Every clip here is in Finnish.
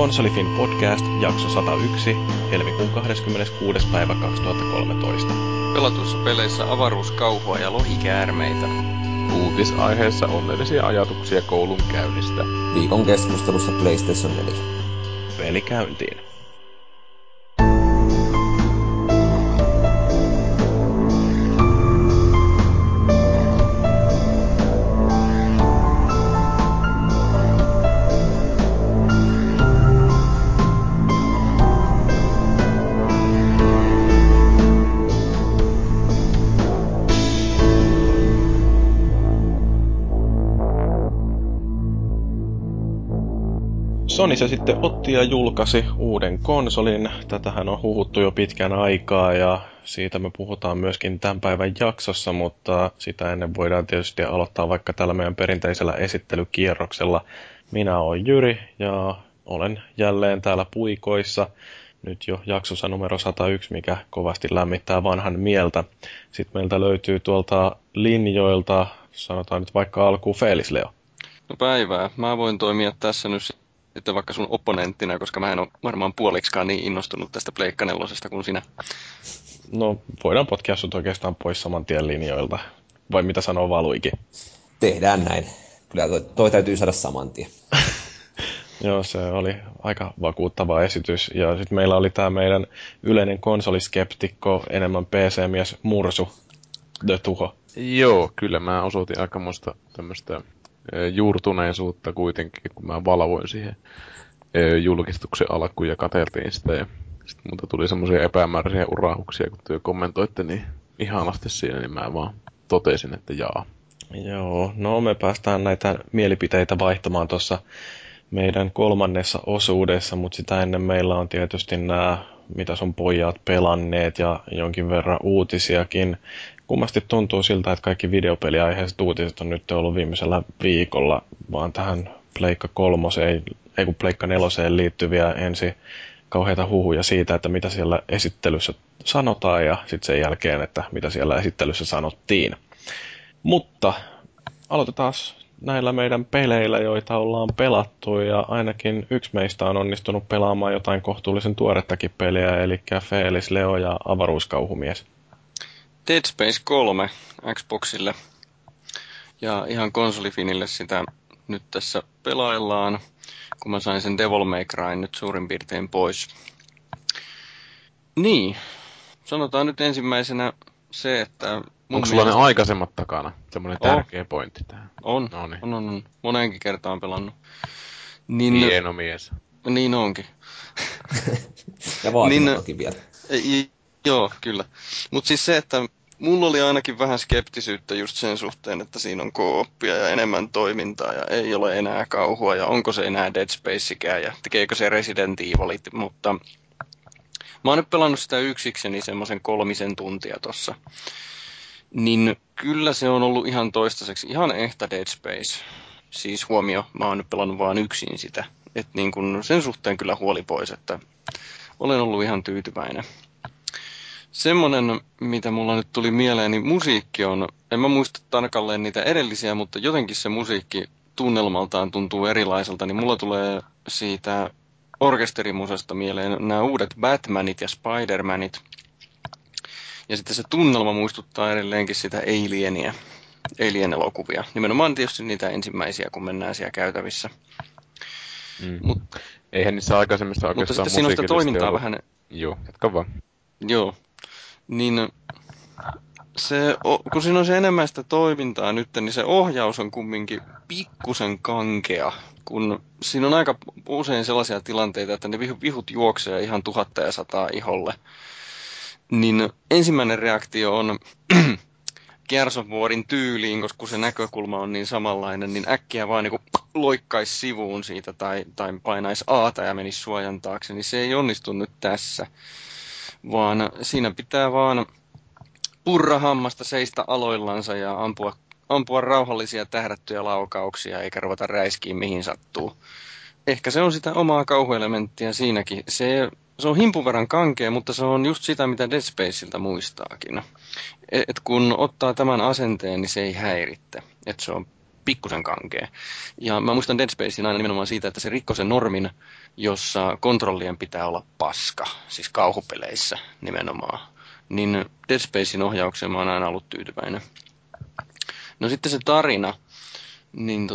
Konsolifin podcast, jakso 101, helmikuun 26. päivä 2013. Pelatuissa peleissä avaruuskauhua ja lohikäärmeitä. Uutisaiheessa onnellisia ajatuksia koulun käynnistä. Viikon keskustelussa PlayStation 4. Peli käyntiin. Sony se sitten otti ja julkaisi uuden konsolin. Tätähän on huhuttu jo pitkän aikaa ja siitä me puhutaan myöskin tämän päivän jaksossa, mutta sitä ennen voidaan tietysti aloittaa vaikka tällä meidän perinteisellä esittelykierroksella. Minä olen Jyri ja olen jälleen täällä puikoissa. Nyt jo jaksossa numero 101, mikä kovasti lämmittää vanhan mieltä. Sitten meiltä löytyy tuolta linjoilta, sanotaan nyt vaikka alkuun Felis Leo. No päivää. Mä voin toimia tässä nyt sitten vaikka sun opponenttina, koska mä en ole varmaan puoliksikaan niin innostunut tästä Pleikka nelosesta kuin sinä. No, voidaan potkia sut oikeastaan pois saman tien linjoilta. Vai mitä sanoo Valuikin? Tehdään näin. Kyllä toi täytyy saada saman tien. Joo, se oli aika vakuuttava esitys. Ja sitten meillä oli tää meidän yleinen konsoliskeptikko, enemmän PC-mies Mursu, The Tuho. Joo, kyllä mä osoitin aikamoista tämmöstä juurtuneisuutta kuitenkin, kun mä valvoin siihen julkistuksen alkuun ja katseltiin sitä. Ja sitten multa tuli semmoisia epämääräisiä urahuksia, kun te kommentoitte niin ihanasti siinä, niin mä vaan totesin, että jaa. Joo, no me päästään näitä mielipiteitä vaihtamaan tuossa meidän kolmannessa osuudessa, mutta sitä ennen meillä on tietysti nämä, mitä sun pojat pelanneet ja jonkin verran uutisiakin. Kummasti tuntuu siltä, että kaikki videopeliaiheiset uutiset on nyt ollut viimeisellä viikolla, vaan tähän Pleikka neloseen liittyviä ensin kauheita huhuja siitä, että mitä siellä esittelyssä sanotaan ja sitten sen jälkeen, että mitä siellä esittelyssä sanottiin. Mutta aloitetaan näillä meidän peleillä, joita ollaan pelattu ja ainakin yksi meistä on onnistunut pelaamaan jotain kohtuullisen tuorettakin peliä, eli Felis Leo ja avaruuskauhumies. Dead Space 3 Xboxille ja ihan konsolifinille sitä nyt tässä pelaillaan, kun mä sain sen Devil May Cry nyt suurin piirtein pois. Niin, sanotaan nyt ensimmäisenä se, että onko sulla ne aikaisemmat takana? Semmoinen tärkeä pointti tähän. On. Moneenkin kertaan pelannut. Niin, hieno mies. Niin onkin. Ja vaatimattokin vielä. Joo, kyllä. Mutta siis se, että mulla oli ainakin vähän skeptisyyttä just sen suhteen, että siinä on co-oppia ja enemmän toimintaa ja ei ole enää kauhua ja onko se enää Dead Spaceikään ja tekeekö se Resident Evilit, mutta mä oon nyt pelannut sitä yksikseni semmoisen 3 tuntia tossa. Niin kyllä se on ollut ihan toistaiseksi ihan ehtä Dead Space. Siis huomio, mä oon nyt pelannut vaan yksin sitä. Että niin kun sen suhteen kyllä huoli pois, että olen ollut ihan tyytyväinen. Semmoinen, mitä mulla nyt tuli mieleen, niin musiikki on, en mä muista tarkalleen niitä edellisiä, mutta jotenkin se musiikki tunnelmaltaan tuntuu erilaiselta, niin mulla tulee siitä orkesterimusasta mieleen nämä uudet Batmanit ja Spidermanit. Ja sitten se tunnelma muistuttaa edelleenkin sitä Alienia, Alien-elokuvia. Nimenomaan tietysti niitä ensimmäisiä, kun mennään siellä käytävissä. Eihän niissä aikaisemmissa oikeastaan musiikillisesti. Mutta sitten siinä on sitä toimintaa ollut vähän. Joo, jatka vaan. Joo, niin se, kun siinä on se enemmän sitä toimintaa nyt, niin se ohjaus on kumminkin pikkusen kankea, kun siinä on aika usein sellaisia tilanteita, että ne vihut juoksee ihan 1000 ja 100 iholle. Niin ensimmäinen reaktio on Gears of Warin tyyliin, koska se näkökulma on niin samanlainen, niin äkkiä vaan niin loikkaisi sivuun siitä tai painaisi A:ta ja menisi suojan taakse, niin se ei onnistu nyt tässä. Vaan siinä pitää vaan purra hammasta, seistä aloillansa ja ampua rauhallisia tähdättyjä laukauksia, eikä ruveta räiskiin mihin sattuu. Ehkä se on sitä omaa kauhuelementtiä siinäkin. Se on himpun verran kankea, mutta se on just sitä, mitä Dead Spaceilta muistaakin. Et kun ottaa tämän asenteen, niin se ei häiritte. Et se on pikkusen kankea. Ja mä muistan Dead Spacein aina nimenomaan siitä, että se rikkoi sen normin, jossa kontrollien pitää olla paska, siis kauhupeleissä nimenomaan. Niin Dead Spacein ohjaukseen mä oon aina ollut tyytyväinen. No sitten se tarina, niin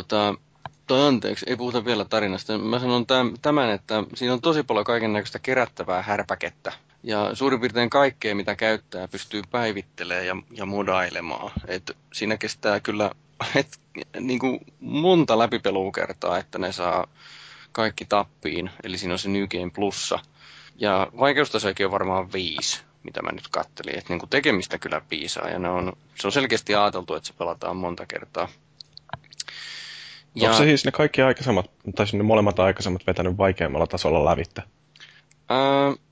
tai anteeksi, ei puhuta vielä tarinasta. Mä sanon tämän, että siinä on tosi paljon kaikennäköistä kerättävää härpäkettä. Ja suurin piirtein kaikkea, mitä käyttää, pystyy päivittelemään ja modailemaan. Et siinä kestää kyllä niinku monta läpipelukertaa, että ne saa kaikki tappiin. Eli siinä on se New Game plussa. Ja vaikeustasoikin on varmaan 5, mitä mä nyt kattelin. Et niinku tekemistä kyllä piisaa. Ja se on selkeästi ajateltu, että se pelataan monta kertaa. Ja onko se siis ne kaikki aikaisemmat, tai ne molemmat aikaisemmat vetänyt vaikeammalla tasolla lävittä?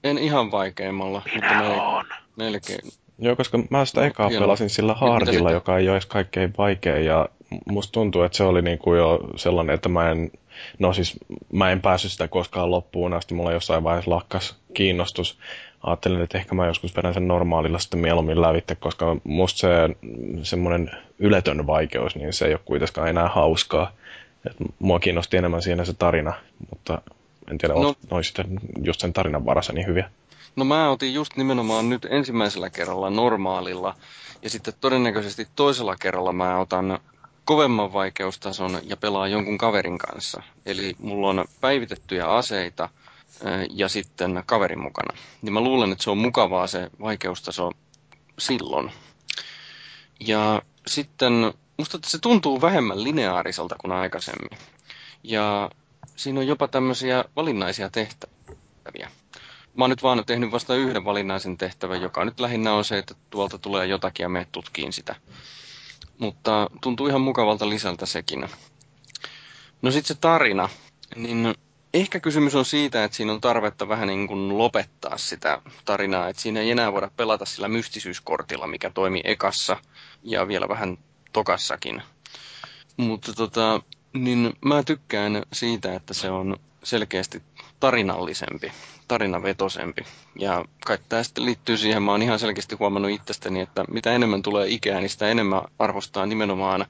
En ihan vaikeammalla, mutta melkein. Joo, koska mä sitä ekaa pelasin sillä hardilla, joka ei ole edes kaikkein vaikea, ja musta tuntuu, että se oli niinku jo sellainen, että mä en päässyt sitä koskaan loppuun asti, mulla jossain vaiheessa lakkas kiinnostus. Ajattelin, että ehkä mä joskus vedän sen normaalilla sitten mieluummin lävitte, koska musta se semmoinen yletön vaikeus, niin se ei ole kuitenkaan enää hauskaa. Et mua kiinnosti enemmän siinä se tarina, mutta en tiedä, olis sitten just sen tarinan varassa niin hyviä. No mä otin just nimenomaan nyt ensimmäisellä kerralla normaalilla, ja sitten todennäköisesti toisella kerralla mä otan kovemman vaikeustason ja pelaan jonkun kaverin kanssa. Eli mulla on päivitettyjä aseita ja sitten kaverin mukana. Niin mä luulen, että se on mukavaa se vaikeustaso silloin. Ja sitten musta se tuntuu vähemmän lineaariselta kuin aikaisemmin. Ja siinä on jopa tämmöisiä valinnaisia tehtäviä. Mä oon nyt vaan tehnyt vasta yhden valinnaisen tehtävän, joka nyt lähinnä on se, että tuolta tulee jotakin ja mene tutkiin sitä. Mutta tuntuu ihan mukavalta lisältä sekin. No sit se tarina, niin ehkä kysymys on siitä, että siinä on tarvetta vähän niin kuin lopettaa sitä tarinaa, että siinä ei enää voida pelata sillä mystisyyskortilla, mikä toimi ekassa ja vielä vähän tokassakin. Mutta niin mä tykkään siitä, että se on selkeästi tarinallisempi, tarinavetosempi. Ja kai tämä sitten liittyy siihen, mä oon ihan selkeästi huomannut itsestäni, että mitä enemmän tulee ikää, niin sitä enemmän arvostaa nimenomaan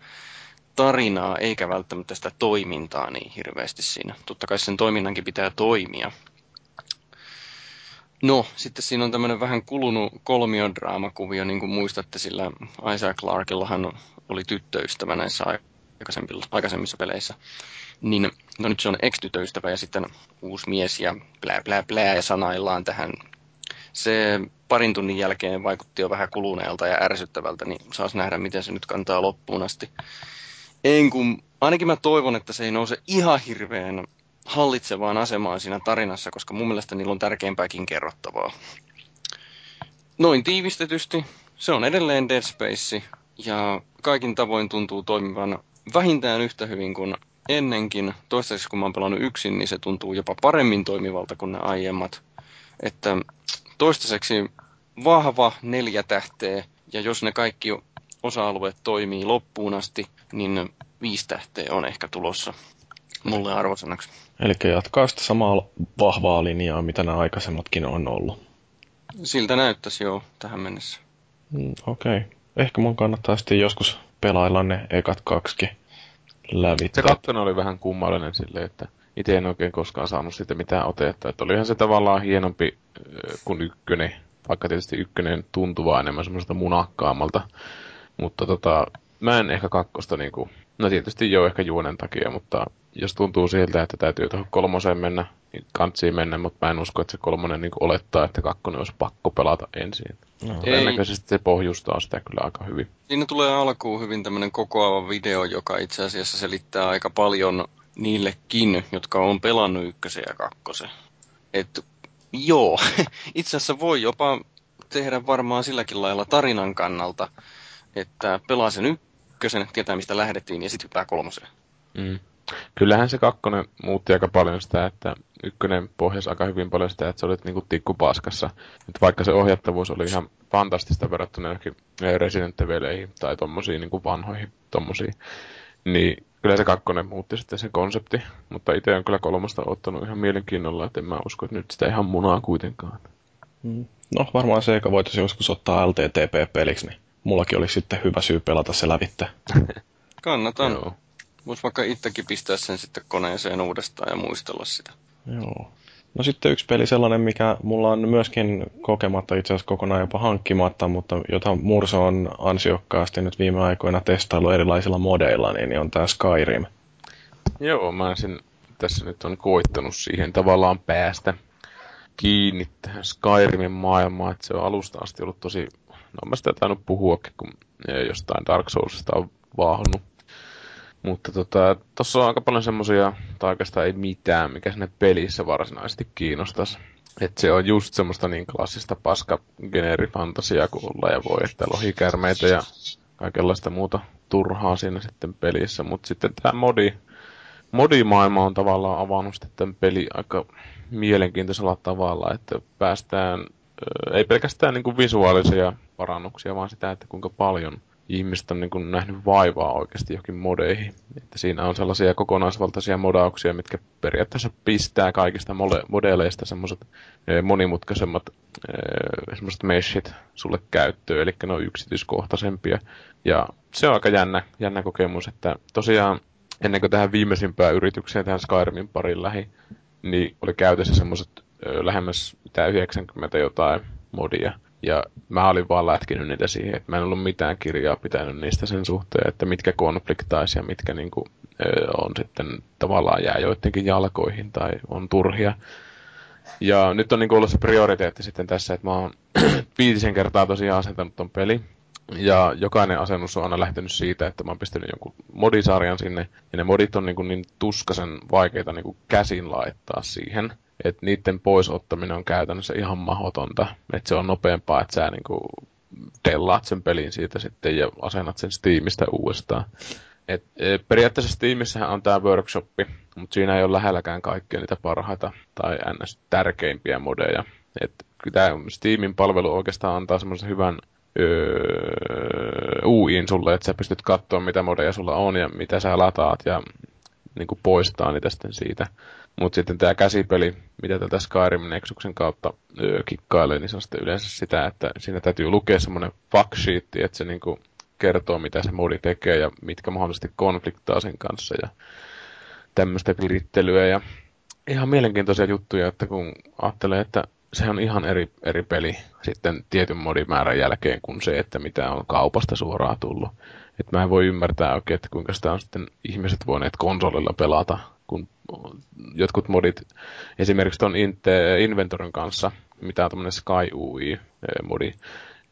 tarinaa, eikä välttämättä sitä toimintaa niin hirveästi siinä. Totta kai sen toiminnankin pitää toimia. No, sitten siinä on tämmöinen vähän kulunut kolmiodraamakuvio, niin kuin muistatte, sillä Isaac Clarkillahan oli tyttöystävä näissä aikaisemmissa peleissä. Niin, no nyt se on ex-tytöystävä ja sitten uusi mies ja plää plää plää ja sanaillaan tähän. Se parin tunnin jälkeen vaikutti jo vähän kuluneelta ja ärsyttävältä, niin saas nähdä, miten se nyt kantaa loppuun asti. Ainakin mä toivon, että se ei nouse ihan hirveän hallitsevaan asemaan siinä tarinassa, koska mun mielestä niillä on tärkeämpääkin kerrottavaa. Noin tiivistetysti, se on edelleen Dead Space, ja kaikin tavoin tuntuu toimivan vähintään yhtä hyvin kuin ennenkin. Toistaiseksi kun mä oon pelannut yksin, niin se tuntuu jopa paremmin toimivalta kuin ne aiemmat. Että toistaiseksi vahva 4 tähteä, ja jos ne kaikki osa-alueet toimii loppuun asti, niin 5 tähteä on ehkä tulossa mulle arvosanaksi. Eli jatkaa sitä samaa vahvaa linjaa, mitä nämä aikaisemmatkin on ollut. Siltä näyttäisi jo tähän mennessä. Okei. Ehkä mun kannattaa sitten joskus pelailla ne ekat 2 lävitse. Se 2 oli vähän kummallinen silleen, että itse en oikein koskaan saanut siitä mitään otetta. Että olihan se tavallaan hienompi kuin 1, vaikka tietysti 1 tuntuu vaan enemmän semmoista munakkaammalta. Mutta mä en ehkä 2 niinku, no tietysti joo ehkä juonen takia, mutta jos tuntuu siltä, että täytyy tuohon 3 mennä, niin kantsiin mennä, mutta mä en usko, että se 3 niinku olettaa, että 2 olisi pakko pelata ensin. No, todennäköisesti se pohjustaa sitä kyllä aika hyvin. Siinä tulee alkuun hyvin tämmönen kokoava video, joka itse asiassa selittää aika paljon niillekin, jotka on pelannut 1 ja 2. Et joo, itse asiassa voi jopa tehdä varmaan silläkin lailla tarinan kannalta, että pelaa sen 1, tietää mistä lähdettiin, ja sitten hyppää 3. Kyllähän se 2 muutti aika paljon sitä, että 1 pohjasi aika hyvin paljon sitä, että se oli niinku tikkupaskassa. Että vaikka se ohjattavuus oli ihan fantastista verrattuna johonkin Resident Evileihin tai tommosiin niinku vanhoihin tommosiin, niin kyllä se 2 muutti sitten se konsepti. Mutta itse on kyllä 3 ottanut ihan mielenkiinnolla, että en mä usko, että nyt sitä ihan munaa kuitenkaan. No varmaan se, joka voitaisiin joskus ottaa LTTP-peliksi, niin mullakin oli sitten hyvä syy pelata se lävittä. Kannatan. Joo. Voisi vaikka itsekin pistää sen sitten koneeseen uudestaan ja muistella sitä. Joo. No sitten yksi peli sellainen, mikä mulla on myöskin kokematta itse asiassa kokonaan jopa hankkimatta, mutta jota Murso on ansiokkaasti nyt viime aikoina testaillut erilaisilla modeilla, niin on tää Skyrim. Joo, mä sen tässä nyt on koittanut siihen tavallaan päästä kiinni tähän Skyrimin maailmaan, että se on alusta asti ollut tosi... No mä sitä tainnut puhuakin, kun jostain Dark Soulsista on vaahonnut. Mutta tossa on aika paljon semmosia, tai oikeastaan ei mitään, mikä sinne pelissä varsinaisesti kiinnostaisi. Että se on just semmoista niin klassista paska-geneerifantasiaa kuin olla ja voi, että lohikärmeitä ja kaikenlaista muuta turhaa siinä sitten pelissä. Mutta sitten tää modimaailma on tavallaan avannut sitten peli aika mielenkiintoisella tavalla, että päästään... Ei pelkästään niin kuin visuaalisia parannuksia, vaan sitä, että kuinka paljon ihmiset on niin kuin nähnyt vaivaa oikeasti johonkin modeihin. Että siinä on sellaisia kokonaisvaltaisia modauksia, mitkä periaatteessa pistää kaikista modeleista semmoiset monimutkaisemmat semmoiset meshit sulle käyttöön, eli ne on yksityiskohtaisempia. Ja se on aika jännä kokemus, että tosiaan ennen kuin tähän viimeisimpään yritykseen tähän Skyrimin parin lähi, niin oli käytössä semmoiset lähemmäs 90 jotain modia. Ja mä olin vaan lätkinyt niitä siihen, että mä en ollut mitään kirjaa pitänyt niistä sen suhteen, että mitkä konfliktaisia ja mitkä niinku, on sitten tavallaan jää joidenkin jalkoihin tai on turhia. Ja nyt on niinku ollut se prioriteetti sitten tässä, että mä oon 5 kertaa tosiaan asentanut ton peli. Ja jokainen asennus on aina lähtenyt siitä, että mä oon pistänyt jonkun modisarjan sinne. Ja ne modit on niinku niin tuskasen vaikeita niinku käsin laittaa siihen. Että niiden poisottaminen on käytännössä ihan mahdotonta. Että se on nopeampaa, että sä niinku dellaat sen pelin siitä sitten ja asennat sen Steamista uudestaan. Et periaatteessa Steamissähän on tää workshoppi, mutta siinä ei ole lähelläkään kaikkia niitä parhaita tai ns. Tärkeimpiä modeja. Että tää Steamin palvelu oikeastaan antaa semmoisen hyvän UIin sulle, että sä pystyt katsoa mitä modeja sulla on ja mitä sä lataat ja niinku poistaa niitä sitten siitä. Mutta sitten tämä käsipeli, mitä tätä Skyrim-neksuksen kautta kikkailee, niin se on sitten yleensä sitä, että siinä täytyy lukea semmoinen fuck sheet, että se niinku kertoo, mitä se modi tekee ja mitkä mahdollisesti konfliktaa sen kanssa ja tämmöistä virittelyä. Ja ihan mielenkiintoisia juttuja, että kun ajattelee, että se on ihan eri peli sitten tietyn modimäärän jälkeen kuin se, että mitä on kaupasta suoraan tullut. Et mä en voi ymmärtää oikein, että kuinka sitä on sitten ihmiset voineet konsolilla pelata, kun jotkut modit, esimerkiksi tuon Inventorin kanssa, mitä on tämmöinen Sky UI-modi,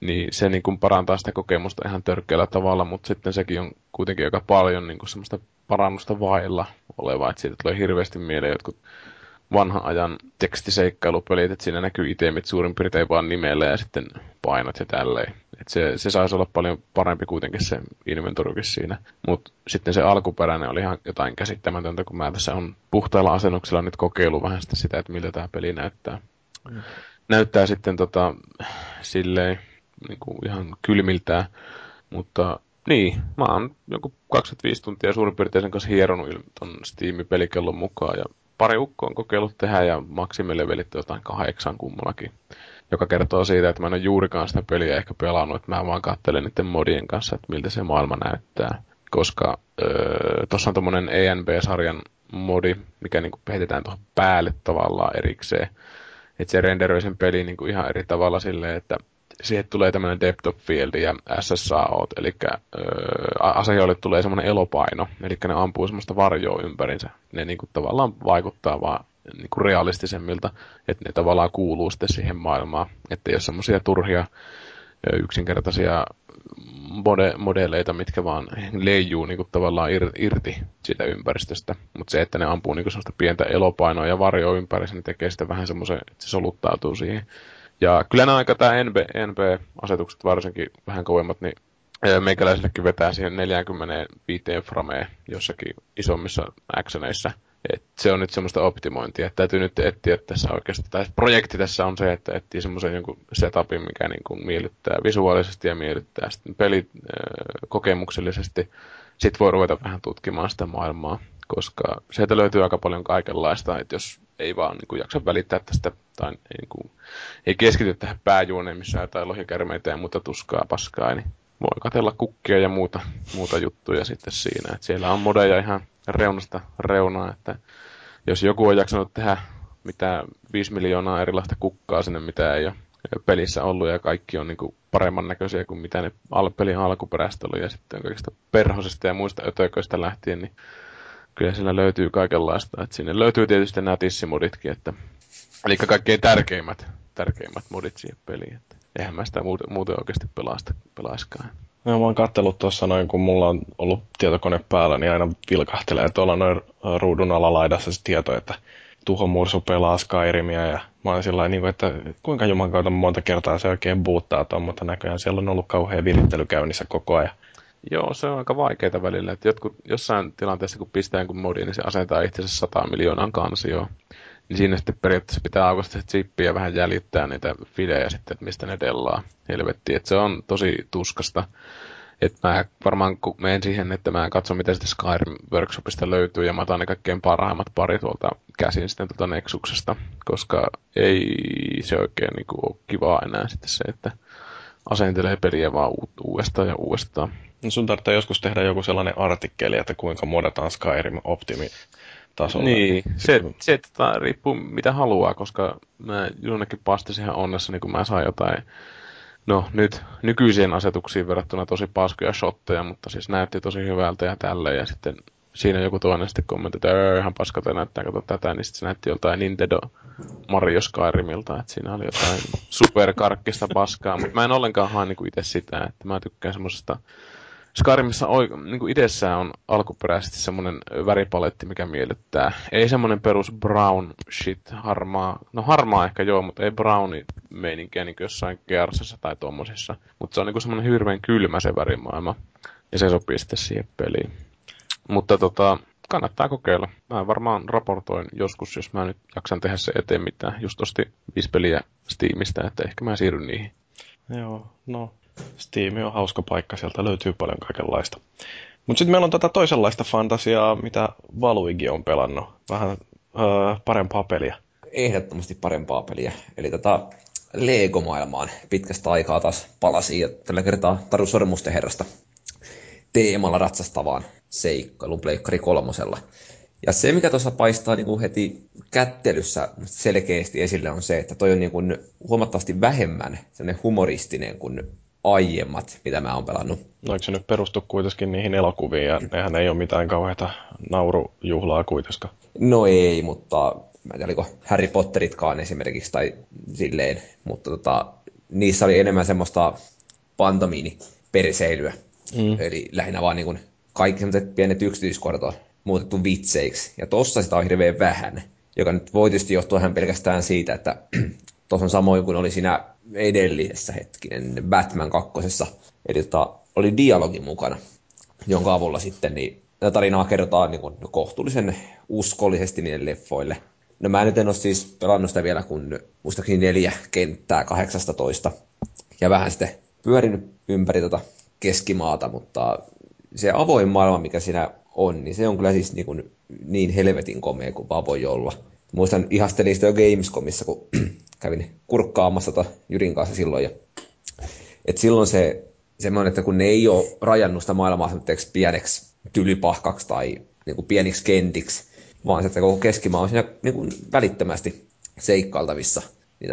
niin se niin kuin parantaa sitä kokemusta ihan törkeällä tavalla, mutta sitten sekin on kuitenkin aika paljon niin kuin semmoista parannusta vailla olevaa, että siitä tulee hirveästi mieleen jotkut vanhan ajan tekstiseikkailupelit, että siinä näkyy itemit suurin piirtein vaan nimellä ja sitten painot ja tälleen. Että se saisi olla paljon parempi kuitenkin se inventorikin siinä. Mutta sitten se alkuperäinen oli ihan jotain käsittämätöntä, kun mä tässä on puhtailla asennuksilla nyt kokeillut vähän sitä, että miltä tämä peli näyttää. Mm. Näyttää sitten silleen niinku ihan kylmiltään, mutta... Niin, mä oon joku 25 tuntia suurin piirtein sen kanssa hieronut ton Steam-pelikellon mukaan ja pari ukkoa on kokeillut tehdä ja maksimilevelit jotain 8 kummallakin, joka kertoo siitä, että mä en ole juurikaan sitä peliä ehkä pelannut, että mä vaan katselen niiden modien kanssa, että miltä se maailma näyttää, koska tossa on tommonen ENB-sarjan modi, mikä niinku heitetään tuohon päälle tavallaan erikseen, että se renderöi sen peli niinku ihan eri tavalla silleen, että siihen tulee tämmöinen depth of field ja SSAO, eli asejoille tulee semmoinen elopaino, eli ne ampuu semmoista varjoa ympärinsä. Ne niinku tavallaan vaikuttaa vaan niinku realistisemmilta, että ne tavallaan kuuluu sitten siihen maailmaan. Että ei ole semmoisia turhia yksinkertaisia modeleita, mitkä vaan leijuu niinku tavallaan irti siitä ympäristöstä. Mutta se, että ne ampuu niinku semmoista pientä elopainoa ja varjoa ympärinsä, niin tekee sitä vähän semmoisen, että se soluttautuu siihen. Ja kyllä nämä aika tämä NB-asetukset varsinkin vähän kovemmat, niin meikäläisellekin vetää siihen 45 frameen jossakin isommissa actioneissa. Et se on nyt semmoista optimointia, että täytyy nyt etsiä tässä oikeasti, tai projekti tässä on se, että etsii semmoisen jonkun setupin, mikä niin kuin miellyttää visuaalisesti ja miellyttää sitten pelikokemuksellisesti. Sitten voi ruveta vähän tutkimaan sitä maailmaa, koska sieltä löytyy aika paljon kaikenlaista, että jos ei vaan niin kuin jaksa välittää tästä, tai niin kuin, ei keskity tähän pääjuoneen, missä jotain lohikärmeitä ja muuta tuskaa paskaa, niin voi katsella kukkia ja muuta juttuja sitten siinä. Et siellä on modeja ihan reunasta reunaa, että jos joku on jaksanut tehdä mitä 5 miljoonaa erilaista kukkaa sinne, mitä ei ole pelissä ollut, ja kaikki on niinku paremman näköisiä kuin mitä ne pelin alkuperäistä oli, ja sitten kaikista perhosista ja muista ötököistä lähtien, niin kyllä siellä löytyy kaikenlaista. Et sinne löytyy tietysti nämä tissimoditkin, että, eli kaikkein tärkeimmät modit siihen peliin. Että eihän mä sitä muuten oikeasti pelaiskaan. No, mä oon katsellut tuossa noin, kun mulla on ollut tietokone päällä, niin aina vilkahtelee tuolla noin ruudun alalaidassa se tieto, että Tuho Mursu pelaa Skyrimia, ja mä oon sillä tavalla, että kuinka jumankautta monta kertaa se oikein buuttaa tuon, mutta näköjään siellä on ollut kauhea virittely käynnissä koko ajan. Joo, se on aika vaikeaa välillä, että jotkut, jossain tilanteessa kun pistää jonkun modin, niin se asentaa itse asiassa 100 miljoonan kansioon. Niin siinä sitten periaatteessa pitää aukaista se chippi ja vähän jäljittää niitä filejä sitten, että mistä ne dellaa helvettiin. Että se on tosi tuskasta. Että mä varmaan kun menen siihen, että mä katson mitä sitä Skyrim workshopista löytyy ja mä otan ne kaikkein parhaimmat pari tuolta käsin sitten tuolta Nexuksesta. Koska ei se oikein niin kuin ole kivaa enää sitten se, että asentelee peliä vaan uudestaan ja uudestaan. No sun tarvitsee joskus tehdä joku sellainen artikkeli, että kuinka modataan Skyrim optimi. Tasolla. Niin, se riippuu mitä haluaa, koska mä jonnekin pastasin ihan onnessani, kun mä sain jotain, no nyt nykyisiin asetuksiin verrattuna tosi paskoja shotteja, mutta siis näytti tosi hyvältä ja tälleen, ja sitten siinä joku toinen sitten kommentoi, että ihan paskalta näyttää, kato tätä, niin sitten se näytti joltain Nintendo Mario Skyrimilta, että siinä oli jotain superkarkkista paskaa, mutta mä en ollenkaan hae niinku itse sitä, että mä tykkään semmosesta. Skyrimissa niin itsessään on alkuperäisesti semmoinen väripaletti, mikä miellyttää. Ei semmoinen perus brown shit, harmaa. No harmaa ehkä joo, mutta ei browni meininkiä niin jossain Gearsissa tai tommosissa. Mutta se on niin semmoinen hirveän kylmä se värimaailma. Ja se sopii sitten siihen peliin. Mutta kannattaa kokeilla. Mä varmaan raportoin joskus, jos mä nyt jaksan tehdä se eteen mitään. Just osti 5 peliä Steamista, että ehkä mä siirryn niihin. Joo, no. Steam on hauska paikka, sieltä löytyy paljon kaikenlaista. Mutta sitten meillä on tätä toisenlaista fantasiaa, mitä Valuikin on pelannut. Vähän parempaa peliä. Ehdottomasti parempaa peliä. Eli Lego-maailmaan pitkästä aikaa taas palasi. Tällä kertaa Taru Sormusten herrasta teemalla ratsastavaan seikkailun Pleikkari 3. Ja se, mikä tuossa paistaa niinku heti kättelyssä selkeästi esille, on se, että toi on niinku huomattavasti vähemmän sellainen humoristinen kuin aiemmat, mitä mä oon pelannut. No eikö se nyt perustu kuitenkin niihin elokuviin, ja nehän ei ole mitään kauheata naurujuhlaa kuitenkaan? No ei, mutta mä en tiedä, oliko Harry Potteritkaan esimerkiksi tai silleen, mutta niissä oli enemmän semmoista pantomiiniperiseelyä. Eli lähinnä vaan niinku kaikki semmoiset pienet yksityiskohdat on muutettu vitseiksi, ja tossa sitä on hirveän vähän, joka nyt voi tietysti johtua ihan pelkästään siitä, että tuossa on samoin kuin oli siinä edellisessä hetkinen Batman 2. Eli oli dialogi mukana, jonka avulla sitten niin, tarinaa kerrotaan niin kuin kohtuullisen uskollisesti niille leffoille. No mä nyt en ole siis pelannut sitä vielä kuin muistaakseni 4 kenttää 18. Ja vähän sitten pyörinyt ympäri keskimaata, mutta se avoin maailma, mikä siinä on, niin se on kyllä siis niin helvetin komea kuin vaan voi olla. Muistan ihastelin sitä jo Gamescomissa, kun kävin kurkkaamassa Jyrin kanssa silloin. Et silloin se semmoinen, että kun ne ei ole rajannut sitä maailmaa pieneksi tylypahkaksi tai niinku pieniksi kentiksi, vaan se, että koko keskimaa on siinä niinku välittömästi seikkailtavissa. Niin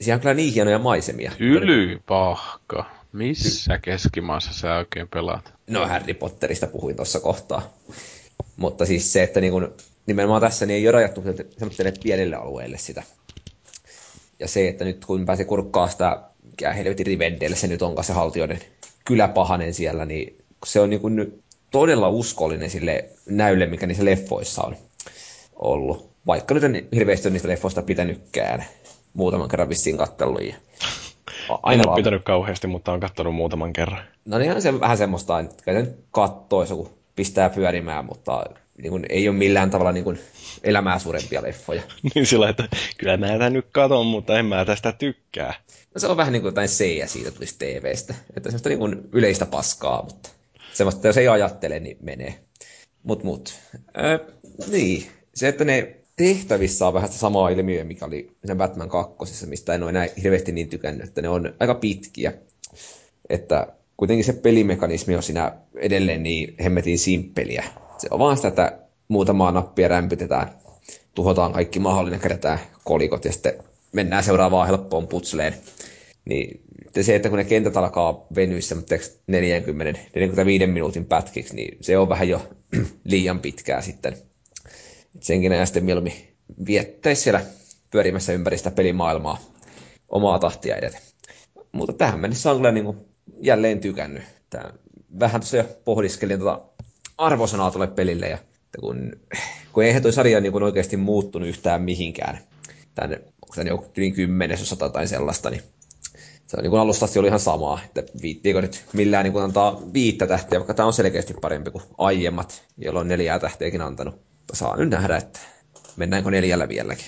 siinä on kyllä niin hienoja maisemia. Tylypahka? Missä keskimaassa sä oikein pelaat? No Harry Potterista puhuin tuossa kohtaa. Mutta siis se, että niinku, nimenomaan tässä niin ei ole rajattu semmoiselle pienelle alueelle sitä. Ja se, että nyt kun pääsi kurkkaa sitä, mikä helvetin Rivendell se nyt onkaan se haltioiden kyläpahanen siellä, niin se on niinku todella uskollinen sille näylle, mikä niissä leffoissa on ollut. Vaikka nyt en hirveästi ole niistä leffoista pitänytkään. Muutaman kerran vissiin kattellut. Aina en ole pitänyt kauheasti, mutta on kattonut muutaman kerran. No niin, se vähän semmoista, että nyt kattoisi, kun pistää pyörimään, mutta niin ei ole millään tavalla niin elämää suurempia leffoja. Niin sillä, että kyllä mä tätä nyt katon, mutta en mä tästä tykkää. No se on vähän niin kuin jotain seijä siitä tulisi TVstä. Että semmoista niin yleistä paskaa, mutta semmoista, jos ei ajattele, niin menee. Mut. Niin, se, että ne tehtävissä on vähän sitä samaa ilmiöä, mikä oli Batman 2, mistä en ole enää hirveästi niin tykännyt, että ne on aika pitkiä. Että kuitenkin se pelimekanismi on siinä edelleen niin hemmetin simppeliä. Se on vaan sitä, että muutamaa nappia rämpytetään, tuhotaan kaikki mahdollinen, kerätään kolikot ja sitten mennään seuraavaan helppoon putsleen. Niin se, että kun ne kentät alkaa venyä 40-45 minuutin pätkiksi, niin se on vähän jo liian pitkää sitten. Senkin ajan sitten mieluummin viettäisi siellä pyörimässä ympäri sitä pelimaailmaa omaa tahtia edetä. Mutta tähän mennessä on kyllä niin jälleen tykännyt. Tää, vähän tuossa jo pohdiskelin arvosanaa tuolle pelille, ja kun eihän toi sarja niin oikeasti muuttunut yhtään mihinkään. Tänne, onko tämä joku yli 10 tai sellaista, niin se on niin alusta asti oli ihan samaa, että viittiikö nyt millään niin antaa 5 tähteä, vaikka tämä on selkeästi parempi kuin aiemmat, jolloin 4 tähteäkin antanut. Saa nyt nähdä, että mennäänkö 4 vieläkin.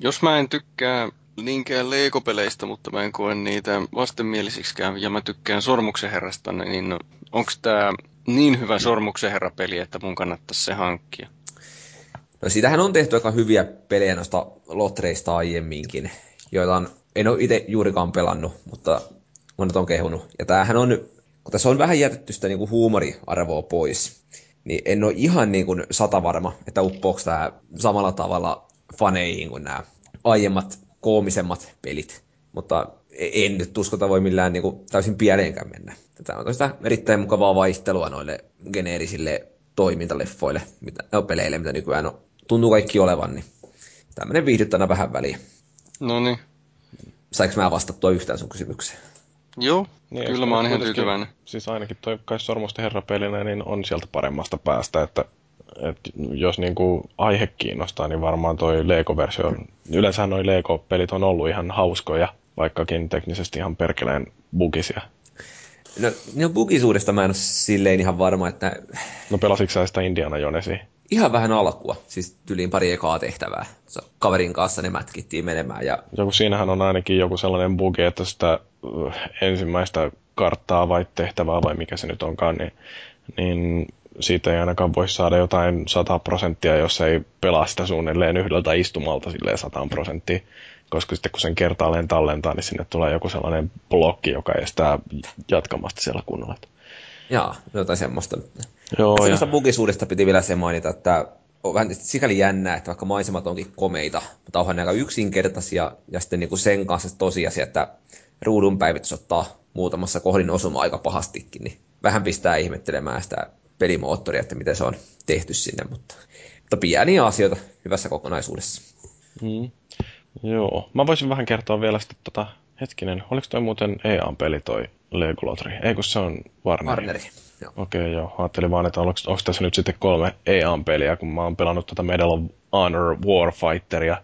Jos mä en tykkää niinkään Lego-peleistä, mutta mä en koe niitä vastenmielisiksikään, ja mä tykkään Sormuksen herrasta, niin onko tämä niin hyvä Sormuksen herra-peli, että mun kannattaisi se hankkia? No siitähän on tehty aika hyviä pelejä noista lotreista aiemminkin, joita en ole itse juurikaan pelannut, mutta monet on kehunut. Ja tämähän on, kun tässä on vähän jätetty sitä niin kuin huumoriarvoa pois, niin en ole ihan niin kuin 100% varma, että uppoako tämä samalla tavalla faneihin kuin nämä aiemmat koomisemmat pelit. Mutta en nyt uskota voi millään niin kuin täysin pieleenkään mennä. Tämä on sitä erittäin mukavaa vaihtelua noille geneerisille toimintaleffoille, peleille, mitä nykyään on. Tuntuu kaikki olevan, niin tämmöinen viihdyttänä vähän väliin. No niin. Sainko mä vastattua yhtään sun kysymykseen? Joo, niin, kyllä mä oon ihan tyytyväinen. Siis ainakin toi kai Sormusten herrapelinä niin on sieltä paremmasta päästä, että jos niinku aihe kiinnostaa, niin varmaan toi Lego-versio. Yleensähän noi Lego-pelit on ollut ihan hauskoja, vaikkakin teknisesti ihan perkeleen bugisia. No bugisuudesta mä en ole silleen ihan varma, että... No pelasitko sä sitä Indiana Jonesiin? Ihan vähän alkua, siis tyliin pari ekaa tehtävää. Kaverin kanssa ne mätkittiin menemään ja... Joku siinähän on ainakin joku sellainen bugi, että sitä ensimmäistä karttaa vai tehtävää vai mikä se nyt onkaan, niin siitä ei ainakaan voi saada jotain 100%, jos ei pelaa sitä suunnilleen yhdeltä istumalta silleen 100%. Koska sitten kun sen kertaalleen tallentaa, niin sinne tulee joku sellainen blokki, joka estää jatkamasta siellä kunnolla. Jaa, jotain semmoista. Joo, semmoista bugisuudesta piti vielä se mainita, että on vähän sikäli jännää, että vaikka maisemat onkin komeita, mutta onhan ne aika yksinkertaisia, ja sitten niin kuin sen kanssa se tosiasia, että ruudun päivitys ottaa muutamassa kohdin osuma aika pahastikin, niin vähän pistää ihmettelemään sitä pelimoottoria, että miten se on tehty sinne, mutta pieniä asioita hyvässä kokonaisuudessa. Mm. Joo, mä voisin vähän kertoa vielä sitten hetkinen, oliko toi muuten EA-peli toi Lego Lottery? Ei, kun se on Warneri. Joo. Okei, joo, ajattelin vaan, että onko tässä nyt sitten 3 EA-peliä, kun mä oon pelannut Medal of Honor Warfighteria.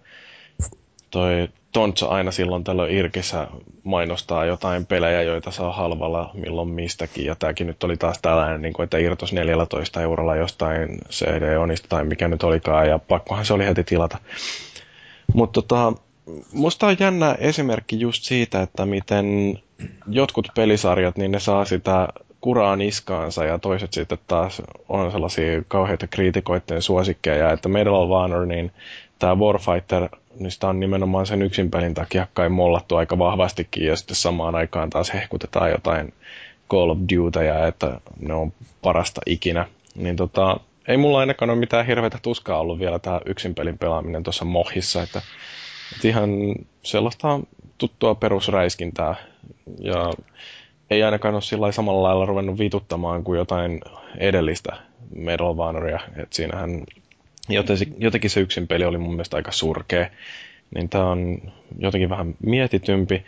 Toi Tontsa aina silloin tällöin Irkissä mainostaa jotain pelejä, joita saa halvalla milloin mistäkin, ja tääkin nyt oli taas tällainen, niin kuin, että irtos 14 € jostain CD-onista tai mikä nyt olikaan, ja pakkohan se oli heti tilata. Mutta musta on jännä esimerkki just siitä, että miten jotkut pelisarjat, niin ne saa sitä kuraa niskaansa ja toiset sitten taas on sellaisia kauheita kriitikoiden suosikkeja, että Medal of Honor, niin tämä Warfighter, niin sitä on nimenomaan sen yksin pelin takia kai mollattu aika vahvastikin ja sitten samaan aikaan taas hehkutetaan jotain Call of Dutyä, että ne on parasta ikinä, niin ei mulla ainakaan ole mitään hirveätä tuskaa ollut vielä tämä yksin pelin pelaaminen tuossa mohissa, että ihan sellaista tuttua perusräiskintää. Ja ei ainakaan ole sillä samalla lailla ruvennut vituttamaan kuin jotain edellistä Medal of Honoria. Että siinähän jotenkin se yksin peli oli mun mielestä aika surkea. Niin tämä on jotenkin vähän mietitympi,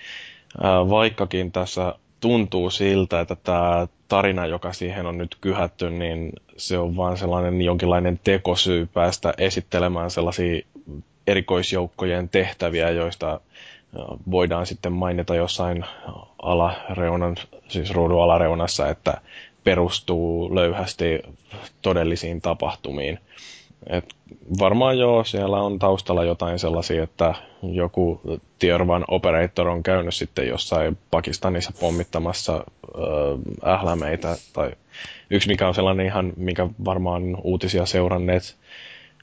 vaikkakin tässä tuntuu siltä, että tämä tarina, joka siihen on nyt kyhätty, niin se on vaan sellainen jonkinlainen tekosyy päästä esittelemään sellaisia erikoisjoukkojen tehtäviä, joista voidaan sitten mainita jossain alareunan, siis ruudun alareunassa, että perustuu löyhästi todellisiin tapahtumiin. Et varmaan joo, siellä on taustalla jotain sellaisia, että joku Tier 1 operator on käynyt sitten jossain Pakistanissa pommittamassa ählämeitä, tai yksi mikä on sellainen ihan, mikä varmaan uutisia seuranneet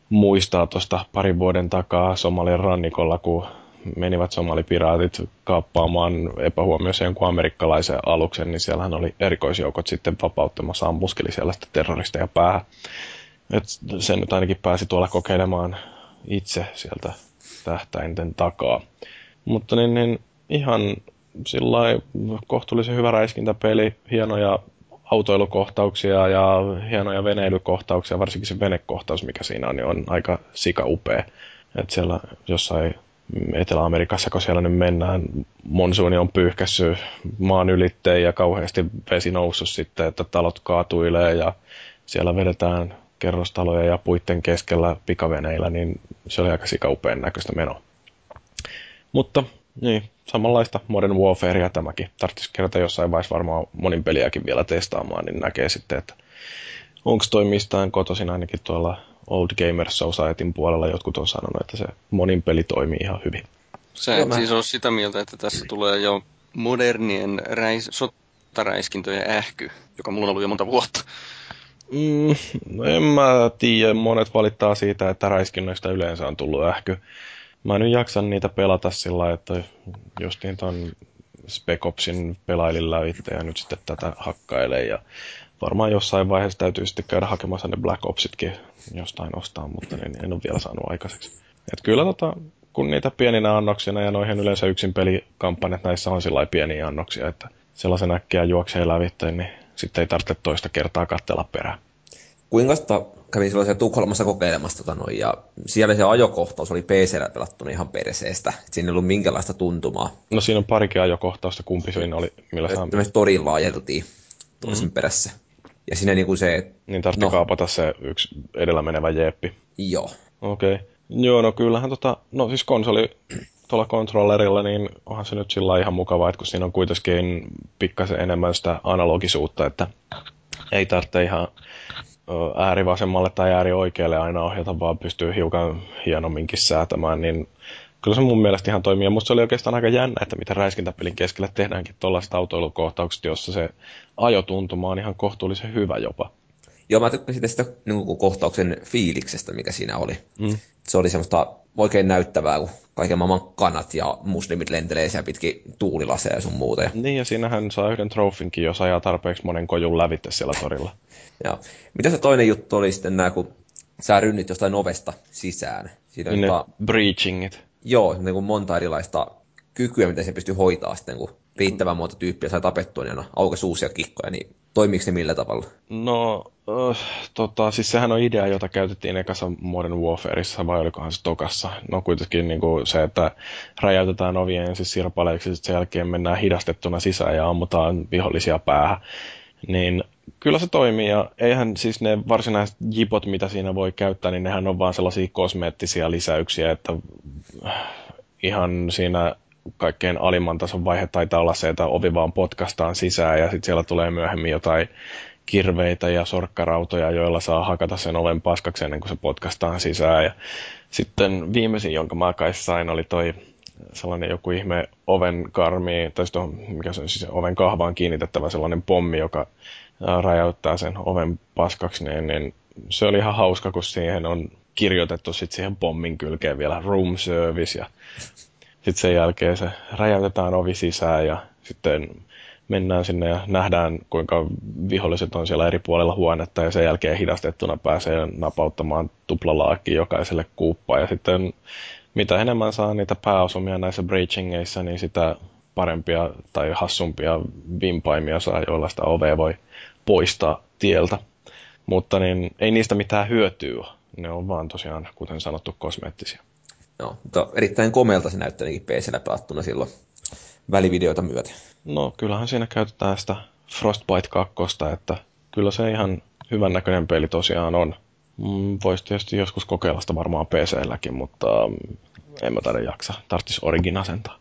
muistaa tuosta parin vuoden takaa Somalian rannikolla, kun menivät somalipiraatit kaappaamaan epähuomioissa jonkun amerikkalaisen aluksen, niin siellähän oli erikoisjoukot sitten vapauttamassa, ammuskeli sellaista terroristeja päähän. Et sen nyt ainakin pääsi tuolla kokeilemaan itse sieltä tähtäinten takaa. Mutta niin ihan sillain kohtuullisen hyvä räiskintäpeli, hienoja autoilukohtauksia ja hienoja veneilykohtauksia, varsinkin se venekohtaus, mikä siinä on, niin on aika sikaupea. Että siellä jossain Etelä-Amerikassa, kun siellä nyt mennään, monsuuni on pyyhkässyt maan ylitteen ja kauheasti vesi noussut sitten, että talot kaatuilee ja siellä vedetään kerrostaloja ja puitten keskellä pikaveneillä, niin se oli aika sikaupeen näköistä menoa. Mutta niin, samanlaista Modern Warfarea tämäkin. Tarvitsisi kerta jossain vaiheessa varmaan monin peliäkin vielä testaamaan, niin näkee sitten, että onko toi mistään kotoisin. Ainakin tuolla Old Gamers Societyn puolella jotkut on sanonut, että se monin peli toimii ihan hyvin. Sä et siis ole sitä mieltä, että tässä tulee jo modernien sotaräiskintöjen ähky, joka mulla on ollut jo monta vuotta. En mä tiedä. Monet valittaa siitä, että räiskinnöistä yleensä on tullut ähky. Mä en nyt jaksa niitä pelata sillä lailla, että just niin ton Spec Opsin pelailin lävitse ja nyt sitten tätä hakkailee. Ja varmaan jossain vaiheessa täytyy sitten käydä hakemassa ne Black Opsitkin jostain ostaa, mutta niin en ole vielä saanut aikaiseksi. Et kyllä kun niitä pieninä annoksina, ja noihin yleensä yksin pelikampanjat näissä on sillä lailla pieniä annoksia, että sellaisen äkkiä juoksee lävitse, niin sitten ei tarvitse toista kertaa katsella perään. Kuinka kävin silloin siellä Tukholmassa kokeilemassa ja siellä se ajokohtaus oli PC:llä pelattuna ihan perseestä. Et siinä ei ollut minkälaista tuntumaa. No siinä on parikin ajokohtausta, kumpi siinä oli, millä saan... Me torilla ajeltiin toisen perässä. Ja siinä niinku se... Niin tarvitsi kaapata se yksi edellä menevä jeppi. Joo. Okei. Okay. Joo, no kyllähän no siis konsoli tuolla kontrollerilla, niin onhan se nyt sillä ihan mukavaa, että kun siinä on kuitenkin pikkasen enemmän sitä analogisuutta, että ei tarvitse ihan... äärivasemmalle tai äärioikealle aina ohjata, vaan pystyy hiukan hienomminkin säätämään, niin kyllä se mun mielestä ihan toimii. Ja musta se oli oikeastaan aika jännä, että miten räiskintäpelin keskellä tehdäänkin tuollaiset autoilukohtaukset, jossa se ajotuntuma on ihan kohtuullisen hyvä jopa. Joo, mä tykkäsin sitä niin kohtauksen fiiliksestä, mikä siinä oli. Se oli semmoista oikein näyttävää, kun kaiken maailman kanat ja muslimit lentelee siellä pitkin tuulilaseja ja sun muuta. Niin, ja siinähän saa yhden trofinkin, jos ajaa tarpeeksi monen kojun lävitse siellä torilla. Joo. Mitä se toinen juttu oli sitten nää, kun sä rynnit jostain ovesta sisään? Siinä on breachingit. Joo, niin kuin monta erilaista kykyä, mitä se pystyy hoitaa sitten, kun riittävän monta tyyppiä sai tapettua, niin aukesi uusia kikkoja, niin toimiiko ne millä tavalla? No, siis sehän on idea, jota käytettiin ekassa Modern Warfareissa, vai olikohan se tokassa. No kuitenkin niin kuin se, että räjäytetään ovien ensin sirpaleiksi, ja sen jälkeen mennään hidastettuna sisään ja ammutaan vihollisia päähän. Niin kyllä se toimii, ja eihän siis ne varsinaiset jipot, mitä siinä voi käyttää, niin nehän on vaan sellaisia kosmeettisia lisäyksiä, että ihan siinä... Kaikkein alimman tason vaihe taitaa olla se, että ovi vaan potkaistaan sisään ja sitten siellä tulee myöhemmin jotain kirveitä ja sorkkarautoja, joilla saa hakata sen oven paskaksi ennen kuin se potkaistaan sisään. Ja sitten viimeisin, jonka mä kai sain, oli toi sellainen joku ihme ovenkarmi, tai sitten mikä se on, siis oven kahvaan kiinnitettävä sellainen pommi, joka räjäyttää sen oven paskaksi, niin se oli ihan hauska, kun siihen on kirjoitettu sitten siihen pommin kylkeen vielä room service ja... Sitten sen jälkeen se räjäytetään ovi sisään ja sitten mennään sinne ja nähdään, kuinka viholliset on siellä eri puolella huonetta. Ja sen jälkeen hidastettuna pääsee napauttamaan tuplalaakin jokaiselle kuuppaan. Ja sitten mitä enemmän saa niitä pääosumia näissä breachingeissa, niin sitä parempia tai hassumpia vimpaimia saa, joilla sitä ovea voi poistaa tieltä. Mutta niin, ei niistä mitään hyötyä. Ne on vaan tosiaan, kuten sanottu, kosmeettisia. No, mutta erittäin komeelta se näyttää niinkin PC:llä pelattuna silloin välivideoita myöten. No, kyllähän siinä käytetään sitä Frostbite 2, että kyllä se ihan hyvän näköinen peli tosiaan on. Voisi tietysti joskus kokeilla sitä varmaan PC:lläkin, mutta en mä taida jaksa. Tarttis Origin asentaa.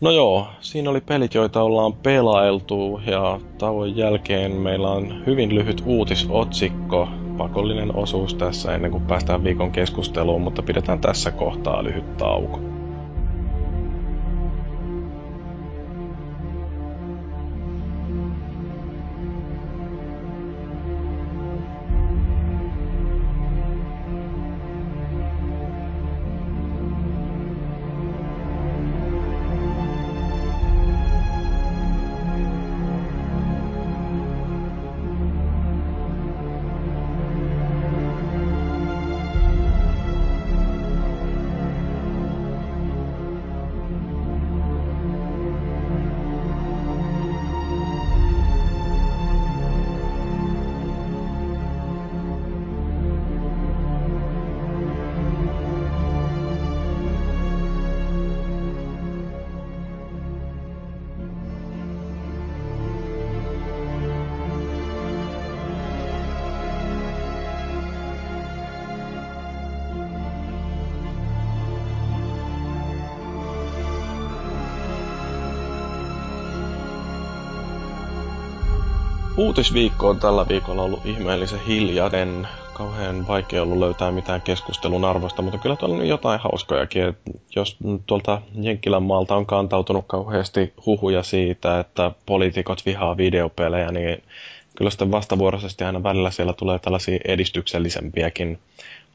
No joo, siinä oli pelit, joita ollaan pelailtu, ja tauon jälkeen meillä on hyvin lyhyt uutisotsikko. Pakollinen osuus tässä ennen kuin päästään viikon keskusteluun, mutta pidetään tässä kohtaa lyhyt tauko. Uutisviikko on tällä viikolla ollut ihmeellisen hiljainen. Kauhean vaikea ollut löytää mitään keskustelun arvosta, mutta kyllä tuolla on jotain hauskojakin. Et jos tuolta Jenkkilän maalta on kantautunut kauheasti huhuja siitä, että poliitikot vihaa videopelejä, niin kyllä sitten vastavuoroisesti aina välillä siellä tulee tällaisia edistyksellisempiäkin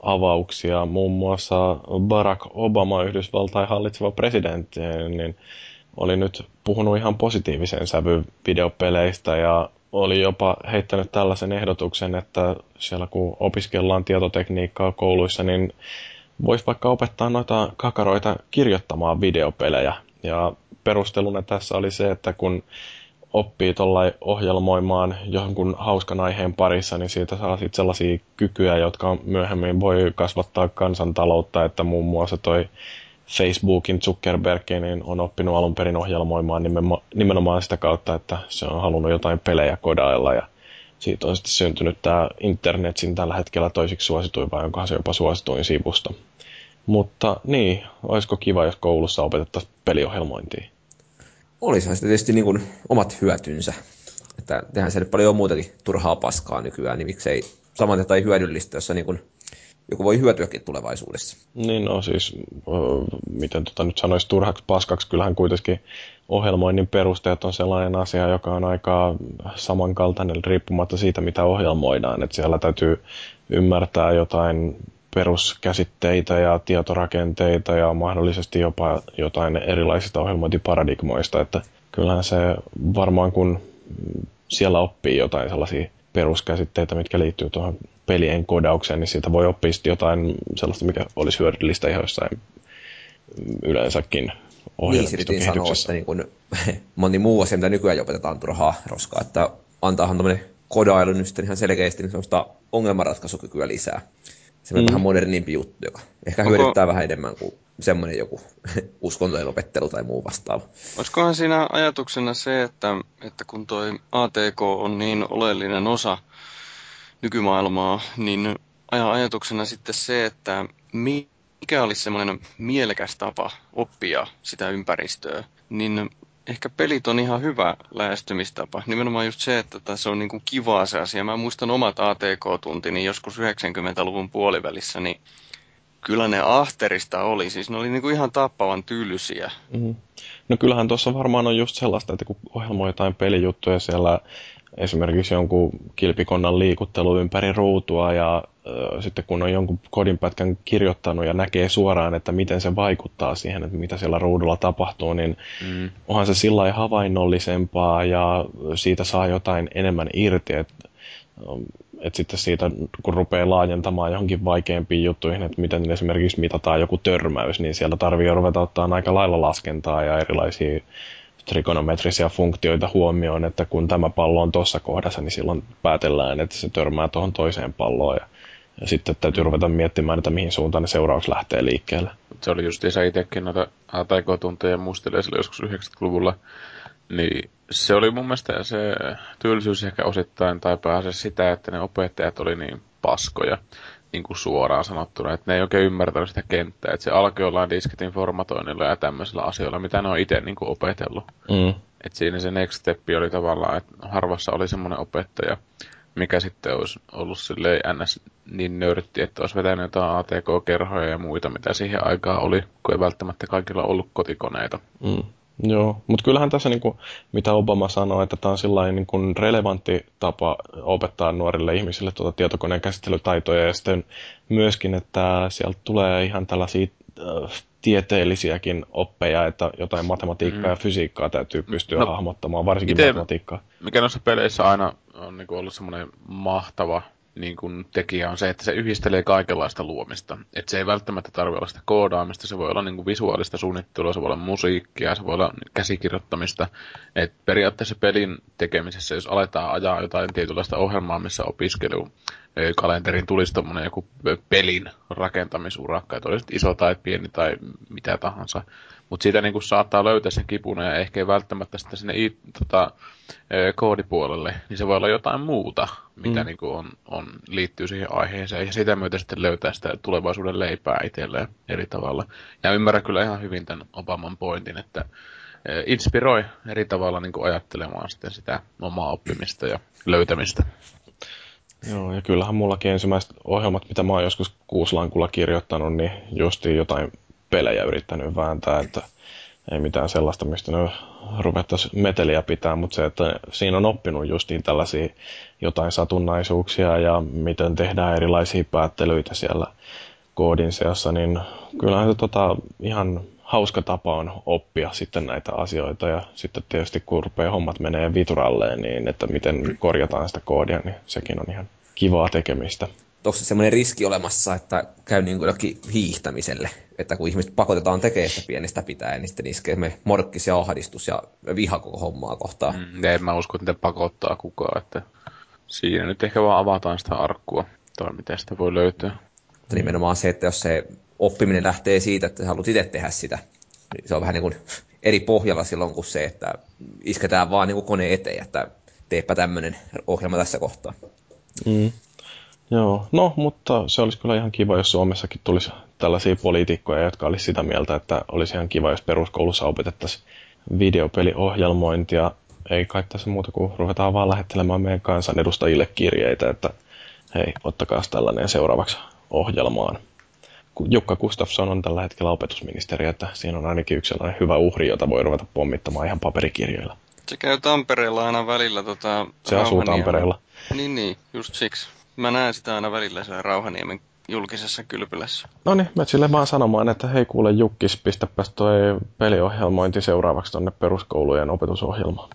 avauksia. Muun muassa Barack Obama, Yhdysvaltain hallitseva presidentti, niin oli nyt puhunut ihan positiivisen sävyn videopeleistä ja oli jopa heittänyt tällaisen ehdotuksen, että siellä kun opiskellaan tietotekniikkaa kouluissa, niin voisi vaikka opettaa noita kakaroita kirjoittamaan videopelejä. Ja perusteluna tässä oli se, että kun oppii tuollain ohjelmoimaan jonkun hauskan aiheen parissa, niin siitä saa sitten sellaisia kykyjä, jotka myöhemmin voi kasvattaa kansantaloutta, että muun muassa toi Facebookin Zuckerberg niin on oppinut alun perin ohjelmoimaan nimenomaan sitä kautta, että se on halunnut jotain pelejä kodailla ja siitä on sitten syntynyt tämä internetin tällä hetkellä toisiksi suosituin, vai onkohan se jopa suosituin sivusto. Mutta niin, olisiko kiva, jos koulussa opetettaisiin peliohjelmointia? Olisihan sitten tietysti niin kuin omat hyötynsä. Että tehdään siellä paljon muutakin turhaa paskaa nykyään, niin miksei saman tätä ei hyödyllistä, jossa niin kuin joku voi hyötyäkin tulevaisuudessa. Niin no siis, miten nyt sanoisi turhaksi paskaksi, kyllähän kuitenkin ohjelmoinnin perusteet on sellainen asia, joka on aika samankaltainen riippumatta siitä, mitä ohjelmoidaan. Että siellä täytyy ymmärtää jotain peruskäsitteitä ja tietorakenteita ja mahdollisesti jopa jotain erilaisista ohjelmointiparadigmoista. Että kyllähän se varmaan kun siellä oppii jotain sellaisia peruskäsitteitä, mitkä liittyy tuohon pelien kodaukseen, niin siitä voi oppia jotain sellaista, mikä olisi hyödyllistä ihan jossain yleensäkin ohjelmiston kehityksessä. Niin sanoa, että niin moni muu asia, mitä nykyään opetetaan turhaa roskaa, että antaahan tämmöinen kodailun nyt ihan selkeästi niin sellaista ongelmanratkaisukykyä lisää. Se on vähän modernimpi juttu, joka ehkä hyödyttää vähän enemmän kuin semmoinen joku uskontojen opettelu tai muu vastaava. Olisikohan siinä ajatuksena se, että kun toi ATK on niin oleellinen osa nykymaailmaa, niin ajatuksena sitten se, että mikä olisi semmoinen mielekäs tapa oppia sitä ympäristöä, niin ehkä pelit on ihan hyvä lähestymistapa. Nimenomaan just se, että tässä on niin kuin kivaa se asia. Mä muistan omat ATK-tuntini joskus 90-luvun puolivälissä, niin kyllä ne ahterista oli. Siis ne oli niin kuin ihan tappavan tylsiä. Mm-hmm. No kyllähän tuossa varmaan on just sellaista, että kun ohjelmoi jotain pelijuttuja siellä, esimerkiksi jonkun kilpikonnan liikuttelu ympäri ruutua ja sitten kun on jonkun kodinpätkän kirjoittanut ja näkee suoraan, että miten se vaikuttaa siihen, että mitä siellä ruudulla tapahtuu, niin onhan se sillä lailla havainnollisempaa ja siitä saa jotain enemmän irti. Että sitten siitä, kun rupeaa laajentamaan johonkin vaikeampiin juttuihin, että miten esimerkiksi mitataan joku törmäys, niin siellä tarvitsee ruveta ottaa aika lailla laskentaa ja erilaisia trigonometrisiä funktioita huomioon, että kun tämä pallo on tuossa kohdassa, niin silloin päätellään, että se törmää tuohon toiseen palloon. Ja sitten täytyy ruveta miettimään, että mihin suuntaan ne seuraavaksi lähtee liikkeelle. Se oli just itsekin noita ATK-tunteja muistelee joskus 90-luvulla. Niin se oli mun mielestä se työllisyys ehkä osittain tai pääasiassa sitä, että ne opettajat oli niin paskoja, niin kuin suoraan sanottuna, että ne ei oikein ymmärtänyt sitä kenttää, että se alkoi jollain disketin formatoinnilla ja tämmöisillä asioilla, mitä ne on itse niin kuin opetellut. Että siinä se next step oli tavallaan, että harvassa oli semmoinen opettaja, mikä sitten olisi ollut silleen ns. Niin nörtti, että olisi vetänyt jotain ATK-kerhoja ja muita, mitä siihen aikaan oli, kun ei välttämättä kaikilla ollut kotikoneita. Joo, mutta kyllähän tässä, niin kuin, mitä Obama sanoi, että tämä on sellainen niin kuin relevantti tapa opettaa nuorille ihmisille tuota tietokoneen käsittelytaitoja ja sitten myöskin, että sieltä tulee ihan tällaisia tieteellisiäkin oppeja, että jotain matematiikkaa ja fysiikkaa täytyy pystyä hahmottamaan, varsinkin matematiikkaa. Mikä noissa peleissä aina on niin kuin ollut semmoinen mahtava niin kun tekijä on se, että se yhdistelee kaikenlaista luomista. Että se ei välttämättä tarvitse olla sitä koodaamista, se voi olla niin kuin visuaalista suunnittelua, se voi olla musiikkia, se voi olla käsikirjoittamista. Et periaatteessa pelin tekemisessä, jos aletaan ajaa jotain tietynlaista ohjelmaa, missä opiskelukalenterin tulisi tuommoinen joku pelin rakentamisurakka, että olisi iso tai pieni tai mitä tahansa. Mutta siitä niin kun saattaa löytää sen kipuna ja ehkä ei välttämättä sitä sinne koodipuolelle, niin se voi olla jotain muuta, mitä niin kun on, liittyy siihen aiheeseen. Ja sitä myötä sitten löytää sitä tulevaisuuden leipää itselleen eri tavalla. Ja ymmärrän kyllä ihan hyvin tämän Obaman pointin, että inspiroi eri tavalla niin kuin ajattelemaan sitten sitä omaa oppimista ja löytämistä. Joo, ja kyllähän mullakin ensimmäiset ohjelmat, mitä mä oon joskus kuuslankulla kirjoittanut, niin justiin jotain pelejä yrittänyt vääntää, että ei mitään sellaista, mistä ne ruvettaisiin meteliä pitää, mutta se, että siinä on oppinut justiin tällaisia jotain satunnaisuuksia ja miten tehdään erilaisia päättelyitä siellä koodin seassa, niin kyllähän se ihan hauska tapa on oppia sitten näitä asioita ja sitten tietysti kun rupeaa hommat menee vituralleen, niin että miten korjataan sitä koodia, niin sekin on ihan kivaa tekemistä. Onko se semmoinen riski olemassa, että käy niin kuin jokin hiihtämiselle, että kun ihmiset pakotetaan tekemään sitä pienestä pitäen, niin sitten iskee me morkkis ja ahdistus ja viha koko hommaa kohtaan? En mä usko, että pakottaa kukaan, että siinä nyt ehkä vaan avataan sitä arkkua tai miten sitä voi löytyä. Mutta nimenomaan se, että jos se oppiminen lähtee siitä, että sä haluat itse tehdä sitä, niin se on vähän niin kuin eri pohjalla silloin kuin se, että isketään vaan niin kuin koneen eteen, että teepä tämmöinen ohjelma tässä kohtaa. Mm. Joo, no, mutta se olisi kyllä ihan kiva, jos Suomessakin tulisi tällaisia poliitikkoja, jotka olisi sitä mieltä, että olisi ihan kiva, jos peruskoulussa opetettaisiin videopeliohjelmointia. Ei kai tässä muuta kuin ruvetaan vaan lähettelemään meidän kansanedustajille kirjeitä, että hei, ottakaa tällainen seuraavaksi ohjelmaan. Jukka Gustafsson on tällä hetkellä opetusministeri, että siinä on ainakin yksi sellainen hyvä uhri, jota voi ruveta pommittamaan ihan paperikirjoilla. Se käy Tampereella aina välillä. Se asuu Tampereella. Niin, just siksi. Mä näen sitä aina välillä siellä Rauhaniemen julkisessa kylpylässä. No niin, mä sille vaan sanomaan, että hei kuule Jukkis, pistäpäs toi peliohjelmointi seuraavaksi tonne peruskoulujen opetusohjelmaan.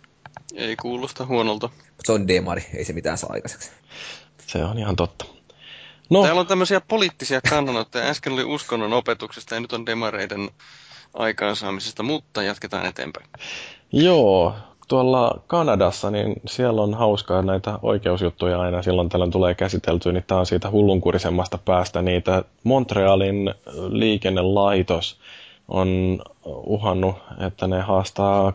Ei kuulosta huonolta. Se on demari, ei se mitään saa aikaiseksi. Se on ihan totta. No. Täällä on tämmöisiä poliittisia kannanottoja. Äsken oli uskonnon opetuksesta ja nyt on demareiden aikaansaamisesta, mutta jatketaan eteenpäin. Joo. Tuolla Kanadassa, niin siellä on hauskaa näitä oikeusjuttuja aina silloin tällöin tulee käsiteltyä, niin tämä on siitä hullunkurisemmasta päästä niitä. Montrealin liikennelaitos on uhannut, että ne haastaa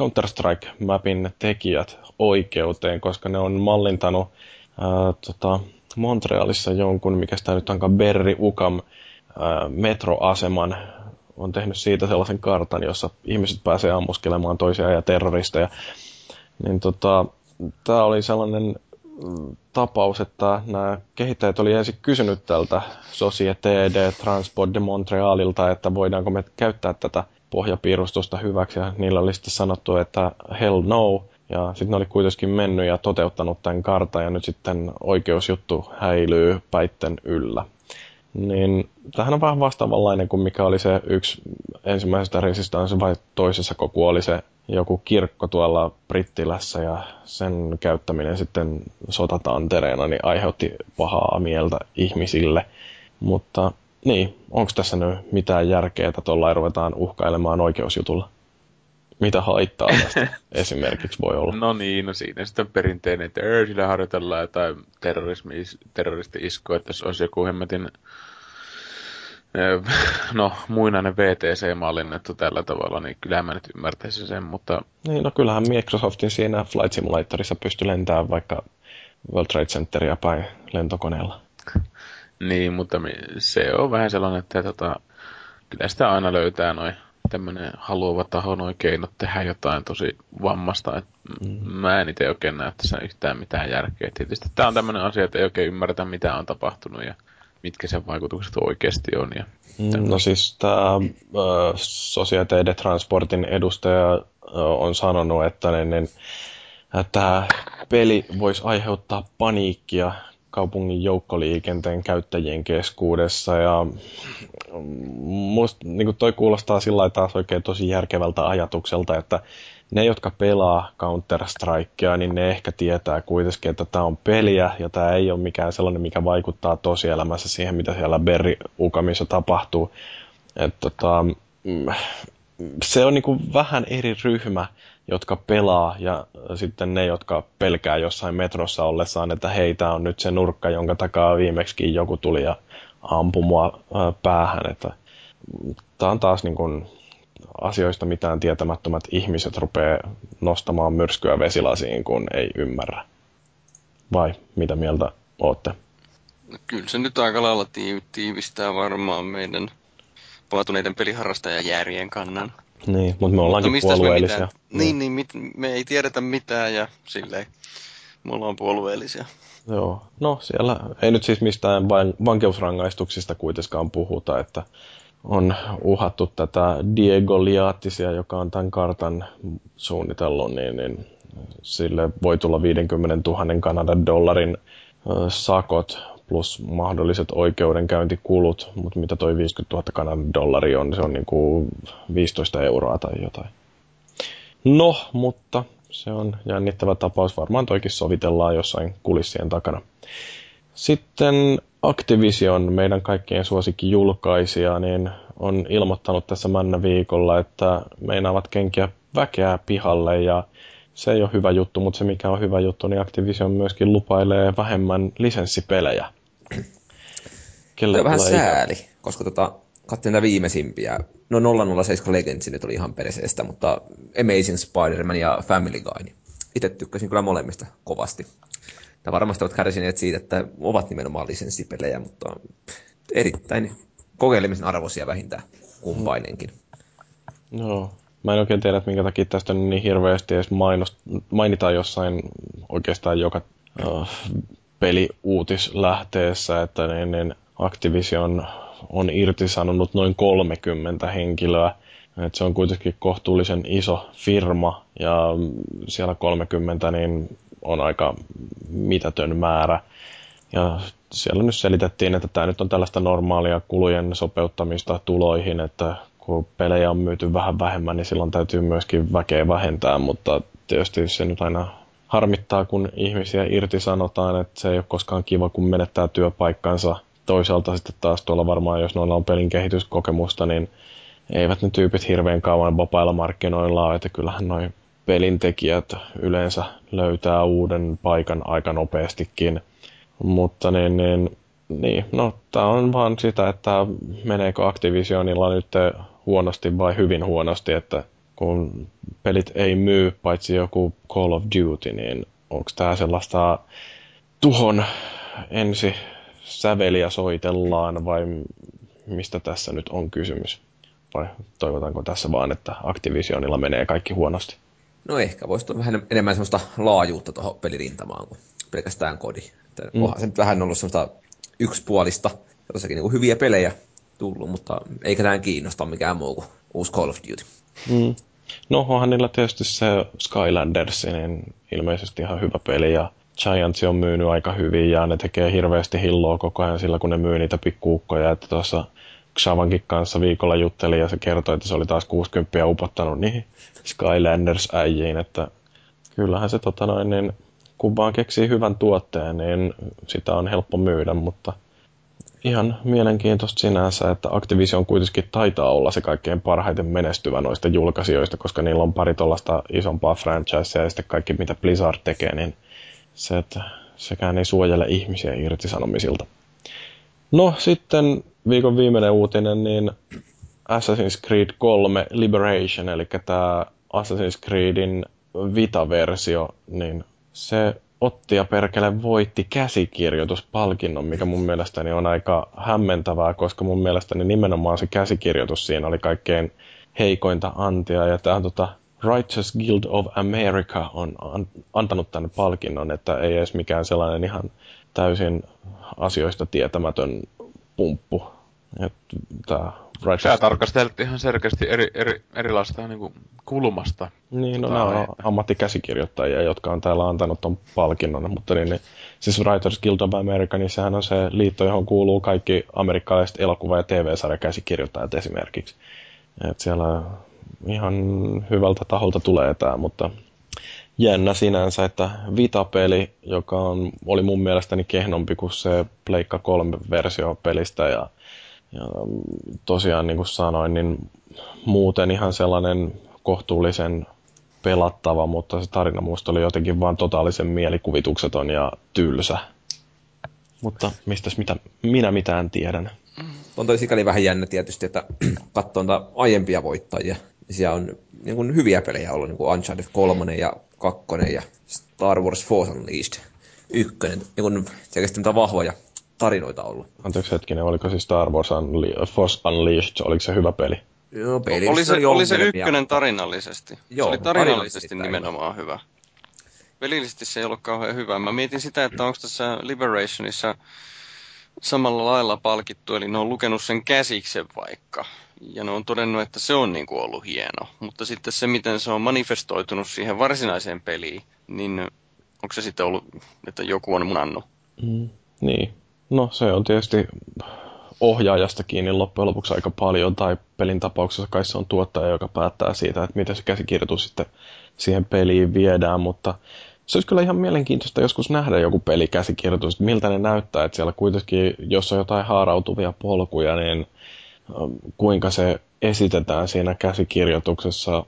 Counter-Strike-mapin tekijät oikeuteen, koska ne on mallintanut Montrealissa jonkun, mikä sitä nyt onkaan Berry Ukam metroaseman. On tehnyt siitä sellaisen kartan, jossa ihmiset pääsee ammuskelemaan toisiaan ja terroristeja. Niin tämä oli sellainen tapaus, että nämä kehittäjät oli ensin kysynyt tältä Société de Transport de Montréalilta, että voidaanko me käyttää tätä pohjapiirustusta hyväksi. Ja niillä oli sitten sanottu, että hell no. Ja sitten ne oli kuitenkin mennyt ja toteuttanut tämän kartan ja nyt sitten oikeusjuttu häilyy päitten yllä. Niin tämähän on vähän vastaavanlainen kuin mikä oli se yksi ensimmäisestä Resistance vai toisessa koku oli se joku kirkko tuolla Brittilässä ja sen käyttäminen sitten sotatantereena niin aiheutti pahaa mieltä ihmisille. Mutta niin, onko tässä nyt mitään järkeä, että tuollain ruvetaan uhkailemaan oikeusjutulla? Mitä haittaa tästä esimerkiksi voi olla? No niin, no siinä sitten perinteinen, että sillä harjoitellaan jotain terroristi-iskoa, että jos olisi joku hemmetin muinainen VTC-mallinnettu tällä tavalla, niin kyllähän mä nyt ymmärtäisin sen, mutta... Niin, no kyllähän Microsoftin siinä Flight Simulatorissa pystyi lentämään vaikka World Trade Centeria päin lentokoneella. Niin, mutta se on vähän sellainen, että kyllä sitä aina löytää noin. Tämmöinen haluava taho noin keinot tehdä jotain tosi vammasta. Mä en itse oikein näe tässä yhtään mitään järkeä. Tietysti tää on tämmöinen asia, että ei oikein ymmärretä mitä on tapahtunut ja mitkä sen vaikutukset oikeasti on. Ja no siis tämä Société de Transportin edustaja on sanonut, että tämä peli voisi aiheuttaa paniikkia kaupungin joukkoliikenteen käyttäjien keskuudessa ja musta niin toi kuulostaa sillä lailla taas oikein tosi järkevältä ajatukselta, että ne, jotka pelaa Counter-Strikea, niin ne ehkä tietää kuitenkin, että tämä on peliä ja tämä ei ole mikään sellainen, mikä vaikuttaa tosielämässä siihen, mitä siellä Berry-Ukamissa tapahtuu. Että se on niin kuin vähän eri ryhmä, jotka pelaa ja sitten ne, jotka pelkää jossain metrossa ollessaan, että hei, tää on nyt se nurkka, jonka takaa viimeksikin joku tuli ja ampui mua päähän. Että tää on taas niin kun asioista mitään tietämättömät ihmiset rupeaa nostamaan myrskyä vesilasiin, kun ei ymmärrä. Vai mitä mieltä ootte? No, kyllä se nyt aika lailla tiivistää varmaan meidän paatuneiden peliharrastajajärjen kannan. Niin, mutta me ollaankin puolueellisia. Me ei tiedetä mitään ja silleen me ollaan puolueellisia. Joo, no siellä ei nyt siis mistään vankeusrangaistuksista kuitenkaan puhuta, että on uhattu tätä Diego Liattisia, joka on tämän kartan suunnitellut, niin sille voi tulla 50 000 Kanadan dollarin sakot plus mahdolliset oikeudenkäyntikulut, mutta mitä toi 50 000 Kanadan dollaria on, se on niin kuin 15 euroa tai jotain. No, mutta se on jännittävä tapaus. Varmaan toikin sovitellaan jossain kulissien takana. Sitten Activision, meidän kaikkien suosikki julkaisija, niin on ilmoittanut tässä männä viikolla, että meinaavat kenkiä väkeä pihalle ja se ei ole hyvä juttu, mutta se mikä on hyvä juttu, niin Activision myöskin lupailee vähemmän lisenssipelejä. Tämä on vähän sääli, koska katsoin näitä viimeisimpiä. No 007 Legends nyt oli ihan perseestä, mutta Amazing Spiderman ja Family Guy. Itse tykkäsin kyllä molemmista kovasti. Ja varmasti ovat kärsineet siitä, että ovat nimenomaan lisenssipelejä, mutta erittäin kokeilemisen arvoisia vähintään kumpainenkin. No, mä en oikein tiedä, minkä takia tästä niin hirveästi edes mainitaan jossain oikeastaan joka peliuutislähteessä, että niin Activision on irtisanonut noin 30 henkilöä. Et se on kuitenkin kohtuullisen iso firma ja siellä 30 niin on aika mitätön määrä. Ja siellä nyt selitettiin, että tämä nyt on tällaista normaalia kulujen sopeuttamista tuloihin, että kun pelejä on myyty vähän vähemmän, niin silloin täytyy myöskin väkeä vähentää, mutta tietysti se nyt aina harmittaa, kun ihmisiä irtisanotaan, että se ei ole koskaan kiva, kun menettää työpaikkansa. Toisaalta sitten taas tuolla varmaan, jos noilla on pelin kehityskokemusta, niin eivät ne tyypit hirveän kauan vapailla markkinoilla ole, että kyllähän noin pelintekijät yleensä löytää uuden paikan aika nopeastikin. Mutta tämä on vaan sitä, että meneekö Activisionilla nyt huonosti vai hyvin huonosti, että kun pelit ei myy paitsi joku Call of Duty, niin onko tämä sellaista tuhon ensi säveliä soitellaan vai mistä tässä nyt on kysymys? Vai toivotaanko tässä vaan, että Activisionilla menee kaikki huonosti? No ehkä voisi tulla vähän enemmän semmoista laajuutta tuohon pelirintamaan kuin pelkästään kodi. Onhan se nyt vähän ollut semmoista yksipuolista, jossakin niin hyviä pelejä tullut, mutta eikä tämä kiinnosta mikään muu kuin uusi Call of Duty. No onhan niillä tietysti se Skylanders, niin ilmeisesti ihan hyvä peli ja Giants on myynyt aika hyvin ja ne tekee hirveästi hilloa koko ajan sillä, kun ne myy niitä pikkuukkoja, että tuossa Xavankin kanssa viikolla juttelin ja se kertoi, että se oli taas 60 upottanut niihin Skylanders-äijiin, että kyllähän se kun vaan keksii hyvän tuotteen, niin sitä on helppo myydä, mutta ihan mielenkiintoista sinänsä, että Activision kuitenkin taitaa olla se kaikkein parhaiten menestyvä noista julkaisijoista, koska niillä on pari tuollaista isompaa franchisea ja sitten kaikki mitä Blizzard tekee, niin se, että sekään ei suojele ihmisiä irtisanomisilta. No sitten viikon viimeinen uutinen, niin Assassin's Creed 3 Liberation, eli tämä Assassin's Creedin Vita-versio, niin se otti ja perkele voitti käsikirjoituspalkinnon, mikä mun mielestäni on aika hämmentävää, koska mun mielestäni nimenomaan se käsikirjoitus siinä oli kaikkein heikointa antia, ja tämä Writers Guild of America on antanut tämän palkinnon, että ei edes mikään sellainen ihan täysin asioista tietämätön pumppu. Tämä tarkasteltiin ihan selkeästi erilaista niin kuin kulmasta. Niin, no nämä on ammattikäsikirjoittajia, jotka on täällä antanut ton palkinnon, mutta siis Writers Guild of America, niin sehän on se liitto, johon kuuluu kaikki amerikkalaiset elokuva- ja TV-sarjakirjoittajat esimerkiksi. Et siellä ihan hyvältä taholta tulee tämä, mutta jännä sinänsä, että Vita-peli, joka oli mun mielestäni kehnompi kuin se Pleikka 3-versio pelistä ja tosiaan niin kuin sanoin, niin muuten ihan sellainen kohtuullisen pelattava, mutta se tarina musta oli jotenkin vaan totaalisen mielikuvitukseton ja tylsä. Mutta mistäs minä mitään tiedän. On toi sikäli vähän jännä tietysti, että katsotaan aiempia voittajia. Siellä on niin kuin hyviä pelejä ollut, niin kuin Uncharted 3 ja 2 ja Star Wars Force Unleashed 1. Niin kuin selkeästi mitä vahvoja tarinoita ollut. Anteeksi hetkinen, oliko siis Star Wars Force Unleashed, oliko se hyvä peli? Joo, oli se ykkönen tarinallisesti. Joo, se oli tarinallisesti nimenomaan hyvä. Pelillisesti se ei ollut kauhean hyvä. Mä mietin sitä, että onko tässä Liberationissa samalla lailla palkittu, eli ne on lukenut sen käsiksen vaikka. Ja ne on todennut, että se on niin kuin ollut hieno. Mutta sitten se, miten se on manifestoitunut siihen varsinaiseen peliin, niin onko se sitten ollut, että joku on munannut? Mm, niin. No se on tietysti ohjaajasta kiinni loppujen lopuksi aika paljon, tai pelin tapauksessa kai se on tuottaja, joka päättää siitä, että miten se käsikirjoitus sitten siihen peliin viedään, mutta se olisi kyllä ihan mielenkiintoista joskus nähdä joku peli käsikirjoitus, että miltä ne näyttää, että siellä kuitenkin, jos on jotain haarautuvia polkuja, niin kuinka se esitetään siinä käsikirjoituksessa.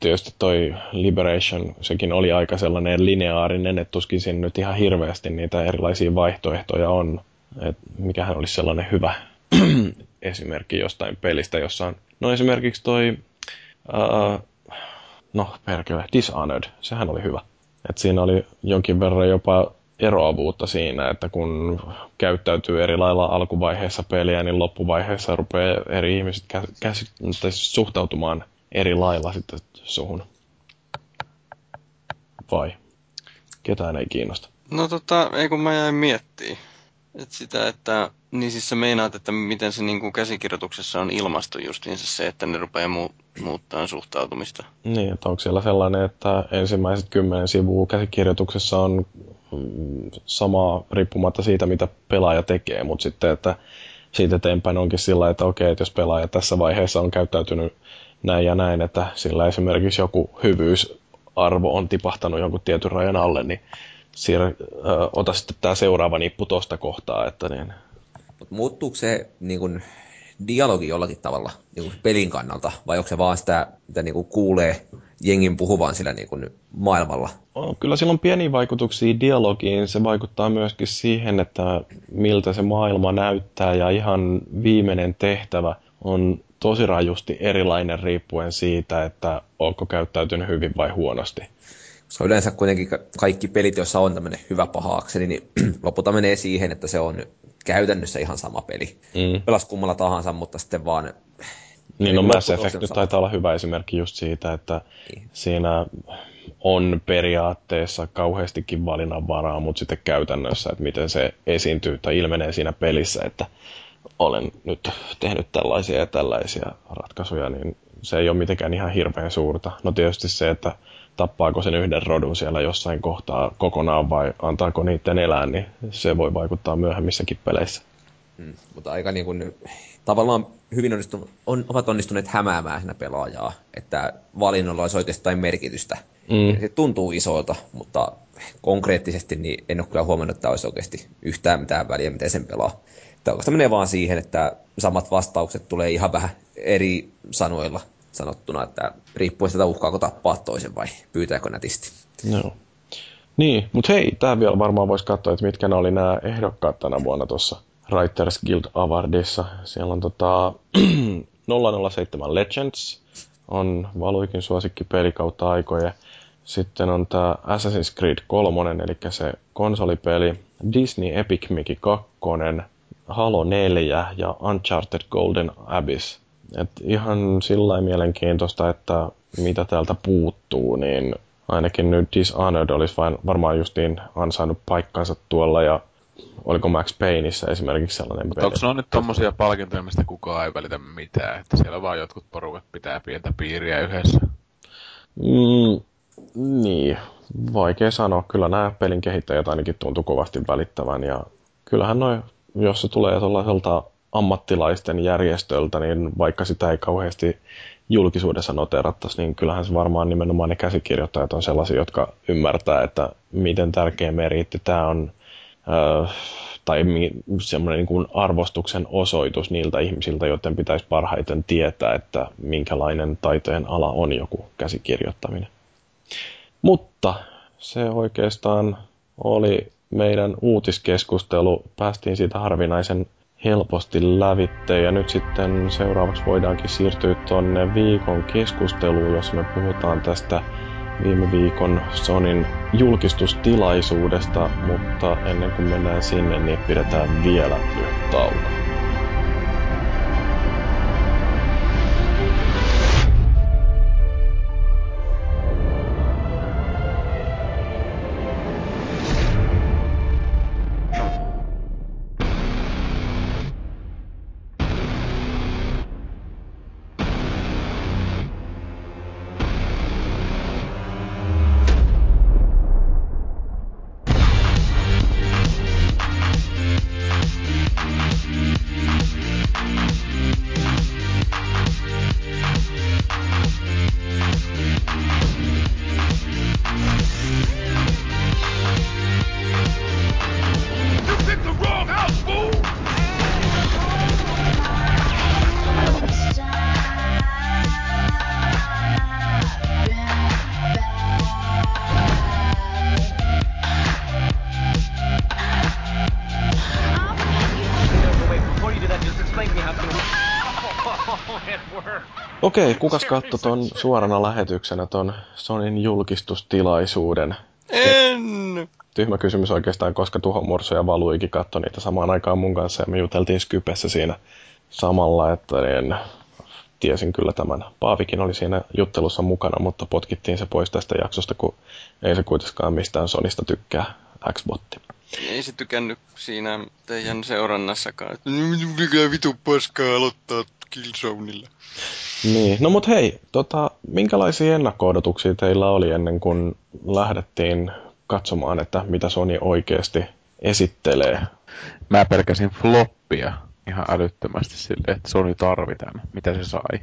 Tietysti toi Liberation, sekin oli aika sellainen lineaarinen, että tuskin siinä nyt ihan hirveästi niitä erilaisia vaihtoehtoja on. Et mikähän olisi sellainen hyvä esimerkki jostain pelistä, jossa on... No esimerkiksi toi... Dishonored. Sehän oli hyvä. Et siinä oli jonkin verran jopa eroavuutta siinä, että kun käyttäytyy eri lailla alkuvaiheessa peliä, niin loppuvaiheessa rupeaa eri ihmiset suhtautumaan eri lailla sitten suhun. Vai? Ketään ei kiinnosta. No ei kun mä jäin miettimään. Et sitä, että... Niin siis sä meinaat, että miten se niin kuin käsikirjoituksessa on ilmasto justiinsa se, että ne rupeaa muuttaa suhtautumista. Niin, että onko siellä sellainen, että ensimmäiset 10 sivua käsikirjoituksessa on samaa riippumatta siitä, mitä pelaaja tekee, mutta sitten, että siitä eteenpäin onkin sillä, että okei, että jos pelaaja tässä vaiheessa on käyttäytynyt näin ja näin, että sillä esimerkiksi joku hyvyysarvo on tipahtanut jonkun tietyn rajan alle, niin ota sitten tämä seuraava nippu tuosta kohtaa, että niin... Mutta muuttuuko se niin kun, dialogi jollakin tavalla niin kun pelin kannalta, vai onko se vaan sitä, mitä niin kun kuulee jengin puhuvan sillä niin kun maailmalla? Kyllä sillä on pieniä vaikutuksia dialogiin. Se vaikuttaa myöskin siihen, että miltä se maailma näyttää, ja ihan viimeinen tehtävä on tosi rajusti erilainen riippuen siitä, että onko käyttäytynyt hyvin vai huonosti. Koska yleensä kuitenkin kaikki pelit, joissa on tämmöinen hyvä paha akseli, niin lopulta menee siihen, että se on käytännössä ihan sama peli. Mm. Pelas kummalla tahansa, mutta sitten vaan... Niin, no Mass Effect nyt taitaa olla hyvä esimerkki just siitä, että siinä on periaatteessa kauheastikin valinnanvaraa, mutta sitten käytännössä, että miten se esiintyy tai ilmenee siinä pelissä, että olen nyt tehnyt tällaisia ja tällaisia ratkaisuja, niin se ei ole mitenkään ihan hirveän suurta. No tietysti se, että tappaako sen yhden rodun siellä jossain kohtaa kokonaan vai antaako niiden elää, niin se voi vaikuttaa myöhemmissäkin peleissä. Mutta aika niin kuin, tavallaan hyvin ovat onnistuneet hämäämään siinä pelaajaa, että valinnolla olisi oikeastaan merkitystä. Mm. Se tuntuu isolta, mutta konkreettisesti niin en ole kyllä huomannut, että olisi oikeasti yhtään mitään väliä, miten sen pelaa. Tämä menee vaan siihen, että samat vastaukset tulee ihan vähän eri sanoilla sanottuna, että riippuen sitä uhkaako tappaa toisen vai pyytääkö nätisti. No. Niin, mutta hei, tää vielä varmaan voisi katsoa, että mitkä ne oli nämä ehdokkaat tänä vuonna tuossa Writers Guild Awardissa. Siellä on 007 Legends, on valuikin suosikki peli kautta aikoja. Sitten on tää Assassin's Creed 3, eli se konsolipeli, Disney Epic Mickey 2, Halo 4 ja Uncharted Golden Abyss. Et ihan sillä mielenkiintoista, että mitä täältä puuttuu, niin ainakin nyt Dishonored olisi varmaan justiin ansainnut paikkansa tuolla, ja oliko Max Payneissa esimerkiksi sellainen peli. Mutta onko ne on nyt tommosia palkintoja, mistä kukaan ei välitä mitään, että siellä vaan jotkut porukat pitää pientä piiriä yhdessä? Niin, vaikea sanoa. Kyllä nämä pelin kehittäjät ainakin tuntuu kovasti välittävän, ja kyllähän noi, jos se tulee sellaiselta ammattilaisten järjestöltä, niin vaikka sitä ei kauheasti julkisuudessa noterattaisi, niin kyllähän se varmaan nimenomaan ne käsikirjoittajat on sellaisia, jotka ymmärtää, että miten tärkeä meriitti tämä on, tai semmoinen niin kuin arvostuksen osoitus niiltä ihmisiltä, joiden pitäisi parhaiten tietää, että minkälainen taiteen ala on joku käsikirjoittaminen. Mutta se oikeastaan oli meidän uutiskeskustelu. Päästiin siitä harvinaisen helposti lävitteen, ja nyt sitten seuraavaksi voidaankin siirtyä tuonne viikon keskusteluun, jossa me puhutaan tästä viime viikon Sonin julkistustilaisuudesta, mutta ennen kuin mennään sinne, niin pidetään vielä lyhyt tauko. Okei, kukas katsoi ton suorana lähetyksenä ton Sonyn julkistustilaisuuden? En! Tyhmä kysymys oikeastaan, koska Tuhomursu ja Valuikin katsoi niitä samaan aikaan mun kanssa ja me juteltiin Skypessä siinä samalla, että niin, tiesin kyllä tämän. Paavikin oli siinä juttelussa mukana, mutta potkittiin se pois tästä jaksosta, kun ei se kuitenkaan mistään Sonista tykkää Xbotti. Ei se tykännyt siinä teidän seurannassakaan. Mikä vitu paskaa aloittaa Killzoneilla. Niin, no mut hei, minkälaisia ennakko-odotuksia teillä oli ennen kuin lähdettiin katsomaan, että mitä Sony oikeesti esittelee? Mä pelkäsin floppia ihan älyttömästi silleen, että Sony tarvi tämän, mitä se sai.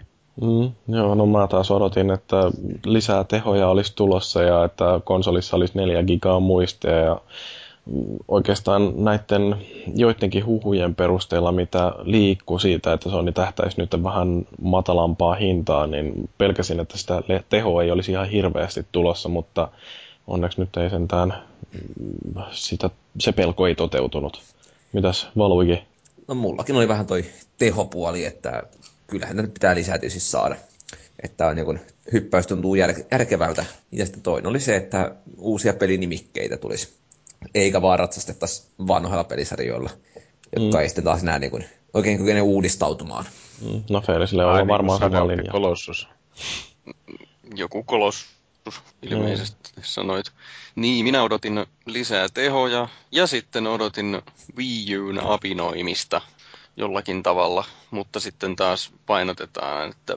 Joo, no mä taas odotin, että lisää tehoja olisi tulossa ja että konsolissa olisi 4 gigaa muistia ja oikeastaan näiden joidenkin huhujen perusteella, mitä liikkuu siitä, että Sony tähtäisi nyt vähän matalampaa hintaa, niin pelkäsin, että sitä tehoa ei olisi ihan hirveästi tulossa, mutta onneksi nyt ei sentään se pelko ei toteutunut. Mitäs Valuikin? No mullakin oli vähän toi tehopuoli, että kyllähän tätä pitää lisää tietysti saada. Että on joku hyppäys tuntuu järkevältä. Ja sitten toinen oli se, että uusia pelinimikkeitä tulisi. Eikä vaan ratsastettaisi vanhoilla pelisarjoilla, jotka ei sitten taas nää niin kuin, oikein kykene uudistautumaan. No Felisille on varmaan sama linja. Kolossus. Joku kolossus ilmeisesti sanoit. Niin, minä odotin lisää tehoja ja sitten odotin Wii U:n apinoimista jollakin tavalla. Mutta sitten taas painotetaan, että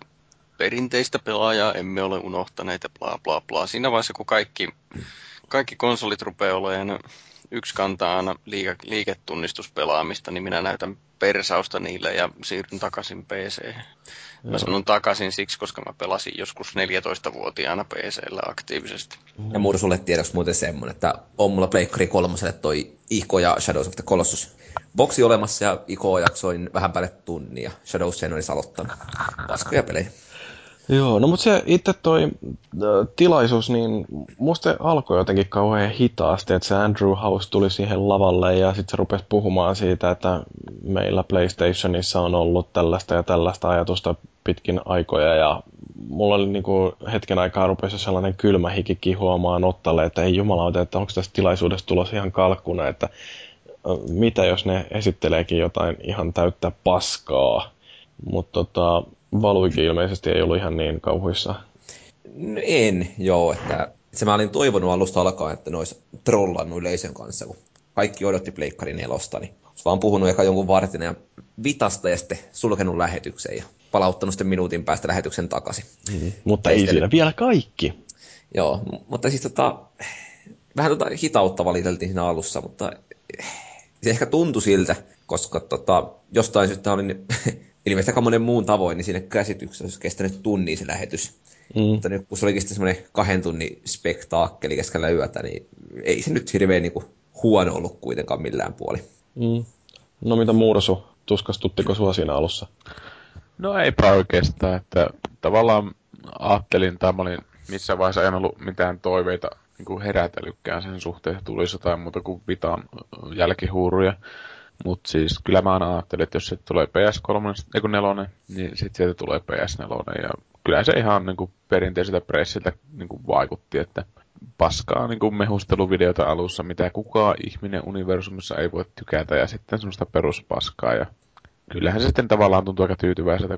perinteistä pelaajaa emme ole unohtaneet ja bla bla bla. Siinä vaiheessa, kun kaikki konsolit rupeaa olemaan yksi kantaan liiketunnistuspelaamista, niin minä näytän persausta niille ja siirryn takaisin PC:hen. Mä sanon takaisin siksi, koska mä pelasin joskus 14-vuotiaana PC:llä aktiivisesti. Ja Mursulle tiedoksi muuten semmoinen, että on mulla Pleikkari 3:lle toi Ico ja Shadows of the Colossus boksi olemassa ja Icoa jaksoin vähän päälle tunnia. Shadows sen olisi aloittanut paskoja pelejä. Joo, no mutta se itse toi tilaisuus, niin musta alkoi jotenkin kauhean hitaasti, että se Andrew House tuli siihen lavalle ja sitten se rupesi puhumaan siitä, että meillä PlayStationissa on ollut tällaista ja tällaista ajatusta pitkin aikoja ja mulla oli niinku hetken aikaa rupesi sellainen kylmä hiki kihuamaan ottalle, että ei jumalauta, että onko tässä tilaisuudessa tulossa ihan kalkkuna, että mitä jos ne esitteleekin jotain ihan täyttä paskaa, mutta Valuikin ilmeisesti ei ollut ihan niin kauhuissa. No en, joo. Että mä olin toivonut alusta alkaen, että ne olisi trollannut yleisön kanssa, kun kaikki odotti Pleikkarin 4:sta. Niin olisi vaan puhunut eka jonkun vartin ja vitasta ja sitten sulkenut lähetyksen ja palauttanut sitten minuutin päästä lähetyksen takaisin. Mutta ei siinä vielä kaikki. Joo, mutta siis vähän hitautta valiteltiin siinä alussa, mutta se ehkä tuntui siltä, koska jostain syystä olin ilmeisesti aika monen muun tavoin, niin siinä käsityksessä olisi kestänyt tunnin se lähetys. Mutta nyt kun se olikin sitten semmoinen 2 tunnin spektaakkeli keskellä yötä, niin ei se nyt hirveän niin kuin huono ollut kuitenkaan millään puoli. No mitä Mursu? Tuskastuttiko sua siinä alussa? No eipä oikeastaan. Että tavallaan ajattelin, että mä olin missään vaiheessa en ollut mitään toiveita niin herätellytkään sen suhteen, että tulisi jotain muuta kuin Vitan jälkihuuruja. Mutta siis kyllä mä aina ajattelin, että jos se tulee PS4, niin sitten sieltä tulee PS4. Ja kyllä se ihan niinku perinteiseltä pressiltä niinku vaikutti, että paskaa niinku mehusteluvideota alussa, mitä kukaan ihminen universumissa ei voi tykätä. Ja sitten semmoista peruspaskaa. Ja kyllähän se sitten tavallaan tuntui aika tyytyväiseltä,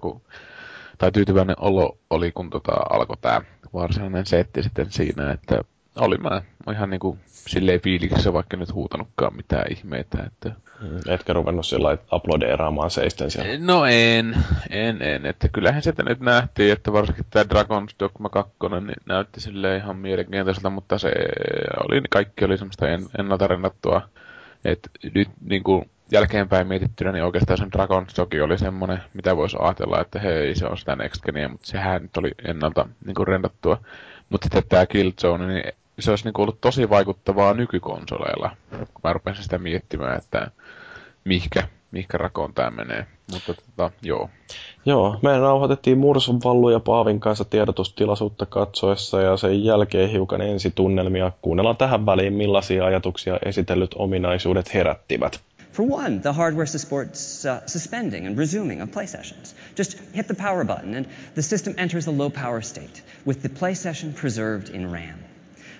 tai tyytyväinen olo oli, kun alkoi tämä varsinainen setti sitten siinä, että olin mä ihan niinku silleen fiiliksessä, vaikka nyt huutanutkaan mitään ihmeitä. Että etkä ruvennut sillä aplodeeraamaan seisten siellä? No en. Että kyllähän sitä nyt nähtiin, että varsinkin tämä Dragon's Dogma 2 niin näytti silleen ihan mielenkiintoiselta, mutta kaikki oli semmoista ennalta rennattua. Että nyt niinku jälkeenpäin mietittynä, niin oikeastaan sen Dragon's Dog oli semmoinen, mitä voisi ajatella, että hei, se on sitä next genia, mutta sehän nyt oli ennalta niinku rendattua. Mutta sitten tämä Killzone, niin se olisi niinku ollut tosi vaikuttavaa nykykonsoleilla, kun mä rupesin sitä miettimään, että mihinkä rakoon tämä menee. Mutta joo. Joo, me nauhoitettiin Mursun, Vallu ja Paavin kanssa tiedotustilaisuutta katsoessa ja sen jälkeen hiukan ensitunnelmia. Kuunnellaan tähän väliin, millaisia ajatuksia esitellyt ominaisuudet herättivät. For one, the hardware supports suspending and resuming of play sessions. Just hit the power button and the system enters a low power state with the play session preserved in RAM.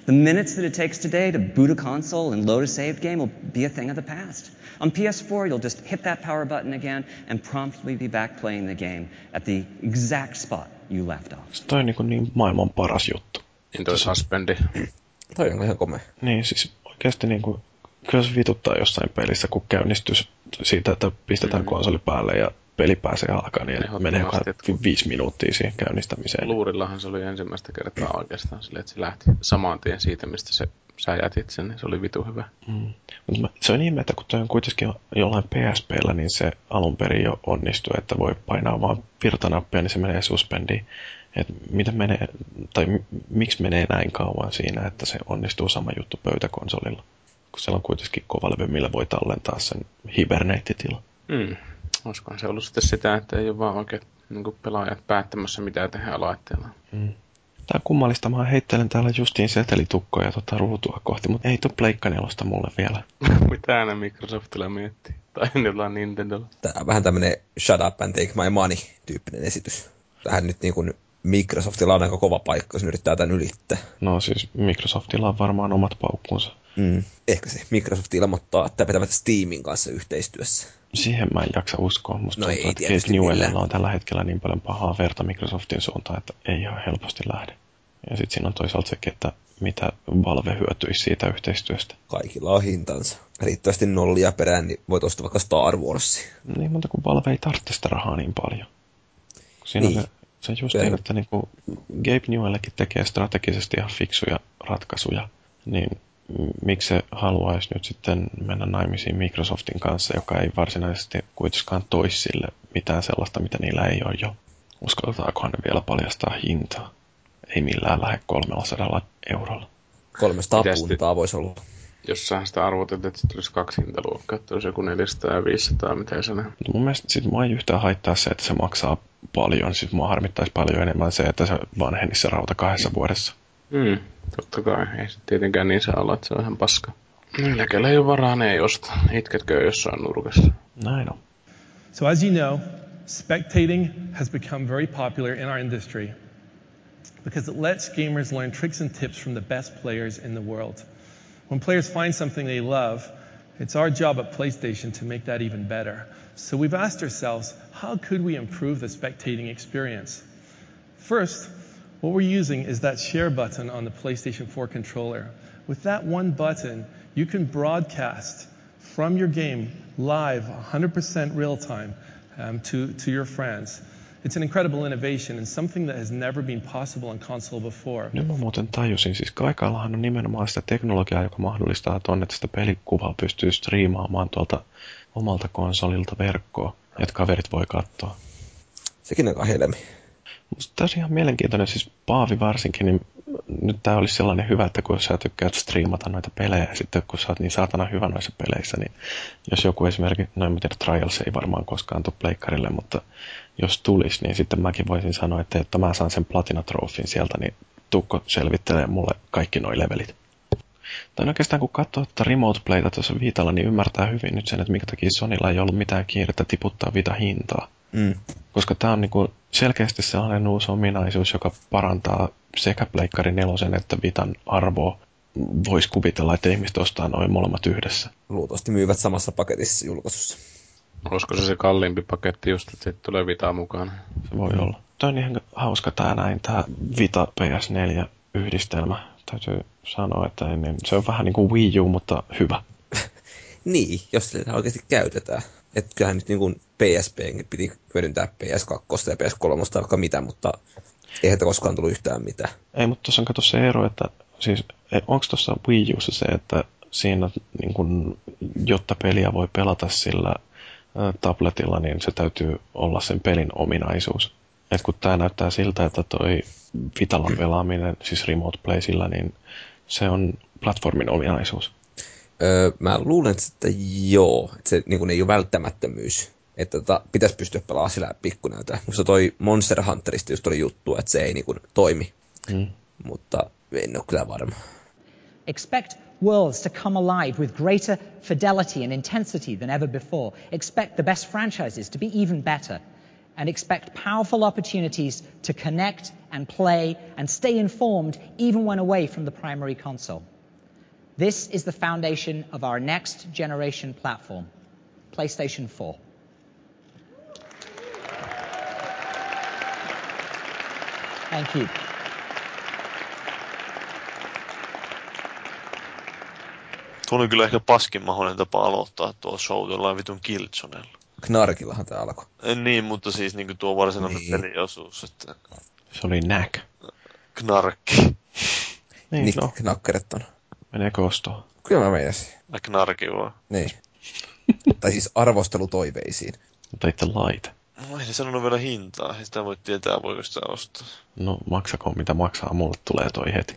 The minutes that it takes today to boot a console and load a saved game will be a thing of the past. On PS4, you'll just hit that power button again and promptly be back playing the game at the exact spot you left off. Toi on niin maailman paras juttu. Niin toi suspendi. Toi on ihan komea. Niin siis oikeasti niin kuin, kyllä se vituttaa jossain pelissä, kun käynnistys siitä, että pistetään konsoli päälle ja peli pääsee alkaa, niin menee 5 minuuttia siihen käynnistämiseen. Luurillahan se oli ensimmäistä kertaa oikeastaan silleen, että se lähti saman tien siitä, mistä sä jätit sen, niin se oli vitu hyvä. Mm. Se on ihme, että kun toi on kuitenkin jollain PSP:llä, niin se alun perin jo onnistuu, että voi painaa vaan virtanappia, niin se menee suspendiin. Että mitä menee, tai miksi menee näin kauan siinä, että se onnistuu sama juttu pöytäkonsolilla? Kun siellä on kuitenkin kovalevy, millä voi tallentaa sen hiberneittitila. Mm. Olisikohan se ollut sitten sitä, että ei ole vaan oikein niin pelaajat päättämässä, mitä tehdään laitteella. Mm. Tää on kummallista. Mä heittelen täällä justiin setelitukkoja ruutua kohti, mutta ei tuu Pleikka 4:stä mulle vielä. Mitä ne Microsoftilla miettii? Tai jollain Nintendolla. Tää on vähän tämmönen shut up and take my money -tyyppinen esitys. Tähän nyt niin kuin Microsoftilla on aika kova paikka, jos yrittää tämän ylittää. No siis Microsoftilla on varmaan omat paukkunsa. Mm. Ehkä se Microsoft ilmoittaa, että pitävät Steamin kanssa yhteistyössä. Siihen mä en jaksa uskoa. Musta tuntuu, että Gabe Newellilla on tällä hetkellä niin paljon pahaa verta Microsoftin suuntaan, että ei ihan helposti lähde. Ja sitten siinä on toisaalta sekin, että mitä Valve hyötyisi siitä yhteistyöstä. Kaikilla on hintansa. Riittävästi nollia perään, niin voit ostaa vaikka Star Warsia. Niin monta, kun Valve ei tarvitse sitä rahaa niin paljon. Siinä niin. Se just niin, että niin kun Gabe Newellkin tekee strategisesti ihan fiksuja ratkaisuja, niin miksi se haluaisi nyt sitten mennä naimisiin Microsoftin kanssa, joka ei varsinaisesti kuitenkaan toisi sille mitään sellaista, mitä niillä ei ole jo. Uskaltaakohan ne vielä paljastaa hintaa? Ei millään lähde 300 €. 300 puntaa voisi olla. Jossain sitä arvotet, että tulisi 2 hintaluokkaa, että olisi joku 400 ja 500, mitä se näin. Mun mielestä sit mua ei yhtään haittaa se, että se maksaa paljon. Sit mua harmittaisi paljon enemmän se, että se vanhenisi se rauta 2 vuodessa. Mm, totta kai. Ei se tietenkään niin saa olla, että se on ihan paska. Niillä, kellä ei ole varaa, ne ei osta. Itketkö jossain nurkassa? Näin on. So as you know, spectating has become very popular in our industry because it lets gamers learn tricks and tips from the best players in the world. When players find something they love, it's our job at PlayStation to make that even better. So we've asked ourselves, how could we improve the spectating experience? First, what we're using is that share button on the PlayStation 4 controller. With that one button, you can broadcast from your game live, 100% real time to your friends. It's an incredible innovation and something that has never been possible on console before. Nyt mä muuten tajusin, siis Gaikallahan on nimenomaan sitä teknologiaa, joka mahdollistaa tuonne, että sitä pelikuvaa pystyy striimaamaan tuolta omalta konsolilta verkkoon, että kaverit voi katsoa. Sekin on helmi. Tämä on ihan mielenkiintoinen, siis Paavi varsinkin, niin nyt tämä olisi sellainen hyvä, että kun sä tykkäät striimata noita pelejä, ja sitten kun sä oot niin saatana hyvä noissa peleissä, niin jos joku esimerkiksi, no en tiedä, Trials ei varmaan koskaan tule pleikkarille, mutta jos tulisi, niin sitten mäkin voisin sanoa, että jotta mä saan sen platinatrofin sieltä, niin tukko selvittelee mulle kaikki noi levelit. Tai oikeastaan kun katsoo tätä remote playta tuossa Viitalla, niin ymmärtää hyvin nyt sen, että minkä takia Sonylla ei ollut mitään kiirettä tiputtaa Vita hintaa. Mm. Koska tämä on niinku selkeästi sellainen uusi ominaisuus, joka parantaa sekä Pleikkari 4 että Vitan arvoa. Voisi kuvitella, että ihmiset ostaa noin molemmat yhdessä. Luultavasti myyvät samassa paketissa julkaisussa. Olisiko se kalliimpi paketti just, että tulee Vitaa mukaan? Se voi olla. Tämä on ihan hauska tämä Vita PS4-yhdistelmä. Täytyy sanoa, että se on vähän niin kuin Wii U, mutta hyvä. Niin, jos sitä oikeasti käytetään. Että kyllähän nyt niin kuin PSP:nkin piti hyödyntää PS2 ja PS3 tai vaikka mitä, mutta eihän sitä koskaan tullut yhtään mitään. Ei, mutta tuossa on kato se ero, että siis onko tuossa Wii U:ssa se, että siinä niin kun, jotta peliä voi pelata sillä tabletilla, niin se täytyy olla sen pelin ominaisuus. Et kun tää näyttää siltä, että toi Vitalan pelaaminen, siis remote play sillä, niin se on platformin ominaisuus. Mä luulen, että joo, että se niin ei ole välttämättömyys, että pitäisi pystyä pelaamaan sillä pikkunäytä. Musta toi Monster Hunterista just oli juttu, että se ei niin toimi, mutta en ole kyllä varma. Expect worlds to come alive with greater fidelity and intensity than ever before. Expect the best franchises to be even better, and expect powerful opportunities to connect and play and stay informed even when away from the primary console. This is the foundation of our next generation platform, PlayStation 4. Thank you. Tuli kyllä ehkä paskin mahdollinen tapa aloittaa tuo show jollain vitun Killzonella. Knarkillahan tää alkoi. Niin, mutta siis niinku tuo varsinainen peliosuus, että... Se oli näk. Knarkki. Niin, Nick no. Knakkerettona. Meneekö ostoon? Kyllä mä menisin. Mä knarkin vaan. Niin. Tai siis arvostelutoiveisiin. Mutta itse laite. No ei ne sanonut vielä hintaa, ei sitä voi tietää voiko sitä ostaa. No maksako mitä maksaa, mulle tulee toi heti.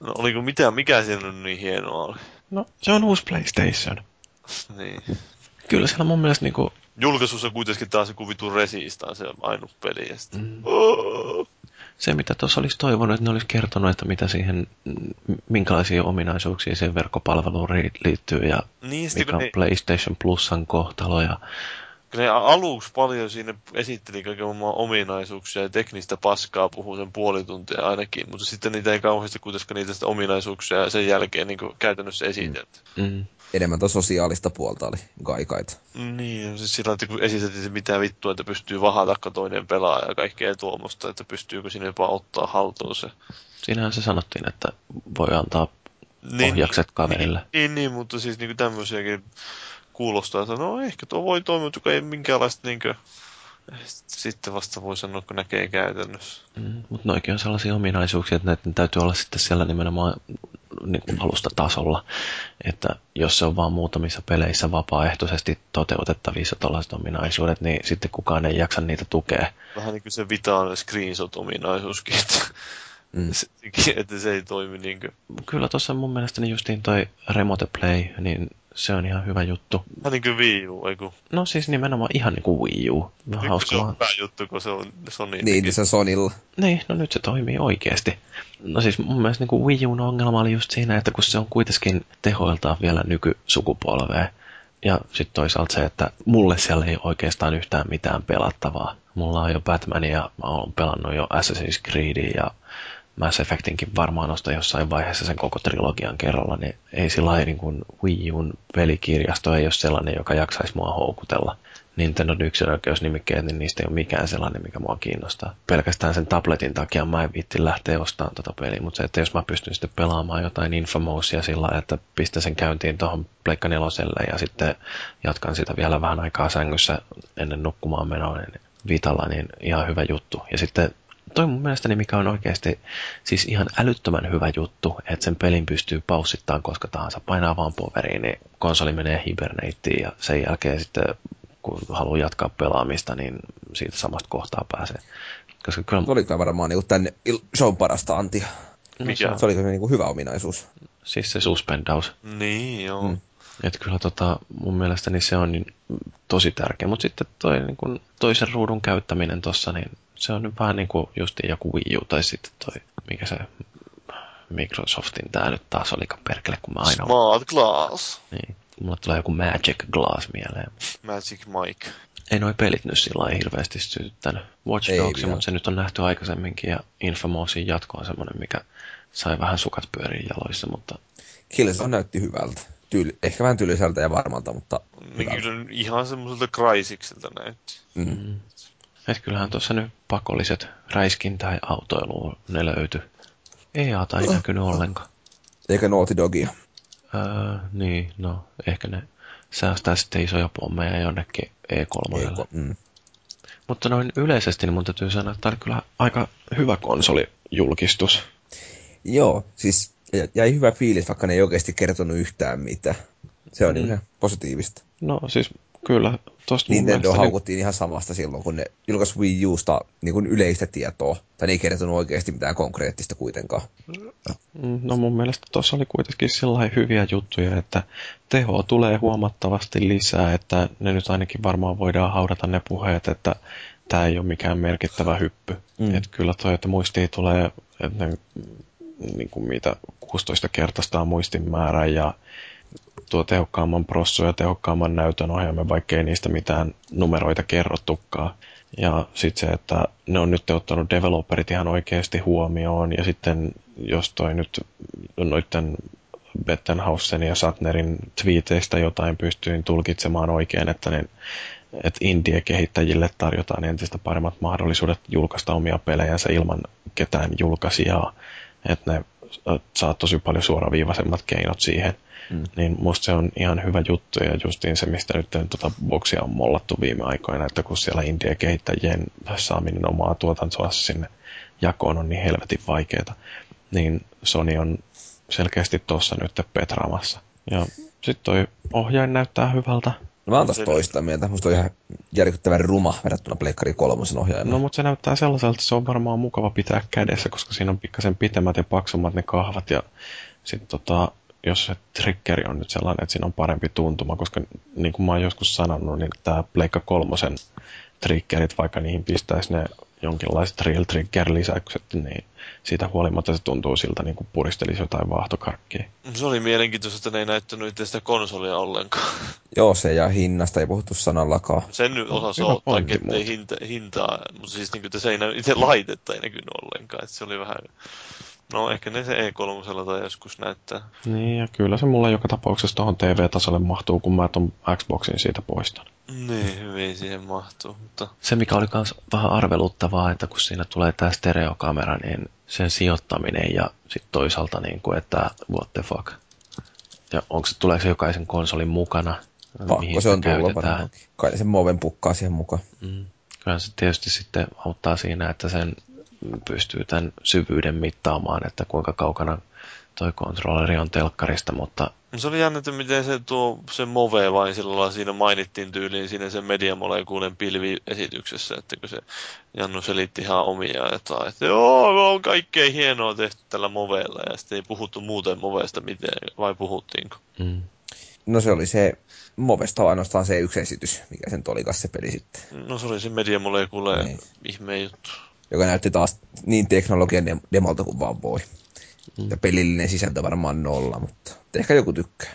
No oliko mitään, mikä siellä niin hienoa oli? No se on uusi PlayStation. Niin. Kyllä siellä mun mielestä niinku... Julkaisussa kuitenkin taas joku vitun Resistaan se ainut peli. Se mitä tuossa olisi toivonut, että ne olisi kertonut, että mitä siihen, minkälaisia ominaisuuksia siihen verkkopalveluun liittyy ja niin, mikä on PlayStation Plusan kohtalo ja... Kyllä ne aluksi paljon siinä esitteli kaiken maailman ominaisuuksia ja teknistä paskaa puhuu sen puoli tuntia ainakin, mutta sitten niitä ei kauheasti kuitenkaan niitä ominaisuuksia ja sen jälkeen niin käytännössä esitelty. Enemmän tuo sosiaalista puolta oli Gaikaita. Niin, siis sillä kun esiteltiin mitään vittua, että pystyy vahata toinen pelaaja ja kaikkea tuomusta, että pystyykö sinne jopa ottaa haltuun se. Siinähän se sanottiin, että voi antaa ohjakset niin, kaverille. Niin, mutta siis niin tämmöisiäkin... Kuulostaa, että no ehkä tuo voi toimia, mutta ei minkäänlaista niinkö... Sitten vasta voi sanoa, kun näkee käytännössä. Mutta noikin on sellaisia ominaisuuksia, että näiden täytyy olla sitten siellä nimenomaan niin kuin alustatasolla. Että jos se on vaan muutamissa peleissä vapaaehtoisesti toteutettavissa tällaiset ominaisuudet, niin sitten kukaan ei jaksa niitä tukea. Vähän niin kuin se Vitaan screenshot-ominaisuuskin, että se ei toimi niinkö. Kyllä tuossa mun mielestäni justiin toi Remote Play, niin... Se on ihan hyvä juttu. Vähän niin kuin Wii U, eiku? No siis nimenomaan ihan niin kuin Wii U. No, hauska. Se on hyvä juttu, kun se on Sony. Niin, se on Sonylla. Niin, no nyt se toimii oikeasti. No siis mun mielestä niin kuin Wii U:n ongelma oli just siinä, että kun se on kuitenkin tehoiltaan vielä nykysukupolvea. Ja sitten toisaalta se, että mulle siellä ei oikeastaan yhtään mitään pelattavaa. Mulla on jo Batmania, ja mä oon pelannut jo Assassin's Creedia ja... Mass Effectinkin varmaan nostaa jossain vaiheessa sen koko trilogian kerralla, niin ei sillä lailla niin kuin Wii U:n pelikirjasto ei ole sellainen, joka jaksaisi mua houkutella. Nintendo yksinoikeusnimikkeet, niin niistä ei ole mikään sellainen, mikä mua kiinnostaa. Pelkästään sen tabletin takia mä en viitti lähteä ostamaan tota peliä, mutta se, että jos mä pystyn sitten pelaamaan jotain Infamousia sillä lailla, että pistän sen käyntiin tuohon Pleikka 4:lle ja sitten jatkan sitä vielä vähän aikaa sängyssä ennen nukkumaan menoa, niin Vitalla, niin ihan hyvä juttu. Ja sitten toi mun mielestäni, mikä on oikeasti siis ihan älyttömän hyvä juttu, että sen pelin pystyy paussittamaan koska tahansa. Painaa vaan poveriin, niin konsoli menee hiberneittiin ja sen jälkeen sitten, kun haluaa jatkaa pelaamista, niin siitä samasta kohtaa pääsee. Koska kyllä... Se oli varmaan niin tänne shown parasta antia. Se oli niin hyvä ominaisuus. Siis se suspendaus. Niin, joo. Että kyllä mun mielestäni se on niin tosi tärkeä. Mutta sitten toi niin kun toisen ruudun käyttäminen tossa, niin se on nyt vähän niin kuin justiin joku Wii U tai sitten toi, mikä se Microsoftin tää nyt taas olikaan perkele, kun mä aina... Smart Glass. Niin, mulle tulee joku Magic Glass mieleen. Magic Mike. Ei noi pelit nyt sillä lailla hirveästi sytyttänyt Watch Dogsia, mutta se nyt on nähty aikaisemminkin ja Infamousin jatko on semmonen, mikä sai vähän sukat pyöriin jaloissa, mutta... Killzone näytti hyvältä. Ehkä vähän tylsältä ja varmalta, mutta... Ihan semmoiselta Crysikseltä näytti. Et kyllähän tuossa nyt pakolliset räiskintää ja autoiluun ne löytyi. EA-ta ei näkynyt ollenkaan. Eikä Naughty Dogia. Niin, no ehkä ne säästää sitten isoja pommeja jonnekin E3:lle. Mutta noin yleisesti niin mun täytyy sanoa, että tämä oli kyllä aika hyvä konsolijulkistus. Joo, siis jäi hyvä fiilis, vaikka ne ei oikeasti kertonut yhtään mitään. Se on ihan positiivista. No siis... Kyllä, tosta mun Nintendo haukuttiin ihan samasta silloin, kun ne julkaisi Wii Usta niin kuin yleistä tietoa. Tai ne ei kertonut oikeasti mitään konkreettista kuitenkaan. No mun mielestä tuossa oli kuitenkin sellainen hyviä juttuja, että tehoa tulee huomattavasti lisää. Että ne nyt ainakin varmaan voidaan haudata ne puheet, että tämä ei ole mikään merkittävä hyppy. Että kyllä toi, että muistiin tulee... Että ne, niin kuin mitä 16-kertaistaa muistin määrän ja tuo tehokkaamman prossu ja tehokkaamman näytön ohjaimen, vaikkei niistä mitään numeroita kerrottukaan. Ja sitten se, että ne on nyt ottanut developerit ihan oikeasti huomioon, ja sitten jos toi nyt noitten Bettenhausen ja Satnerin twiiteistä jotain pystyin tulkitsemaan oikein, että ne, että indie-kehittäjille tarjotaan entistä paremmat mahdollisuudet julkaista omia pelejänsä ilman ketään julkaisijaa, että ne saa tosi paljon suoraviivaisemmat keinot siihen. Niin musta se on ihan hyvä juttu, ja justiin se, mistä nyt Boxia on mollattu viime aikoina, että kun siellä indie-kehittäjien saaminen omaa tuotantoa sinne jakoon on niin helvetin vaikeeta, niin Sony on selkeästi tuossa nyt petraamassa. Ja sit toi ohjain näyttää hyvältä. No mä oon taas toista mieltä. Musta on ihan järkyttävän ruma verrattuna Pleikkari 3:n ohjaimeen. No mut se näyttää sellaiselta, että se on varmaan mukava pitää kädessä, koska siinä on pikkasen pitemmät ja paksummat ne kahvat, ja sit jos se triggeri on nyt sellainen, että siinä on parempi tuntuma, koska niin kuin mä oon joskus sanonut, niin tää Pleikka 3:n triggerit, vaikka niihin pistäisi ne jonkinlaiset real trigger-lisäykset, niin siitä huolimatta se tuntuu siltä, niin kuin puristelisi jotain vaahtokarkkia. Se oli mielenkiintoista, että ne ei näyttänyt itse sitä konsolia ollenkaan. Joo, se ja hinnasta ei puhuttu sanallakaan. Sen nyt osasi ottaa, ettei hintaa, mutta siis niin kuin se ei itse laitetta ei näkynyt ollenkaan, että se oli vähän... No ehkä ne se E3 tai joskus näyttää. Niin, ja kyllä se mulla joka tapauksessa tuohon TV-tasolle mahtuu, kun mä ton Xboxin siitä poistan. Niin, hyvin siihen mahtuu, mutta... Se mikä oli kans vähän arveluttavaa, että kun siinä tulee tää stereokamera, niin sen sijoittaminen ja sit toisaalta niinku, että what the fuck. Ja tuleeko se jokaisen konsolin mukana? Pakko se on tulla. Kai sen muoven pukkaa siihen mukaan. Mm. Kyllähän se tietysti sitten auttaa siinä, että sen... pystyy tämän syvyyden mittaamaan, että kuinka kaukana toi kontrolleri on telkkarista, mutta... Se oli jännä, että miten se tuo se Move vain sillä lailla siinä mainittiin tyyliin siinä sen Media Moleculen pilviesityksessä, että kun se Jannu selitti ihan omia jotain, että joo, on kaikkein hienoa tehty tällä Movella, ja sitten ei puhuttu muuten Movesta miten, vai puhuttiinko? Mm. No se oli se, Movesta on ainoastaan se yksi esitys, mikä sen olikas se peli sitten. No se oli se Media Molecule ihme juttu. Joka näytti taas niin teknologian demolta kuin vaan voi. Ja pelillinen sisältö varmaan nolla, mutta ehkä joku tykkää.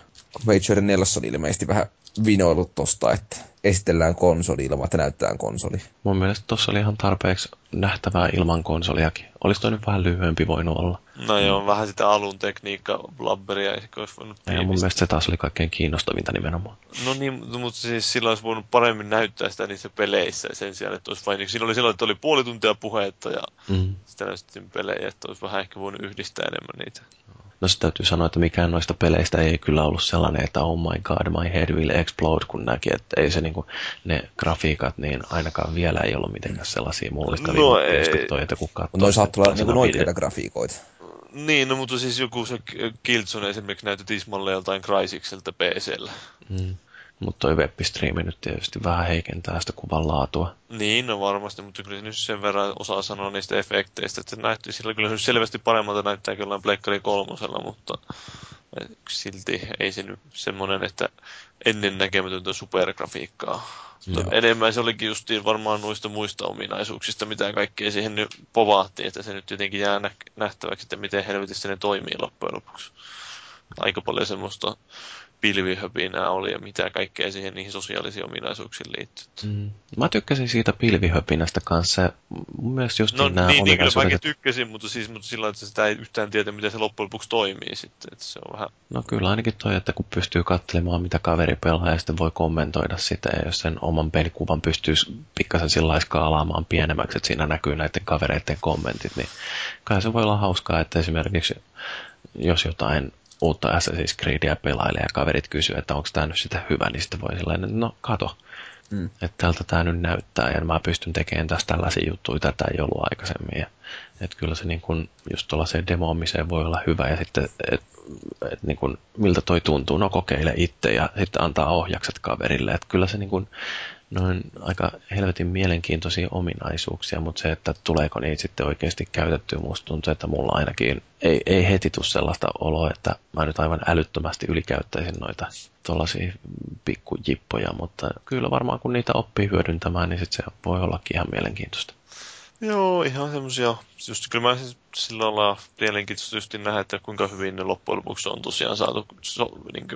Major 4 on ilmeisesti vähän vinoillut tosta, että esitellään konsoli ilman, että näytetään konsoli. Mun mielestä tossa oli ihan tarpeeksi nähtävää ilman konsoliakin. Olis toi nyt vähän lyhyempi voinut olla. No joo, vähän sitä alun tekniikka-blabberia ehkä olisi voinut tiivistää. Ja mun mielestä se taas oli kaikkein kiinnostavinta nimenomaan. No niin, mutta siis sillä olisi voinut paremmin näyttää sitä niissä peleissä sen sijaan, että olisi vain... Siinä oli silloin, että oli puoli tuntia puhetta ja sitä näytettiin pelejä, että olisi vähän ehkä voinut yhdistää enemmän niitä. No se täytyy sanoa, että mikään noista peleistä ei kyllä ollut sellainen, että oh my god, my head will explode, kun näki, että ei se niinku, ne grafiikat, niin ainakaan vielä ei ollut mitenkään sellaisia mullistavia. No ei. Että kun katsoo... Noin saattaa olla niinku noita grafiikoita. Niin, no mutta siis joku se Killzone esimerkiksi näytti tismalle joltain Crysikseltä PC:llä. Mutta toi web-striimi nyt tietysti vähän heikentää sitä kuvan laatua. Niin, no varmasti, mutta kyllä nyt sen verran osaa sanoa niistä efekteistä, että näyttää sillä kyllä selvästi paremmalta näyttää jollain Pleikkari 3:lla, mutta silti ei se nyt semmoinen, että ennennäkemätöntä supergrafiikkaa. Enemmän se olikin justiin varmaan noista muista ominaisuuksista, mitä kaikkea siihen nyt povahti, että se nyt jotenkin jää nähtäväksi, että miten helvetissä ne toimii loppujen lopuksi. Aika paljon semmoista... pilvihöpinää oli ja mitä kaikkea siihen niihin sosiaalisiin ominaisuuksiin liittyy. Mä tykkäsin siitä pilvihöpinästä kanssa. Mun mielestä just niin kyllä mäkin tykkäsin, mutta sillä että sitä ei yhtään tiedä, miten se loppujen lopuksi toimii sitten. Että se on vähän... No kyllä ainakin toi, että kun pystyy katselemaan, mitä kaveri pelaa ja sitten voi kommentoida sitä ja jos sen oman pelikuvan pystyisi pikkasen sillä skaalaamaan pienemmäksi, että siinä näkyy näiden kavereiden kommentit, niin kai se voi olla hauskaa, että esimerkiksi jos jotain uutta Assassin's Creedia pelailee ja kaverit kysyy, että onko tämä nyt sitä hyvä, niin sitten voi sellainen, että no kato, että tältä tämä nyt näyttää ja mä pystyn tekemään taas tällaisia juttuja, tätä ei ollut aikaisemmin. Ja, että kyllä se niin kun, just tuollaiseen demoamiseen voi olla hyvä ja sitten, että niin kun, miltä toi tuntuu, no kokeile itse ja sitten antaa ohjakset kaverille. Että kyllä se niin kun, noin aika helvetin mielenkiintoisia ominaisuuksia, mutta se, että tuleeko niitä sitten oikeasti käytettyä, musta tuntuu, että mulla ainakin ei heti tule sellaista oloa, että mä nyt aivan älyttömästi ylikäyttäisin noita tuollaisia pikkujippoja, mutta kyllä varmaan kun niitä oppii hyödyntämään, niin sit se voi ollakin ihan mielenkiintoista. Joo, ihan semmosia. Just kyllä mä siis sillä lailla mielenkiintoista just nähdä, että kuinka hyvin ne loppujen lopuksi on tosiaan saatu niin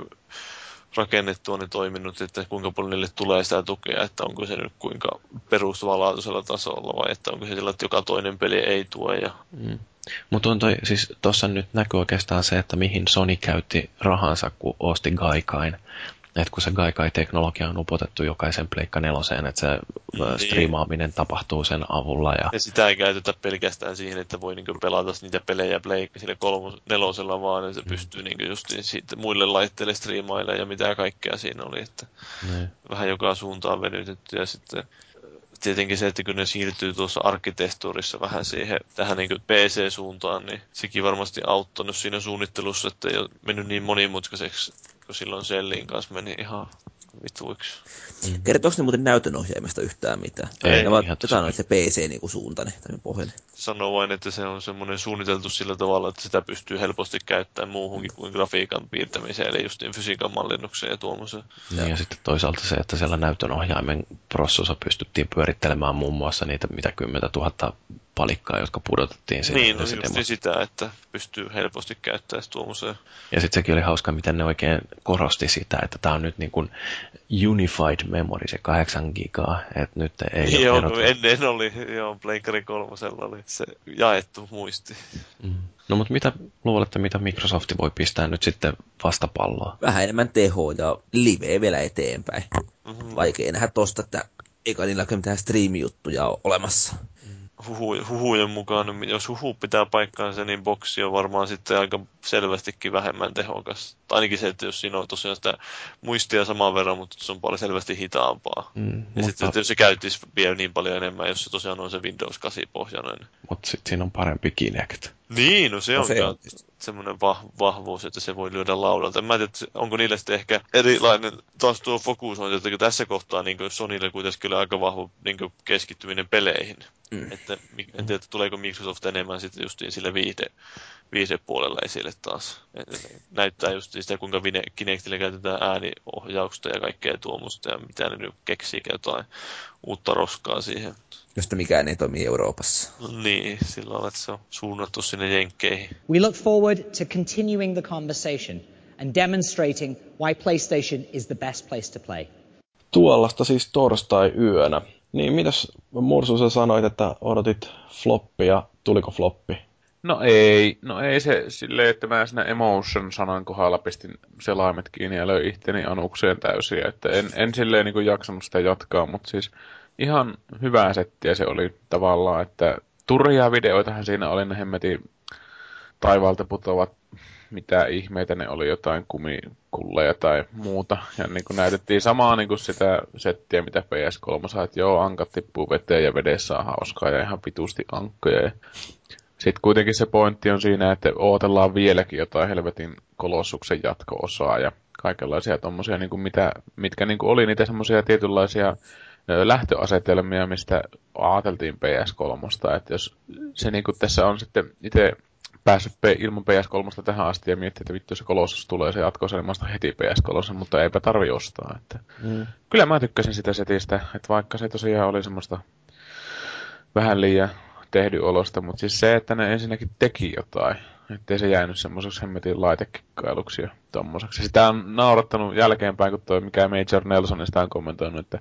rakennettua ne toiminnot, että kuinka paljon niille tulee sitä tukea, että onko se nyt kuinka perustavanlaatuisella tasolla vai että onko se sillä, että joka toinen peli ei tue. Ja... Mutta on toi, siis tossa nyt näkyy oikeastaan se, että mihin Sony käytti rahansa, kun osti Gaikain. Että kun se Gaikai-teknologia on upotettu jokaisen Pleikka neloseen, että se niin. Striimaaminen tapahtuu sen avulla. Ja sitä ei käytetä pelkästään siihen, että voi niinku pelata niitä pelejä Pleikka sillä nelosella, vaan se pystyy niinku justiin siitä muille laitteille striimailemaan ja mitä kaikkea siinä oli. Että vähän joka suuntaan venytetty ja sitten... Tietenkin se, että kun ne siirtyy tuossa arkkitehtuurissa vähän siihen tähän niin PC-suuntaan, niin sekin varmasti auttanut siinä suunnittelussa, että ei ole mennyt niin monimutkaiseksi, kun silloin Sellin kanssa meni ihan vituiksi. Kertoiko ne muuten näytönohjaimesta yhtään mitään? Ei. Ne vaan jotain se PC-suuntainen tämän pohjalle. Sano vain, että se on semmoinen suunniteltu sillä tavalla, että sitä pystyy helposti käyttämään muuhunkin kuin grafiikan piirtämiseen, eli just niin fysiikan mallinnukseen ja tuommoiseen. Ja sitten toisaalta se, että siellä näytönohjaimen prossossa pystyttiin pyörittelemään muun muassa niitä mitä 10 000 palikkaa, jotka pudotettiin sinne. Niin, no juuri sitä, että pystyy helposti käyttämään tuommoiseen. Ja sitten sekin oli hauska, miten ne oikein korosti sitä, että tämä on nyt niin kuin unified memory, se 8 gigaa, että nyt ei joo, ole erotella. Ennen oli, Pleikkari 3:lla oli se jaettu muisti. No mutta mitä luulette, mitä Microsoft voi pistää nyt sitten vastapalloa? Vähän enemmän tehoa ja liveä vielä eteenpäin. Vaikea nähdä tosta, että eikä niillä ole mitään striimijuttuja ole olemassa. Huhujen mukaan, jos huhu pitää paikkaansa, niin boksi on varmaan sitten aika selvästikin vähemmän tehokas. Tai ainakin se, että jos siinä on tosiaan sitä muistia saman verran, mutta se on paljon selvästi hitaampaa. Ja sitten jos se käyttis vielä niin paljon enemmän, jos se tosiaan on se Windows 8-pohjainen. Mutta sitten siinä on parempi Kinect. Niin, no se on semmoinen vahvuus, että se voi lyödä laudalta. Mä en tiedä, onko niille sitten ehkä erilainen taas tuo fokusointi, että tässä kohtaa niin Sonylle kuitenkin kyllä aika vahva niin keskittyminen peleihin. Että, en tiedä, tuleeko Microsoft enemmän sitten justiin sille viihdepuolella esille taas. Näyttää justiin sitä, kuinka Kinectillä käytetään ääniohjauksesta ja kaikkea tuomusta ja mitä ne nyt keksii jotain uutta roskaa siihen. Josta mikään ei toimi Euroopassa. Niin, sillä lailla, että se on suunnattu sinne jenkkeihin. We look forward to continuing the conversation and demonstrating why PlayStation is the best place to play. Tuollaista siis torstai-yönä. Niin, mitäs Mursu sä sanoit, että odotit floppia, tuliko floppi? No ei se silleen, että mä siinä emotion-sanan kohdalla pistin selaimet kiinni ja löi itteni anukseen täysin. Että en silleen niin kuin jaksanut sitä jatkaa, mutta siis... Ihan hyvää settiä se oli tavallaan, että turhia videoitahan siinä oli, ne hemmetin taivaalta putoavat, mitä ihmeitä ne oli, jotain kumikulleja tai muuta. Ja niin kuin näytettiin samaa niin kuin sitä settiä, mitä PS3 saa, että joo, ankat tippuu veteen ja vedessä on hauskaa ja ihan vitusti ankkoja. Sitten kuitenkin se pointti on siinä, että ootellaan vieläkin jotain helvetin Kolossuksen jatko-osaa ja kaikenlaisia tommosia, niin kuin mitkä niin kuin oli niitä semmoisia tietynlaisia... lähtöasetelmia, mistä ajateltiin PS3, että jos se niin kuin tässä on sitten itse päässyt ilman PS3 tähän asti ja miettii, että vittu se Kolossus tulee, se jatkoi sen heti PS3, mutta eipä tarvi ostaa. Että. Kyllä mä tykkäsin sitä setistä, että vaikka se tosiaan oli semmoista vähän liian tehdy olosta, mutta siis se, että ne ensinnäkin teki jotain. Ettei se jäänyt semmoiseksi hemmetin laitekikkailuksi ja tommoseksi. Sitä on naurattanut jälkeenpäin, kun toi mikä Major Nelsonista on kommentoinut, että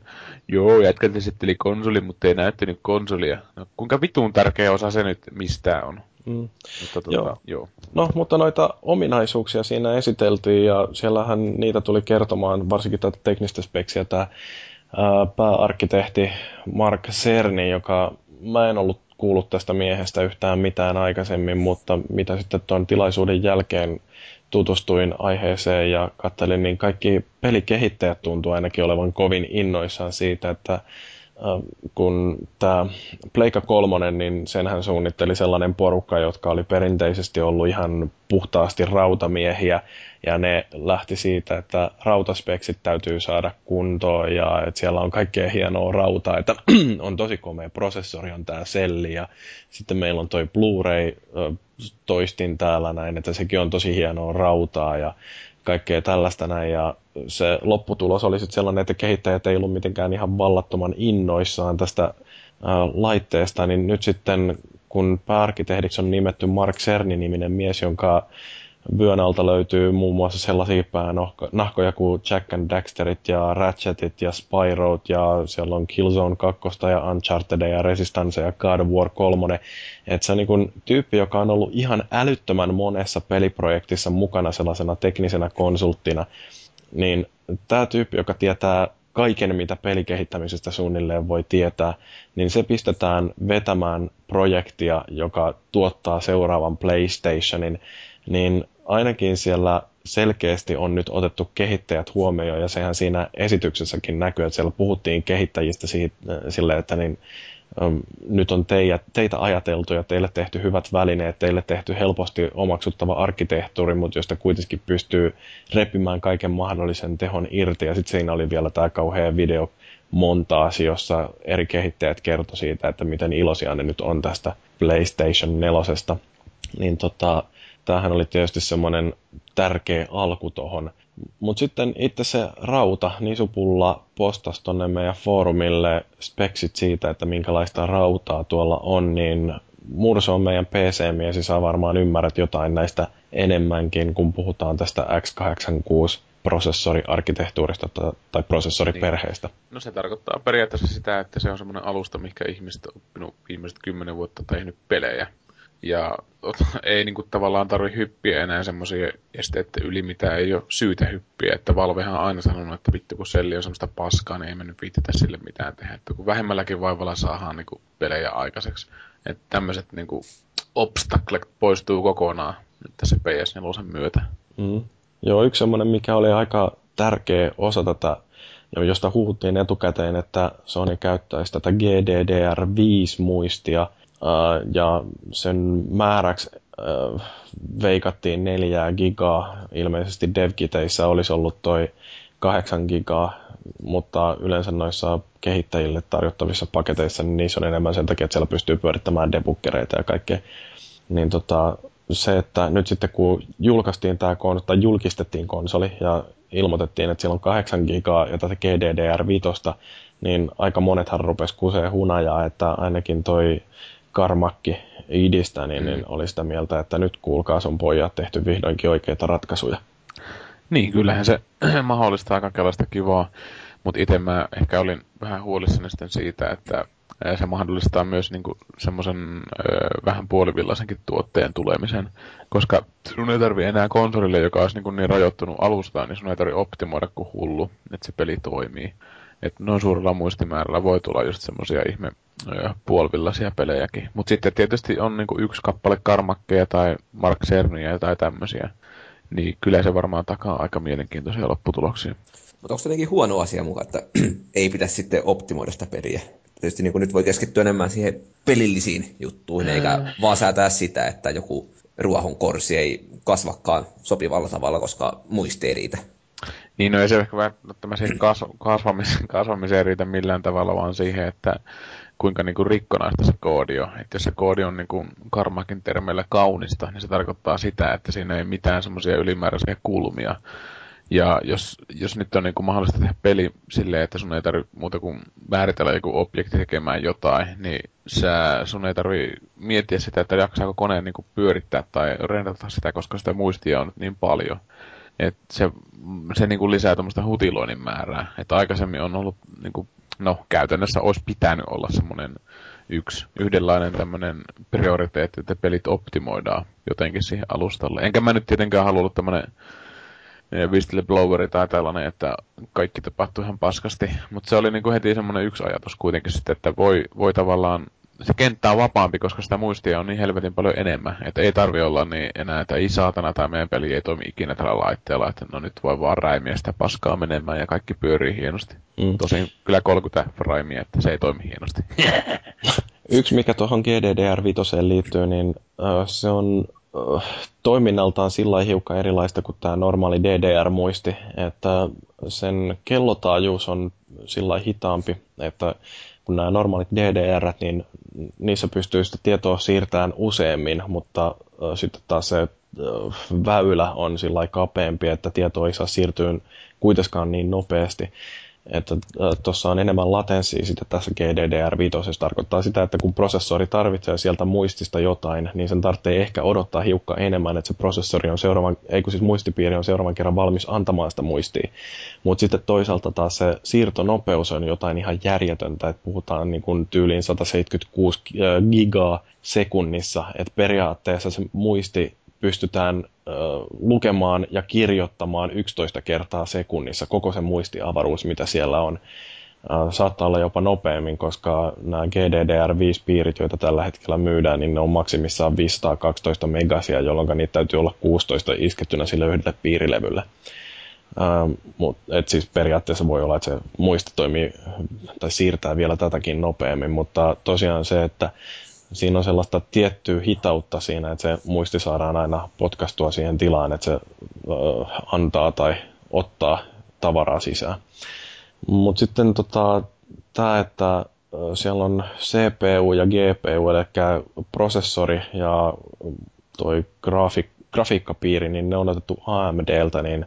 joo, jätkältä esitteli konsoli, mutta ei näyttänyt konsolia. No, kuinka vitun tärkeä osa se nyt mistään on? Mutta joo. No, mutta noita ominaisuuksia siinä esiteltiin ja siellähän niitä tuli kertomaan, varsinkin tätä teknistä speksiä, tämä pääarkkitehti Mark Cerny, joka mä en ollut kuullut tästä miehestä yhtään mitään aikaisemmin, mutta mitä sitten tuon tilaisuuden jälkeen tutustuin aiheeseen ja katselin, niin kaikki pelikehittäjät tuntuu ainakin olevan kovin innoissaan siitä, että kun tämä Pleikka 3, niin senhän suunnitteli sellainen porukka, jotka oli perinteisesti ollut ihan puhtaasti rautamiehiä, ja ne lähti siitä, että rautaspeksit täytyy saada kuntoon, ja että siellä on kaikkea hienoa rautaa, että on tosi komea prosessori, on tämä selli, ja sitten meillä on toi Blu-ray-toistin täällä näin, että sekin on tosi hienoa rautaa, ja kaikkea tällaista näin, ja se lopputulos oli sitten sellainen, että kehittäjät ei ollut mitenkään ihan vallattoman innoissaan tästä laitteesta, niin nyt sitten kun pääarkkitehdiksi on nimetty Mark Cerny-niminen mies, jonka vyön alta löytyy muun muassa sellaisia päänahkoja kuin Jack and Daxterit ja Ratchetit ja Spyrot ja siellä on Killzone 2 ja Uncharted ja Resistance ja God of War 3. Että se on niin kuin tyyppi, joka on ollut ihan älyttömän monessa peliprojektissa mukana sellaisena teknisenä konsulttina. Niin tämä tyyppi, joka tietää kaiken, mitä pelikehittämisestä suunnilleen voi tietää, niin se pistetään vetämään projektia, joka tuottaa seuraavan PlayStationin, niin ainakin siellä selkeästi on nyt otettu kehittäjät huomioon, ja sehän siinä esityksessäkin näkyy, että siellä puhuttiin kehittäjistä silleen, että niin, nyt on teitä ajateltu ja teille tehty hyvät välineet, teille tehty helposti omaksuttava arkkitehtuuri, mutta josta kuitenkin pystyy repimään kaiken mahdollisen tehon irti. Ja sitten siinä oli vielä tämä kauhea videomontaasi, jossa eri kehittäjät kertoi siitä, että miten iloisia ne nyt on tästä PlayStation 4. Niin tämähän oli tietysti semmoinen tärkeä alku tohon. Mutta sitten itse se rauta, Nisupulla postasi tuonne meidän foorumille speksit siitä, että minkälaista rautaa tuolla on, niin Murso on meidän PC-mies, ja sä varmaan ymmärrät jotain näistä enemmänkin, kun puhutaan tästä x86-prosessoriarkkitehtuurista tai prosessoriperheestä. Niin. No se tarkoittaa periaatteessa sitä, että se on semmoinen alusta, mikä ihmiset on oppinut viimeiset 10 vuotta tehnyt pelejä. Ja ei niinku tavallaan tarvitse hyppiä enää semmoisia esteitä yli, mitä ei ole syytä hyppiä. Että Valvehan on aina sanonut, että vittu kun selli on semmoista paskaa, niin ei me nyt viittetä sille mitään tehdä. Että kun vähemmälläkin vaivalla saadaan niinku pelejä aikaiseksi. Että tämmöiset niinku obstaclet poistuu kokonaan nyt tässä PS4 myötä. Mm. Joo, yksi semmoinen, mikä oli aika tärkeä osa tätä, josta huuttiin etukäteen, että Sony käyttäisi tätä GDDR5-muistia. Ja sen määräksi veikattiin 4 gigaa. Ilmeisesti DevKiteissä olisi ollut toi 8 gigaa, mutta yleensä noissa kehittäjille tarjottavissa paketeissa niin niissä on enemmän sen takia, että siellä pystyy pyörittämään debuggereita ja kaikkea. Niin se, että nyt sitten kun julkistettiin konsoli ja ilmoitettiin, että siellä on 8 gigaa ja tätä GDDR5, niin aika monethan rupesi kuseen hunajaa, että ainakin toi Karmakki idistä, niin oli sitä mieltä, että nyt kuulkaa sun pojat tehty vihdoinkin oikeita ratkaisuja. Niin, kyllähän se mahdollistaa kaikenlaista kivaa, mutta itse mä ehkä olin vähän huolissani sitten siitä, että se mahdollistaa myös niinku semmoisen vähän puolivillaisenkin tuotteen tulemisen, koska sun ei tarvi enää konsolille, joka olisi niinku niin rajoittunut alustaan, niin sun ei tarvi optimoida kuin hullu, että se peli toimii. Että noin suurella muistimäärällä voi tulla just semmoisia ihme puolivillaisia pelejäkin. Mutta sitten tietysti on niinku yksi kappale Karmakkeja tai Mark Cernyä tai tämmöisiä. Niin kyllä se varmaan takaa aika mielenkiintoisia lopputuloksia. Mutta onko jotenkin huono asia mukaan, että ei pitäisi sitten optimoida sitä peliä? Tietysti niin nyt voi keskittyä enemmän siihen pelillisiin juttuihin, eikä vaan säätää sitä, että joku ruohonkorsi ei kasvakaan sopivalla tavalla, koska muisti ei riitä. Niin, no ei se ehkä välttämättä siihen kasvamiseen riitä millään tavalla, vaan siihen, että kuinka niinku rikkonaista se koodi on. Että jos se koodi on niinku Karmakin termeillä kaunista, niin se tarkoittaa sitä, että siinä ei mitään semmoisia ylimääräisiä kulmia. Ja jos nyt on niinku mahdollista tehdä peli silleen, että sun ei tarvitse muuta kuin määritellä joku objekti tekemään jotain, niin sun ei tarvitse miettiä sitä, että jaksaako koneen niinku pyörittää tai rendata sitä, koska sitä muistia on niin paljon. Et se niinku lisää tuommoista hutiloinnin määrää. Et aikaisemmin on ollut, niinku, käytännössä olisi pitänyt olla semmoinen yhdenlainen tämmöinen prioriteetti, että pelit optimoidaan jotenkin siihen alustalle. Enkä mä nyt tietenkään halua olla tämmöinen whistlebloweri tai tällainen, että kaikki tapahtuu ihan paskasti. Mutta se oli niinku heti semmoinen yksi ajatus kuitenkin sitten, että voi tavallaan, se kenttä on vapaampi, koska sitä muistia on niin helvetin paljon enemmän. Että ei tarvi olla niin enää, että ei saatana tai meidän peli ei toimi ikinä tällä laitteella. Että no nyt voi vaan räimiä sitä paskaa menemään ja kaikki pyörii hienosti. Mm. Tosin kyllä 30 raimia, että se ei toimi hienosti. Yksi mikä tuohon GDDR5 liittyy, niin se on toiminnaltaan sillä hiukan erilaista kuin tämä normaali DDR-muisti. Että sen kellotaajuus on sillä hitaampi, että kun nämä normaalit DDR:t, niin niissä pystyy sitä tietoa siirtämään useammin, mutta sitten taas se väylä on sillä lailla kapeampi, että tieto ei saa siirtyä kuitenkaan niin nopeasti. että tuossa on enemmän latenssia sitä tässä GDDR5, se tarkoittaa sitä, että kun prosessori tarvitsee sieltä muistista jotain, niin sen tarvitsee ehkä odottaa hiukan enemmän, että se prosessori on muistipiiri on seuraavan kerran valmis antamaan sitä muistia. Mutta sitten toisaalta taas se siirtonopeus on jotain ihan järjetöntä, että puhutaan niin kun tyyliin 176 gigaa sekunnissa, että periaatteessa se muisti pystytään lukemaan ja kirjoittamaan 11 kertaa sekunnissa koko se muistiavaruus, mitä siellä on. Saattaa olla jopa nopeammin, koska nämä GDDR5-piirit, joita tällä hetkellä myydään, niin ne on maksimissaan 512 megasia, jolloin niitä täytyy olla 16 iskettynä sille yhdelle piirilevylle. Et siis periaatteessa voi olla, että se muisti toimii tai siirtää vielä tätäkin nopeammin, mutta tosiaan se, että siinä on sellaista tiettyä hitautta siinä, että se muisti saadaan aina potkastua siihen tilaan, että se antaa tai ottaa tavaraa sisään. Mutta sitten tämä, että siellä on CPU ja GPU, eli prosessori ja toi grafiikkapiiri, niin ne on otettu AMDltä niin,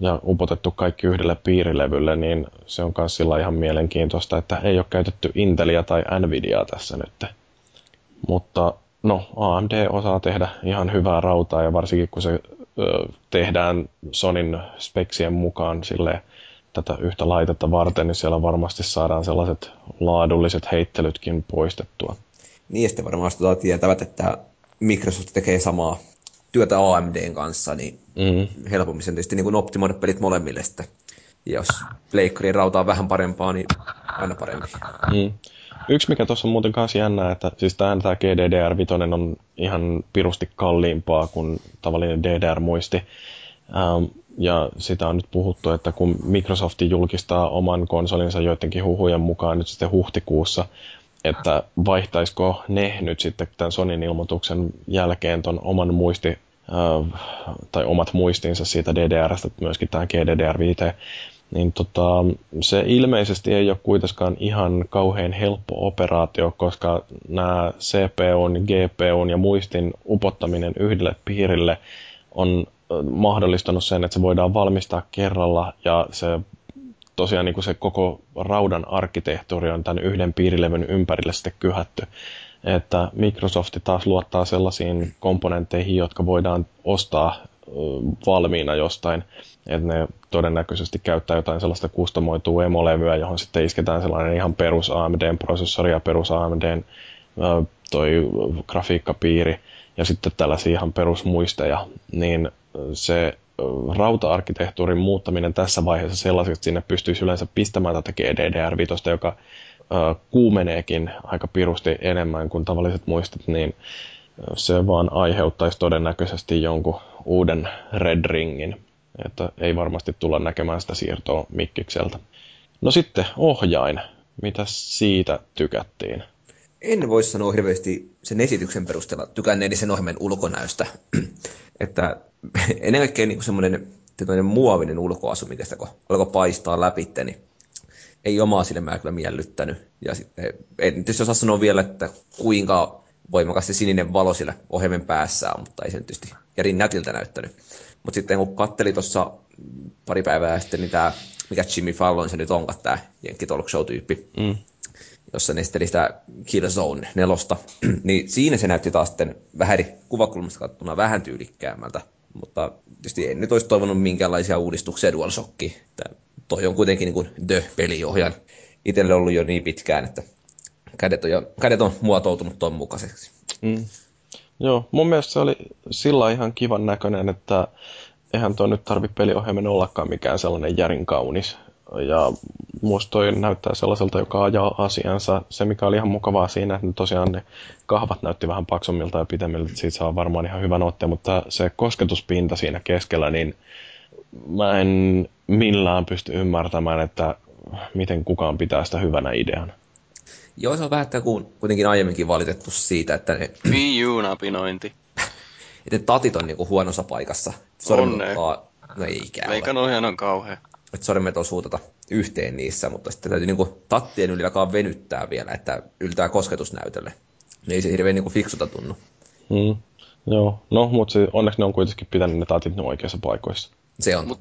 ja upotettu kaikki yhdelle piirilevylle, niin se on myös sillä ihan mielenkiintoista, että ei ole käytetty Intelia tai Nvidiaa tässä nyt. Mutta no, AMD osaa tehdä ihan hyvää rautaa, ja varsinkin kun se tehdään Sonyn speksien mukaan sille tätä yhtä laitetta varten, niin siellä varmasti saadaan sellaiset laadulliset heittelytkin poistettua. Niin, ja sitten varmaan tietävät, että Microsoft tekee samaa työtä AMDn kanssa, niin helpommin sen tietysti niin optimoida pelit molemmille sitä. Ja jos pleikkarin rauta on vähän parempaa, niin aina parempi. Yksi, mikä tuossa on muuten kanssa jännää, että siis tämä GDDR5 on ihan pirusti kalliimpaa kuin tavallinen DDR-muisti. Ja sitä on nyt puhuttu, että kun Microsoft julkistaa oman konsolinsa joidenkin huhujen mukaan nyt sitten huhtikuussa, että vaihtaisiko ne nyt sitten tämän Sonyn ilmoituksen jälkeen ton oman muisti, tai omat muistinsa siitä DDRstä myöskin tähän GDDR5, niin se ilmeisesti ei ole kuitenkaan ihan kauhean helppo operaatio, koska nämä CPUn, GPUn ja muistin upottaminen yhdelle piirille on mahdollistanut sen, että se voidaan valmistaa kerralla ja se tosiaan niin kuin se koko raudan arkkitehtuuri on tämän yhden piirilevyn ympärille sitten kyhätty. Että Microsoft taas luottaa sellaisiin komponentteihin, jotka voidaan ostaa valmiina jostain. Että ne todennäköisesti käyttää jotain sellaista kustomoitua emolevyä, johon sitten isketään sellainen ihan perus AMD-prosessori ja perus AMD toi grafiikkapiiri ja sitten tällaisia ihan perusmuisteja, niin se rauta-arkkitehtuurin muuttaminen tässä vaiheessa sellaiseksi, että sinne pystyisi yleensä pistämään tätä GDDR5, joka kuumeneekin aika pirusti enemmän kuin tavalliset muistit, niin se vaan aiheuttaisi todennäköisesti jonkun uuden Red Ringin. Että ei varmasti tulla näkemään sitä siirtoa Mikkikseltä. No sitten ohjain. Mitä siitä tykättiin? En voi sanoa hirveästi sen esityksen perusteella tykänneeni sen ohjelman ulkonäöstä. Että ennen kaikkea niin semmoinen muovinen ulkoasu, mikä sitä alkoi paistaa läpi, niin ei omaa silmää kyllä miellyttänyt. Ja sitten, en tietysti osaa sanoa vielä, että kuinka voimakas se sininen valo siellä ohjelman päässä on, mutta ei se nyt tietysti järin nätiltä näyttänyt. Mutta sitten kun katselin tuossa pari päivää sitten, niin tämä, mikä Jimmy Fallon se nyt onkaan, tämä Jenkki Talk Show-tyyppi, jossa ne esitteli sitä Killzone 4, niin siinä se näytti taas sitten vähän kuvakulmasta kattuna vähän tyylikkäämmältä, mutta tietysti en nyt olisi toivonut minkäänlaisia uudistuksia DualShockiin. Toi on kuitenkin niin kuin peliohjaan itselle ollut jo niin pitkään, että kädet on muotoutunut ton mukaiseksi. Joo, mun mielestä se oli sillä ihan kivan näköinen, että eihän toi nyt tarvi peliohjelmen ollakaan mikään sellainen järin kaunis. Ja musta toi näyttää sellaiselta, joka ajaa asiansa. Se, mikä oli ihan mukavaa siinä, että tosiaan ne kahvat näytti vähän paksummilta ja pitemmiltä, siitä saa varmaan ihan hyvän otteen, mutta se kosketuspinta siinä keskellä, niin mä en millään pysty ymmärtämään, että miten kukaan pitää sitä hyvänä ideana. Joo, se on vähän kuitenkin aiemminkin valitettu siitä, että ne Wii U-napinointi. Että tatit on niinku huonossa paikassa. No ei ikään ole. Meikan ohjaan on kauhea. Että sormet osuu yhteen niissä, mutta sitten täytyy niinku tattien yli alkaa venyttää vielä, että yltää kosketusnäytölle. Ei se hirveän niinku fiksulta tunnu. Joo, no mutta onneksi ne on kuitenkin pitänyt ne tatit oikeassa paikoissa. Se on. Mut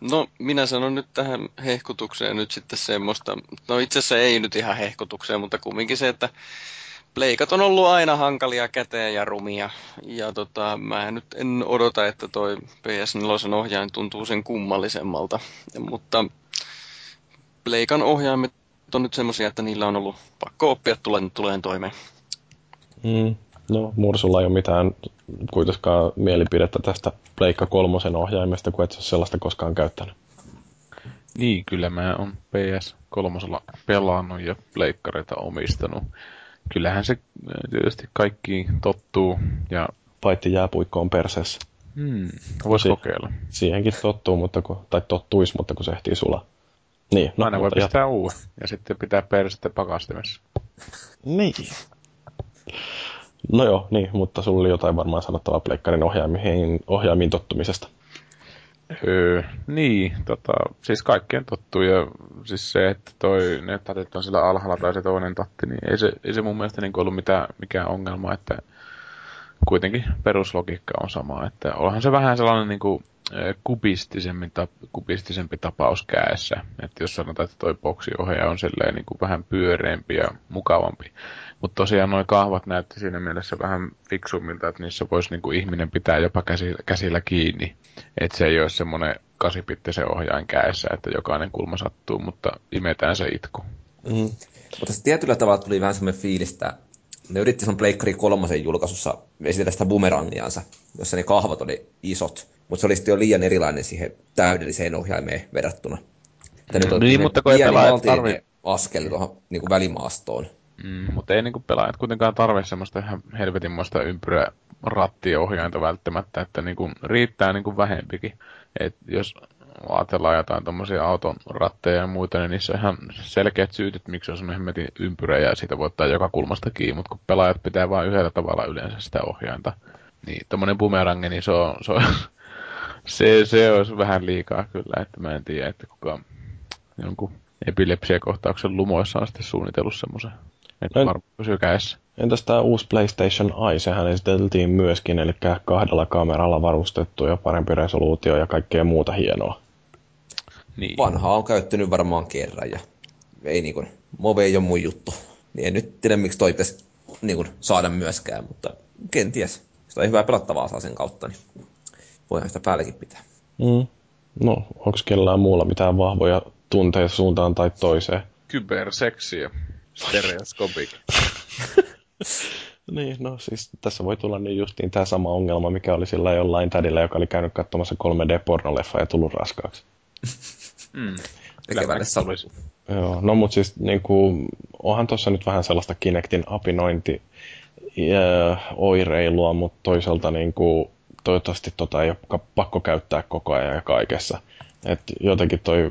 No, minä sanon nyt tähän hehkutukseen nyt sitten semmoista, no itse asiassa ei nyt ihan hehkutukseen, mutta kumminkin se, että pleikat on ollut aina hankalia käteen ja rumia, ja mä nyt en odota, että toi PS4 ohjain tuntuu sen kummallisemmalta, mutta pleikan ohjaimet on nyt semmoisia, että niillä on ollut pakko oppia tuleen toimeen. Mm. No, Mursulla ei ole mitään kuitenkaan mielipidettä tästä Pleikka 3 ohjaimesta, kun et se ole sellaista koskaan käyttänyt. Niin, kyllä mä oon PS3 pelannut ja pleikkareita omistanut. Kyllähän se tietysti kaikki tottuu. Ja... Paitsi jääpuikko on perseessä. Voisi kokeilla. Siihenkin tottuu, mutta kun se ehtii sulaa. Niin, no, aina voi pistää uuden ja sitten pitää persettä pakastimessa. Niin. No joo, niin, mutta sulla oli jotain varmaan sanottavaa pleikkarin ohjaimiin tottumisesta. Niin, siis kaikkeen tottuu ja siis se, että ne tatit on sillä alhaalla tai se toinen tatti, niin ei se mun mielestä niin ollut mikään ongelma, että kuitenkin peruslogiikka on sama, että onhan se vähän sellainen niin kuin kubistisempi tapaus kädessä, että jos sanotaan, että toi boksiohja on silleen niin kuin vähän pyöreämpi ja mukavampi. Mutta tosiaan nuo kahvat näytti siinä mielessä vähän fiksummilta, että niissä voisi niinku ihminen pitää jopa käsillä kiinni. Että se ei ole semmoinen 8-pittisen ohjain kädessä, että jokainen kulma sattuu, mutta imetään se itku. Mm. Mutta se tietyllä tavalla tuli vähän semmoinen fiilistä. Ne yritti semmoinen Pleikkari 3 julkaisussa esitellä sitä bumerangiansa, jossa ne kahvat oli isot. Mutta se oli sitten jo liian erilainen siihen täydelliseen ohjaimeen verrattuna. Niin, mutta kun ei pelaa askel tuohon niinku välimaastoon. Mutta ei niinku pelaajat kuitenkaan tarvitse semmoista ihan helvetinmoista ympyrärattiohjainta välttämättä, että niinku riittää niinku vähempikin. Et jos ajatellaan jotain tommosia auton ratteja ja muita, niin niissä on ihan selkeät syyt, että miksi on semmoinen hemmetin ympyrä ja siitä voittaa joka kulmasta kiinni, mutta kun pelaajat pitää vain yhdellä tavalla yleensä sitä ohjainta, niin tommonen bumerangi, niin se olisi vähän liikaa kyllä, että mä en tiedä, että kukaan jonkun epilepsiakohtauksen lumoissa on sitten suunnitellut semmoisen. Entäs tämä uusi PlayStation Eye, sehän esiteltiin myöskin, eli kahdella kameralla varustettu ja parempi resoluutio ja kaikkea muuta hienoa. Niin. Vanhaa on käyttänyt varmaan kerran ja ei niin kuin, move ei ole mun juttu. Niin en nyt tiedä, miksi toi pitäisi niin kuin, saada myöskään, mutta kenties. Sitä ei hyvää pelattavaa saa sen kautta, niin voidaan sitä päälläkin pitää. Mm. No, onko kellään muulla mitään vahvoja tunteita suuntaan tai toiseen? Kyberseksiä. Stereoskopik. Niin, no siis tässä voi tulla niin justiin tämä sama ongelma, mikä oli sillä jollain tädillä, joka oli käynyt katsomassa 3D-pornoleffa ja tullut raskaaksi. Tekevälle sallisin. Joo, no mut siis niinku, onhan tossa nyt vähän sellaista Kinectin apinointi oireilua, mutta toisaalta niinku toivottavasti ei ole pakko käyttää koko ajan ja kaikessa. Et jotenkin toi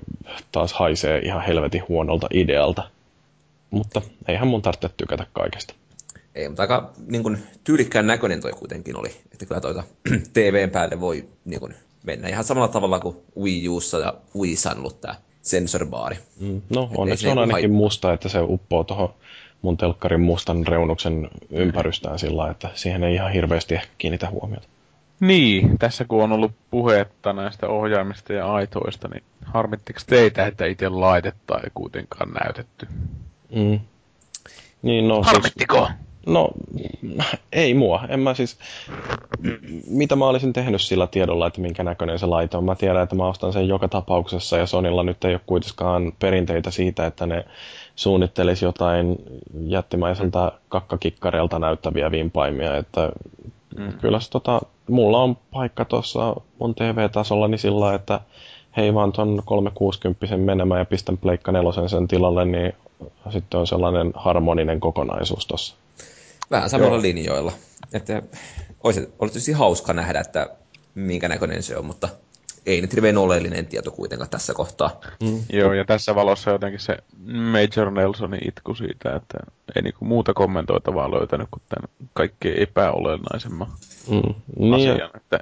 taas haisee ihan helvetin huonolta idealta. Mutta eihän mun tarvitse tykätä kaikesta. Ei, mutta aika niin kun, tyylikkään näköinen toi kuitenkin oli. Että kyllä toita TVn päälle voi niin kun, mennä ihan samalla tavalla kuin Wii Ussa ja Wii Sanlut tää sensorbaari. No onneksi on ainakin musta, että se uppoo tuohon mun telkkarin mustan reunuksen ympärystään sillä lailla, että siihen ei ihan hirveästi ehkä kiinnitä huomiota. Niin, tässä kun on ollut puhetta näistä ohjaimista ja aitoista, niin harmittiko teitä, että itse laitetta ei kuitenkaan näytetty? Niin, no, harmittiko? Siis, no, ei mua. En mä siis, mitä mä olisin tehnyt sillä tiedolla, että minkä näköinen se laite on. Mä tiedän, että mä ostan sen joka tapauksessa ja Sonylla nyt ei ole kuitenkaan perinteitä siitä, että ne suunnittelisi jotain jättimäiseltä kakkakikkarelta näyttäviä vimpaimia, että... Kyllä se mulla on paikka tuossa mun TV-tasolla niin sillä lailla, että hei vaan ton 360 menemään ja pistän Pleikka 4 sen tilalle, niin sitten on sellainen harmoninen kokonaisuus tuossa. Vähän samalla linjoilla. Että olisi tietysti hauska nähdä, että minkä näköinen se on, mutta ei nyt hirveän oleellinen tieto kuitenkaan tässä kohtaa. Joo, ja tässä valossa jotenkin se Major Nelsonin itku siitä, että ei niinku muuta kommentoitavaa löytänyt kuin tämän kaikkein epäolennaisemman asian. Ja, että...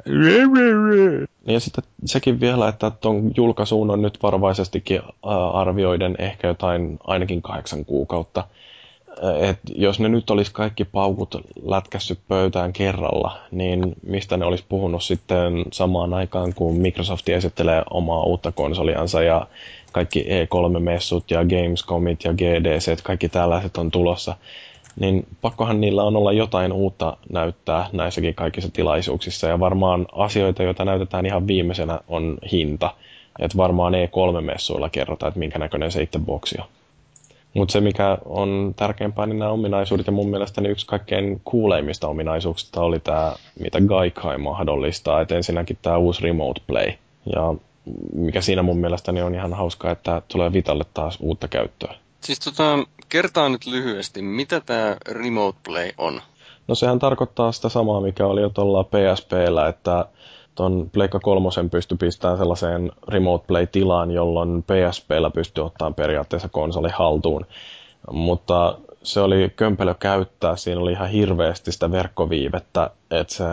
ja sitten sekin vielä, että tuon julkaisuun on nyt varovaisestikin arvioiden ehkä jotain ainakin 8 kuukautta. että jos ne nyt olisi kaikki paukut lätkässyt pöytään kerralla, niin mistä ne olisi puhunut sitten samaan aikaan, kun Microsoft esittelee omaa uutta konsoliansa ja kaikki E3-messut ja Gamescomit ja GDC, kaikki tällaiset on tulossa, niin pakkohan niillä on olla jotain uutta näyttää näissäkin kaikissa tilaisuuksissa. Ja varmaan asioita, joita näytetään ihan viimeisenä, on hinta. Että varmaan E3-messuilla kerrotaan, että minkä näköinen se itse boksi on. Mutta se, mikä on tärkeämpää, niin nämä ominaisuudet. Ja mun mielestäni yksi kaikkein kuuleimmista ominaisuuksista oli tämä, mitä Gaikain mahdollistaa. Että ensinnäkin tämä uusi remote play. Ja mikä siinä mun mielestäni on ihan hauskaa, että tulee Vitalle taas uutta käyttöä. Siis kertaa nyt lyhyesti, mitä tämä remote play on? No sehän tarkoittaa sitä samaa, mikä oli jo tuolla PSP:llä, että tuon Pleikka 3 pystyi pistämään sellaiseen remote play-tilaan, jolloin PSP:llä pystyy ottamaan periaatteessa konsoli haltuun. Mutta se oli kömpelö käyttää, siinä oli ihan hirveästi sitä verkkoviivettä, että se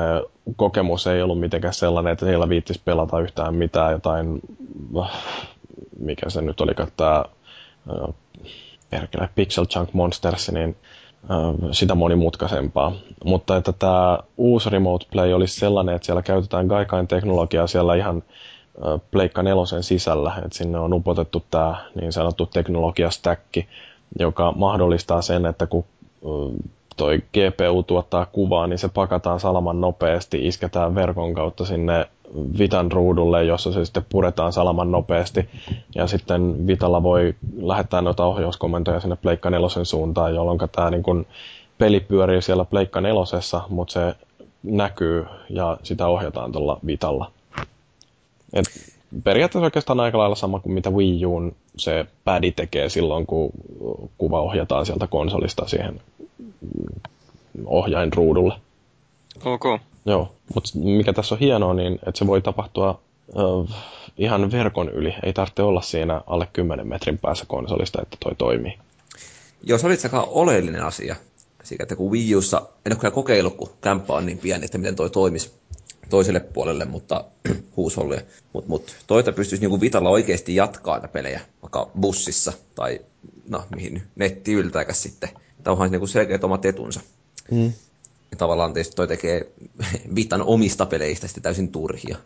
kokemus ei ollut mitenkään sellainen, että siellä viittisi pelata yhtään mitään jotain, mikä se nyt olikaan tämä Pixel Junk Monsters, niin sitä monimutkaisempaa. Mutta että tämä uusi remote play olisi sellainen, että siellä käytetään Gaikain teknologiaa siellä ihan Pleikka 4 sisällä, että sinne on upotettu tämä niin sanottu teknologiastäkki, joka mahdollistaa sen, että kun toi GPU tuottaa kuvaa, niin se pakataan salaman nopeasti, isketään verkon kautta sinne Vitan ruudulle, jossa se sitten puretaan salaman nopeasti. Ja sitten Vitalla voi lähettää noita ohjauskomentoja sinne Pleikka 4 suuntaan, jolloin tämä niin kun peli pyörii siellä Pleikka 4, mutta se näkyy ja sitä ohjataan tuolla Vitalla. Et periaatteessa oikeastaan aika lailla sama kuin mitä Wii U:n se pädi tekee silloin, kun kuva ohjataan sieltä konsolista siihen ohjainruudulle. Ok. Joo, mutta mikä tässä on hienoa, niin että se voi tapahtua ihan verkon yli. Ei tarvitse olla siinä alle 10 metrin päässä konsolista, että toi toimii. Joo, se oli itsekaan oleellinen asia. Sikä, että kun Wii U:ssa, en ole kyllä kokeillut, kun kämppä on niin pieni, että miten toi toimisi toiselle puolelle, mutta huusholleen. Mutta toita pystyisi niinku Vitalla oikeasti jatkaa näitä pelejä, vaikka bussissa tai no, mihin netti yltääkäs sitten. Tämä onhan niinku selkeät omat etunsa. Mm. Ja tavallaan tietysti toi tekee Vitan omista peleistä sitten täysin turhia.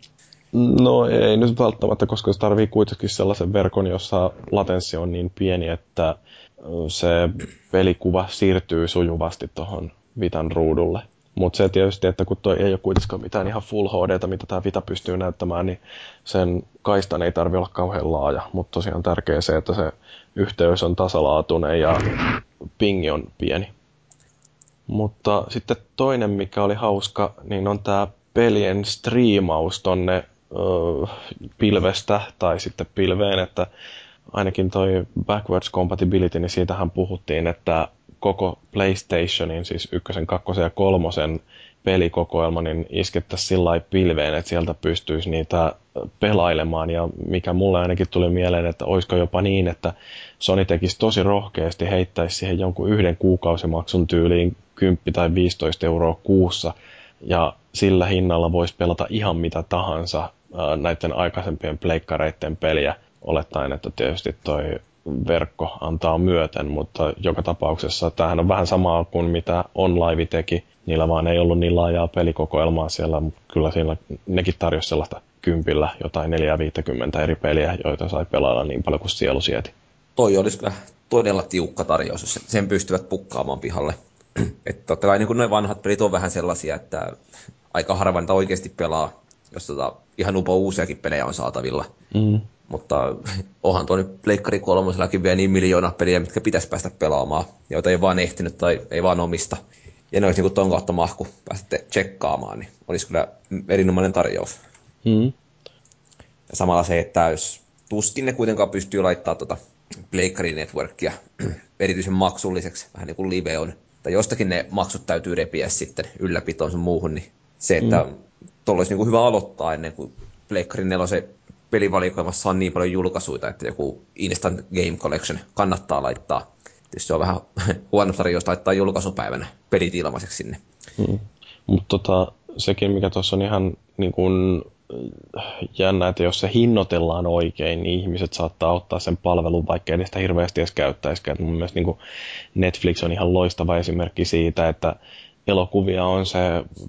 No ei nyt välttämättä, koska se tarvii kuitenkin sellaisen verkon, jossa latenssi on niin pieni, että se pelikuva siirtyy sujuvasti tuohon Vitan ruudulle. Mutta se tietysti, että kun toi ei ole kuitenkaan mitään ihan full HD:tä, mitä tämä Vita pystyy näyttämään, niin sen kaistan ei tarvitse olla kauhean laaja. Mutta tosiaan tärkeää se, että se yhteys on tasalaatuinen ja pingi on pieni. Mutta sitten toinen, mikä oli hauska, niin on tämä pelien striimaus tonne pilvestä tai sitten pilveen, että ainakin toi backwards compatibility, niin siitähän puhuttiin, että koko PlayStationin, siis 1, 2 ja 3 pelikokoelma, niin iskettäisiin sillä lailla pilveen, että sieltä pystyisi niitä pelailemaan. Ja mikä mulle ainakin tuli mieleen, että olisiko jopa niin, että Sony tekisi tosi rohkeasti, heittäisi siihen jonkun 1 kuukausimaksun tyyliin 10 tai 15 € kuussa. Ja sillä hinnalla voisi pelata ihan mitä tahansa näiden aikaisempien pleikkareiden peliä, olettaen, että tietysti toi verkko antaa myöten, mutta joka tapauksessa tämähän on vähän samaa kuin mitä OnLive teki. Niillä vaan ei ollut niin laajaa pelikokoelmaa siellä, mutta kyllä siinä nekin tarjosi sellaista 10 jotain 4-50 eri peliä, joita sai pelailla niin paljon kuin sielu sieti. Toi olisi kyllä todella tiukka tarjous, jos sen pystyvät pukkaamaan pihalle. Että totta kai niin kuin nuo vanhat pelit on vähän sellaisia, että aika harva niitä oikeasti pelaa, jos ihan upo uusiakin pelejä on saatavilla. Mm. Mutta onhan tuo nyt Pleikkari 3:llakin vielä niin 1 miljoonaa peliä, mitkä pitäisi päästä pelaamaan, joita ei vaan ehtinyt tai ei vaan omista. Ja ne olisi niin kuin ton kautta mahku pääsette tsekkaamaan, niin olisi kyllä erinomainen tarjous. Mm. Ja samalla se, että jos tuskin ne kuitenkaan pystyy laittamaan Pleikkari Networkia erityisen maksulliseksi, vähän niin kuin Live on. Tai jostakin ne maksut täytyy repiä sitten ylläpitoon sun muuhun, niin se, että tuolla olisi niin kuin hyvä aloittaa ennen kuin Pleikkari 4 pelivalikoimassa on niin paljon julkaisuja, että joku Instant Game Collection kannattaa laittaa. Tietysti se on vähän huono tarjous laittaa julkaisupäivänä pelit ilmaiseksi sinne. Mutta sekin, mikä tuossa on ihan niin kun jännä, että jos se hinnoitellaan oikein, niin ihmiset saattaa ottaa sen palvelun, vaikka ei sitä hirveästi edes käyttäisikään. Mun mielestä niin kuin Netflix on ihan loistava esimerkki siitä, että elokuvia on se 2-3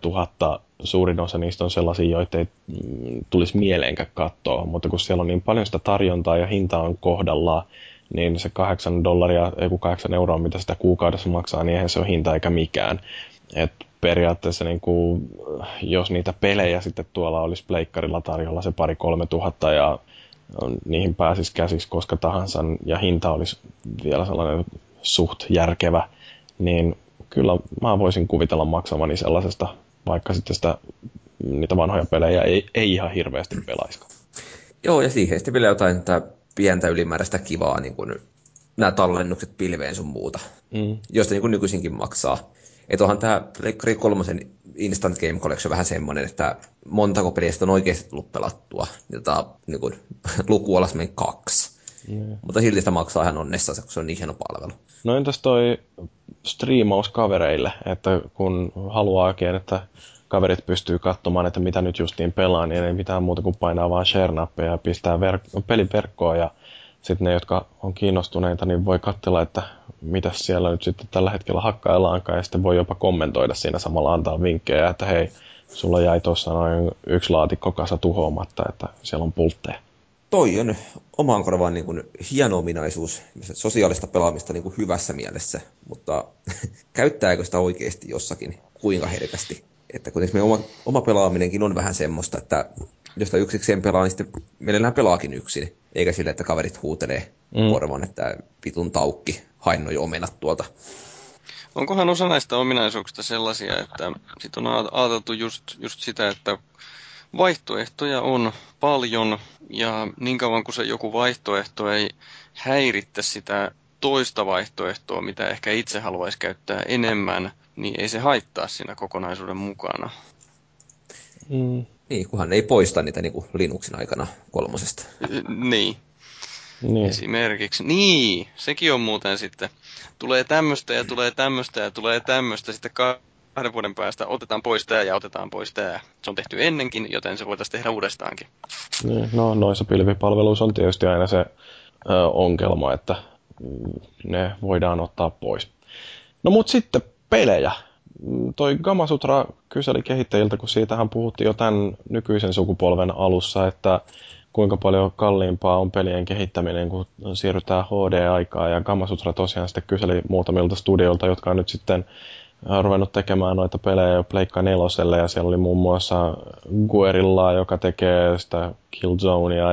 tuhatta, suurin osa niistä on sellaisia, joita ei tulisi mieleenkään katsoa, mutta kun siellä on niin paljon sitä tarjontaa ja hinta on kohdallaan, niin se $8, ei kun €8, mitä sitä kuukaudessa maksaa, niin eihän se ole hinta eikä mikään. Et periaatteessa niin kuin, jos niitä pelejä sitten tuolla olisi pleikkarilla tarjolla se 2-3 tuhatta ja niihin pääsisi käsiksi koska tahansa ja hinta olisi vielä sellainen suht järkevä, niin kyllä mä voisin kuvitella maksavani sellaisesta, vaikka sitten sitä, niitä vanhoja pelejä ei ihan hirveästi pelaiska. Joo, ja siihen sitten vielä jotain pientä ylimääräistä kivaa, niin kuin nämä tallennukset pilveen sun muuta, josta niin kuin nykyisinkin maksaa. Että onhan tämä Pleikkari 3 Instant Game Collection vähän semmoinen, että montako pelistä on oikeasti tullut pelattua. Ja tämä niin kuin, luku alas meni 2. Yeah. Mutta silti sitä maksaa ihan onnestaan, koska se on niin hieno palvelu. No entäs toi striimaus kavereille, että kun haluaakin, että kaverit pystyy katsomaan, että mitä nyt justiin pelaa, niin ei mitään muuta kuin painaa vaan share-nappia ja pistää pelin verkkoon. Ja sitten ne, jotka on kiinnostuneita, niin voi katsella, että mitä siellä nyt sitten tällä hetkellä hakkaillaankaan. Ja sitten voi jopa kommentoida siinä samalla, antaa vinkkejä, että hei, sulla jäi tuossa noin 1 laatikko kasa tuhoamatta, että siellä on pultteja. Toi on omaan korvaan niin kuin hieno ominaisuus sosiaalista pelaamista niin kuin hyvässä mielessä, mutta käyttääkö sitä oikeasti jossakin, kuinka herkästi? Että kuitenkin meidän oma pelaaminenkin on vähän semmoista, että jos sitä yksikseen pelaa, niin sitten mielellään pelaakin yksin, eikä sille, että kaverit huutelee korvan, että vitun taukki, hainnoi omenat tuolta. Onkohan osa näistä ominaisuuksista sellaisia, että sit on ajateltu just sitä, että vaihtoehtoja on paljon ja niin kauan kuin se joku vaihtoehto ei häiritse sitä toista vaihtoehtoa, mitä ehkä itse haluaisi käyttää enemmän, niin ei se haittaa siinä kokonaisuuden mukana. Niin, kunhan ei poista niitä niin kuin Linuxin aikana 3. Niin. Esimerkiksi. Niin, sekin on muuten sitten. Tulee tämmöistä ja tulee tämmöistä ja tulee tämmöistä sitten 2 vuoden päästä otetaan pois tää ja otetaan pois tää. Se on tehty ennenkin, joten se voitaisiin tehdä uudestaankin. No, noissa pilvipalveluissa on tietysti aina se ongelma, että ne voidaan ottaa pois. No mut sitten pelejä. Toi Gamasutra kyseli kehittäjiltä, kun siitähän puhuttiin jo tämän nykyisen sukupolven alussa, että kuinka paljon kalliimpaa on pelien kehittäminen, kun siirrytään HD-aikaan. Ja Gamasutra tosiaan sitten kyseli muutamilta studioilta, jotka on nyt sitten ruvennut tekemään noita pelejä jo Pleikka 4:lle, ja siellä oli muun muassa Guerilla, joka tekee sitä Killzonea,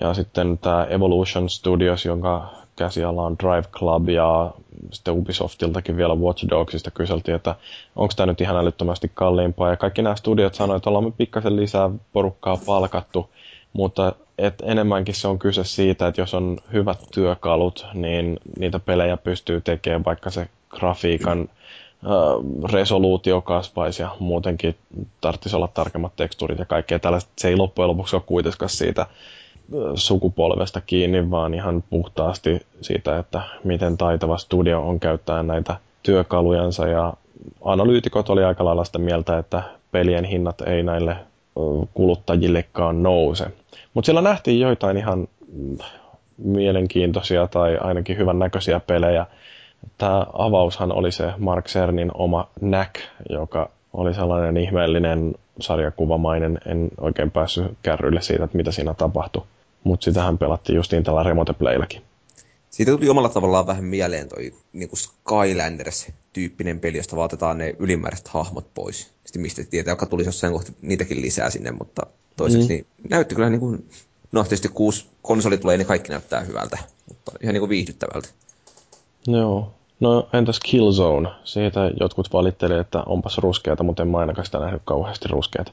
ja sitten tämä Evolution Studios, jonka käsiala on Drive Club, ja sitten Ubisoftiltakin vielä Watch Dogsista kyseltiin, että onko tämä nyt ihan älyttömästi kalliimpaa, ja kaikki nämä studiot sanoivat, että ollaan me pikkasen lisää porukkaa palkattu, mutta enemmänkin se on kyse siitä, että jos on hyvät työkalut, niin niitä pelejä pystyy tekemään, vaikka se grafiikan resoluutio kasvaisi ja muutenkin tarvitsisi olla tarkemmat teksturit ja kaikkea tällaista. Se ei loppujen lopuksi ole kuitenkaan siitä sukupolvesta kiinni, vaan ihan puhtaasti siitä, että miten taitava studio on käyttää näitä työkalujansa. Ja analyytikot oli aika lailla sitä mieltä, että pelien hinnat ei näille kuluttajillekaan nouse. Mutta siellä nähtiin joitain ihan mielenkiintoisia tai ainakin hyvän näköisiä pelejä. Tämä avaushan oli se Mark Cernyn oma Knack, joka oli sellainen ihmeellinen sarjakuvamainen. En oikein päässyt kärryille siitä, että mitä siinä tapahtui. Mutta sitähän pelattiin just niin tällä remote playilläkin. Siitä tuli omalla tavallaan vähän mieleen toi niin kuin Skylanders-tyyppinen peli, josta vaatetaan ne ylimääräiset hahmot pois. Sitten mistä tietää, joka tulisi jossain kohti niitäkin lisää sinne, mutta toiseksi niin näytti kyllä niin kuin, no tietysti 6 konsoli tulee, niin kaikki näyttää hyvältä, mutta ihan niin kuin viihdyttävältä. Joo. No entäs Killzone? Siitä jotkut valitteli, että onpas ruskeata, mutta en mä ainakaan sitä nähnyt kauheasti ruskeata.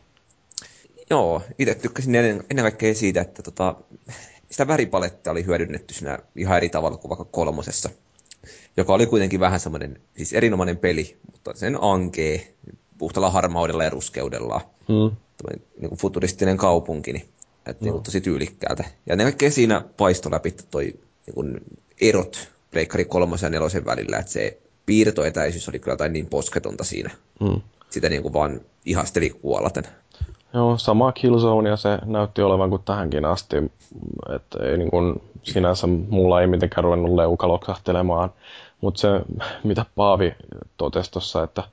Joo, itse tykkäsin ennen kaikkea siitä, että sitä väripalettia oli hyödynnetty siinä ihan eri tavalla kuin vaikka 3:ssa, joka oli kuitenkin vähän semmoinen, siis erinomainen peli, mutta sen ankee puhtalla harmaudella ja ruskeudella. Tällainen niin kuin futuristinen kaupunki, niin näytti niin kuin tosi tyylikkäältä. Ja ennen kaikkea siinä paistoi läpi toi niin kuin erot Pleikkari 3 ja 4 välillä, että se piirtoetäisyys oli kyllä jotain niin posketonta siinä. Sitä niin kuin vaan ihasteli kuolaten. Joo, sama Killzone, ja se näytti olevan kuin tähänkin asti, että ei niin kuin sinänsä mulla ei mitenkään ruvennut leuka loksahtelemaan, mutta se mitä Paavi totesi tuossa, että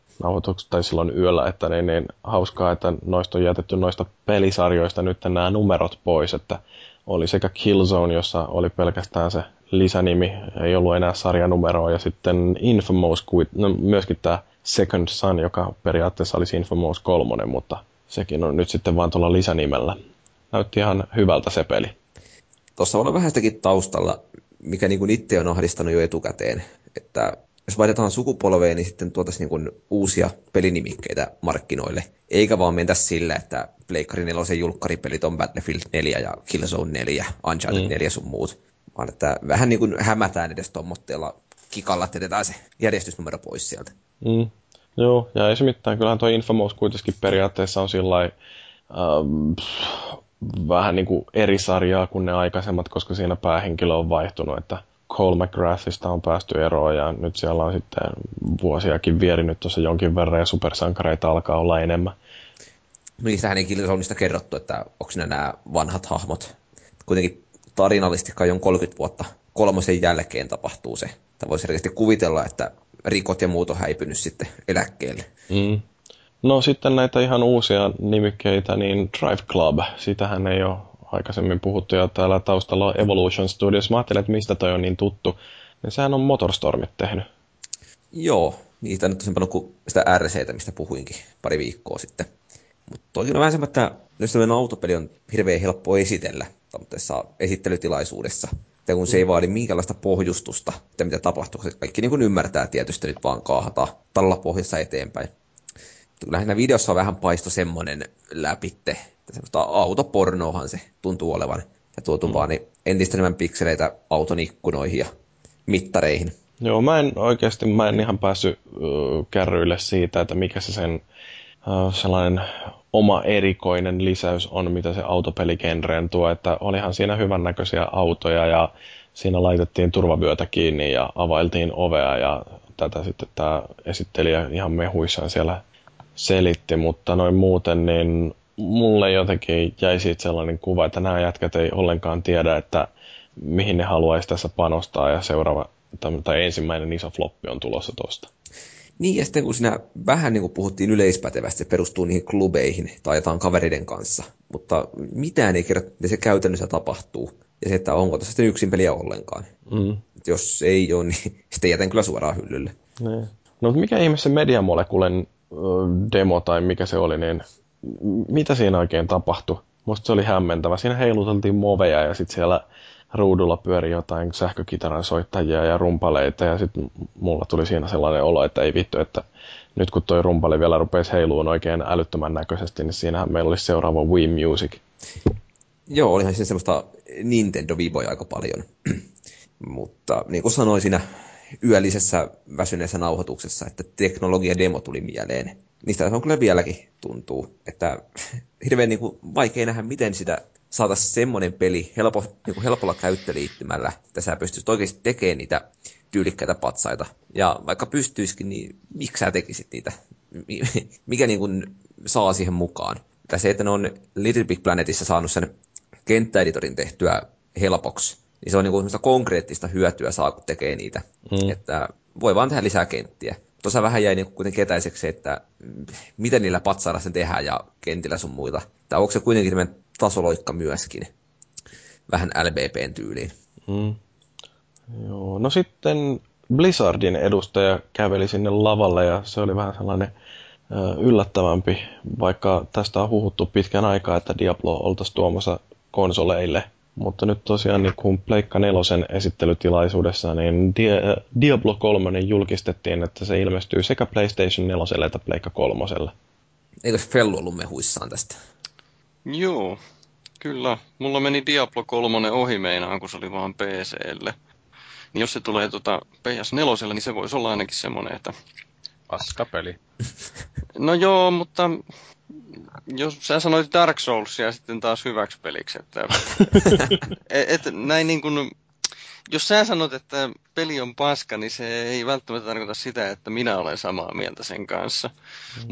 tai silloin yöllä, että niin hauskaa, että noista on jätetty noista pelisarjoista nyt nämä numerot pois, että oli sekä Killzone, jossa oli pelkästään se lisänimi, ei ollut enää sarjanumeroa, ja sitten Infamous, no myöskin tämä Second Son, joka periaatteessa olisi Infamous 3, mutta sekin on nyt sitten vaan tuolla lisänimellä. Näytti ihan hyvältä se peli. Tuossa on vähän sitäkin taustalla, mikä niin kuin itse on ahdistanut jo etukäteen, että jos vaihdetaan sukupolveen, niin sitten tuotaisiin niin kuin uusia pelinimikkeitä markkinoille. Eikä vaan mentäisi sillä, että Pleikkari 4:n julkkaripelit on Battlefield 4 ja Killzone 4, Uncharted 4 sun muut. Vaan että vähän niin kuin hämätään edes tommotteella kikalla, että jätetään se järjestysnumero pois sieltä. Mm. Joo, ja ei se mitään. Kyllähän tuo Infamous kuitenkin periaatteessa on sillai vähän niin kuin eri sarjaa kuin ne aikaisemmat, koska siinä päähenkilö on vaihtunut, että Cole McGrathista on päästy eroon, ja nyt siellä on sitten vuosiakin vierinyt tuossa jonkin verran, ja supersankareita alkaa olla enemmän. Niistähän ei Killzoneista kerrottu, että onko nämä vanhat hahmot. Kuitenkin tarinallisesti kai on 30 vuotta kolmosen jälkeen tapahtuu se. Tai voisi selkeästi kuvitella, että rikot ja muut on häipynyt sitten eläkkeelle. Mm. No sitten näitä ihan uusia nimikkeitä, niin Drive Club, sitähän ei ole aikaisemmin puhuttu, ja täällä taustalla on Evolution Studios. Mä ajattelin, että mistä toi on niin tuttu. Ja sehän on Motorstormit tehnyt. Joo, niitä nyt on semmoinen kuin sitä RCtä, mistä puhuinkin pari viikkoa sitten. Mutta toki on vähän semmoinen, että jos tämmöinen autopeli on hirveän helppo esitellä esittelytilaisuudessa, että kun se ei vaadi minkäänlaista pohjustusta, että mitä tapahtuu, kaikki niin kuin ymmärtää tietysti, nyt vaan kaahataan tällä pohjassa eteenpäin. Kyllähän siinä videossa on vähän paisto semmoinen läpitte, semmoista autopornoahan se tuntuu olevan, ja tuotu vaan niin entistä enemmän pikseleitä auton ikkunoihin ja mittareihin. Joo, mä en ihan päässyt kärryille siitä, että mikä se sen sellainen oma erikoinen lisäys on, mitä se autopeligenreen tuo, että olihan siinä hyvännäköisiä autoja, ja siinä laitettiin turvavyötä kiinni ja availtiin ovea, ja tätä sitten tämä esittelijä ihan mehuissaan siellä selitti, mutta noin muuten niin mulle jotenkin jäi siitä sellainen kuva, että nämä jätkät ei ollenkaan tiedä, että mihin ne haluaisi tässä panostaa, ja seuraava tai ensimmäinen iso floppi on tulossa tuosta. Niin, ja sitten kun siinä vähän niin kuin puhuttiin yleispätevästi, se perustuu niihin klubeihin tai jotain kaveriden kanssa, mutta mitään ei kerrota, miten se käytännössä tapahtuu, ja se, että onko tässä sitten yksin peliä ollenkaan. Mm. Jos ei ole, niin sitten jätän kyllä suoraan hyllylle. Ne. No, mikä ihmeessä Media Moleculen demo tai mikä se oli, niin mitä siinä oikein tapahtui? Musta se oli hämmentävä. Siinä heiluteltiin moveja, ja sitten siellä ruudulla pyöri jotain sähkökitaran soittajia ja rumpaleita, ja sitten mulla tuli siinä sellainen olo, että ei vittu, että nyt kun toi rumpali vielä rupesi heiluun oikein älyttömän näköisesti, niin siinähän meillä olisi seuraava Wii Music. Joo, olihan siinä semmoista Nintendo-viboja aika paljon. Mutta niin kuin sanoin siinä yöllisessä väsyneessä nauhoituksessa, että teknologia-demo tuli mieleen. Niistä on kyllä vieläkin tuntuu, että hirveän niin kuin vaikea nähdä, miten sitä saataisiin semmoinen peli helpolla käyttöliittymällä, että sä pystyisit oikeasti tekemään niitä tyylikkäitä patsaita. Ja vaikka pystyisikin, niin miksi sä tekisit niitä? Mikä niin kuin saa siihen mukaan? Tai se, että ne on Little Big Planetissa saanut sen kenttäeditorin tehtyä helpoksi, niin se on niin kuin semmoista konkreettista hyötyä saa, kun tekee niitä. Mm. Että voi vaan tehdä lisää kenttiä. Tuossa vähän jäi niin kuitenkin etäiseksi, että miten niillä patsailla sen tehdään ja kentillä sun muita. Tai onko se kuitenkin tämmöinen tasoloikka myöskin, vähän LBPn tyyliin. Mm. Joo, no sitten Blizzardin edustaja käveli sinne lavalle, ja se oli vähän sellainen yllättävämpi, vaikka tästä on huhuttu pitkän aikaa, että Diablo oltaisiin tuomassa konsoleille. Mutta nyt tosiaan niin kun Pleikka 4:n esittelytilaisuudessa, niin Diablo 3 julkistettiin, että se ilmestyy sekä PlayStation 4:lle että Pleikka 3:lle. Eikö Fellu ollut mehuissaan tästä? Joo, kyllä. Mulla meni Diablo 3 ohi meinaan, kun se oli vaan PC:lle. Niin jos se tulee PS4:lle, niin se voisi olla ainakin semmoinen, että paskapeli. No joo, mutta jos sä sanoit Dark Soulsia sitten taas hyväksi peliksi, että näin niin kuin Jos sä sanot, että peli on paska, niin se ei välttämättä tarkoita sitä, että minä olen samaa mieltä sen kanssa. Mm.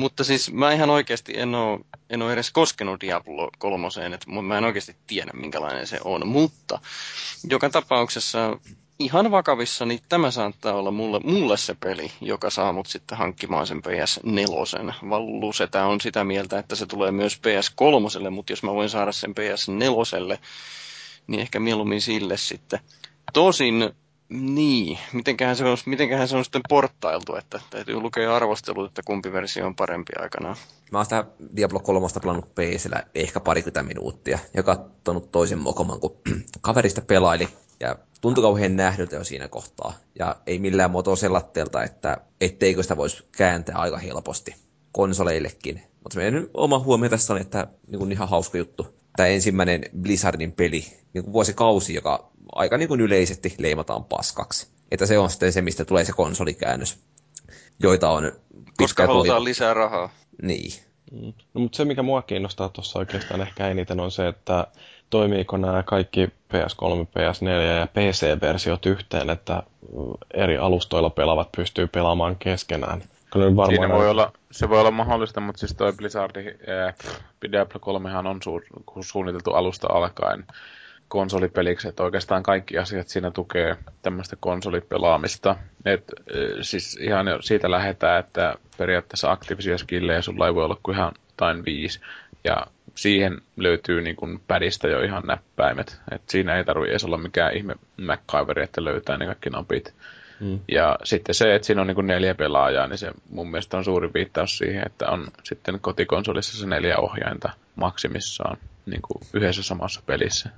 Mutta siis mä ihan oikeasti en ole edes koskenut Diablo 3:een, että mä en oikeasti tiedä, minkälainen se on. Mutta joka tapauksessa ihan vakavissa, niin tämä saattaa olla mulle se peli, joka saa mut sitten hankkimaan sen PS4. Vallusetä on sitä mieltä, että se tulee myös PS3, mutta jos mä voin saada sen PS4, niin ehkä mieluummin sille sitten. Tosin, niin, mitenköhän se on sitten porttailtu, että täytyy lukea arvostelut, että kumpi versio on parempi aikanaan. Mä oon sitä Diablo 3 pelannut PC:llä ehkä 20 minuuttia ja katsonut toisen mokoman, kun kaverista pelaili ja tuntui kauhean nähdyltä jo siinä kohtaa. Ja ei millään muotoa sellatteelta, että etteikö sitä voisi kääntää aika helposti konsoleillekin. Mutta meidän oma huomio tässä on, että niin ihan hauska juttu. Tämä ensimmäinen Blizzardin peli, niin vuosikausi, joka aika niin yleisesti leimataan paskaksi. Että se on sitten se, mistä tulee se konsolikäännös, joita on... Koska halutaan lisää rahaa. Niin. Mm. No, mutta se, mikä mua kiinnostaa tuossa oikeastaan ehkä eniten, on se, että toimiiko nämä kaikki PS3, PS4 ja PC-versiot yhteen, että eri alustoilla pelaavat pystyy pelaamaan keskenään. Siinä voi olla, se voi olla mahdollista, mutta siis toi Blizzardin Diablo 3han on suunniteltu alusta alkaen konsolipeliksi, että oikeastaan kaikki asiat siinä tukee tämmöistä konsolipelaamista. Et, siis ihan siitä lähdetään, että periaatteessa aktiivisia skillejä sulla ei voi olla kuin ihan jotain 5, ja siihen löytyy niin kun pädistä jo ihan näppäimet. Et siinä ei tarvitse edes olla mikään ihme MacGyveri, että löytää ne kaikki napit. Mm. Ja sitten se, että siinä on niin kuin 4 pelaajaa, niin se mun mielestä on suuri viittaus siihen, että on sitten kotikonsolissa se 4 ohjainta maksimissaan niin kuin yhdessä samassa pelissä.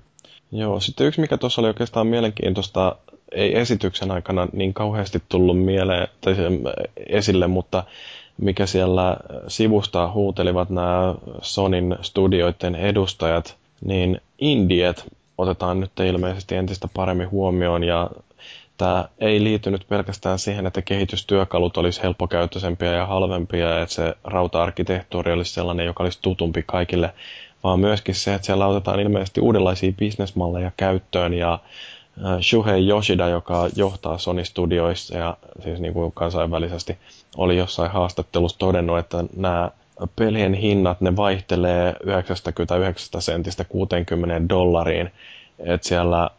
Joo, sitten yksi mikä tuossa oli oikeastaan mielenkiintoista, ei esityksen aikana niin kauheasti tullut mieleen tai esille, mutta mikä siellä sivusta huutelivat nämä Sonyn studioiden edustajat, niin indiet otetaan nyt ilmeisesti entistä paremmin huomioon ja tämä ei liity nyt pelkästään siihen, että kehitystyökalut olisi helppokäyttöisempiä ja halvempia, että se rauta-arkkitehtuuri olisi sellainen, joka olisi tutumpi kaikille, vaan myöskin se, että siellä otetaan ilmeisesti uudenlaisia bisnesmalleja käyttöön ja Shuhei Yoshida, joka johtaa Sony Studioissa ja siis niin kuin kansainvälisesti oli jossain haastattelussa todennut, että nämä pelien hinnat ne vaihtelee 99 sentistä $60. Että siellä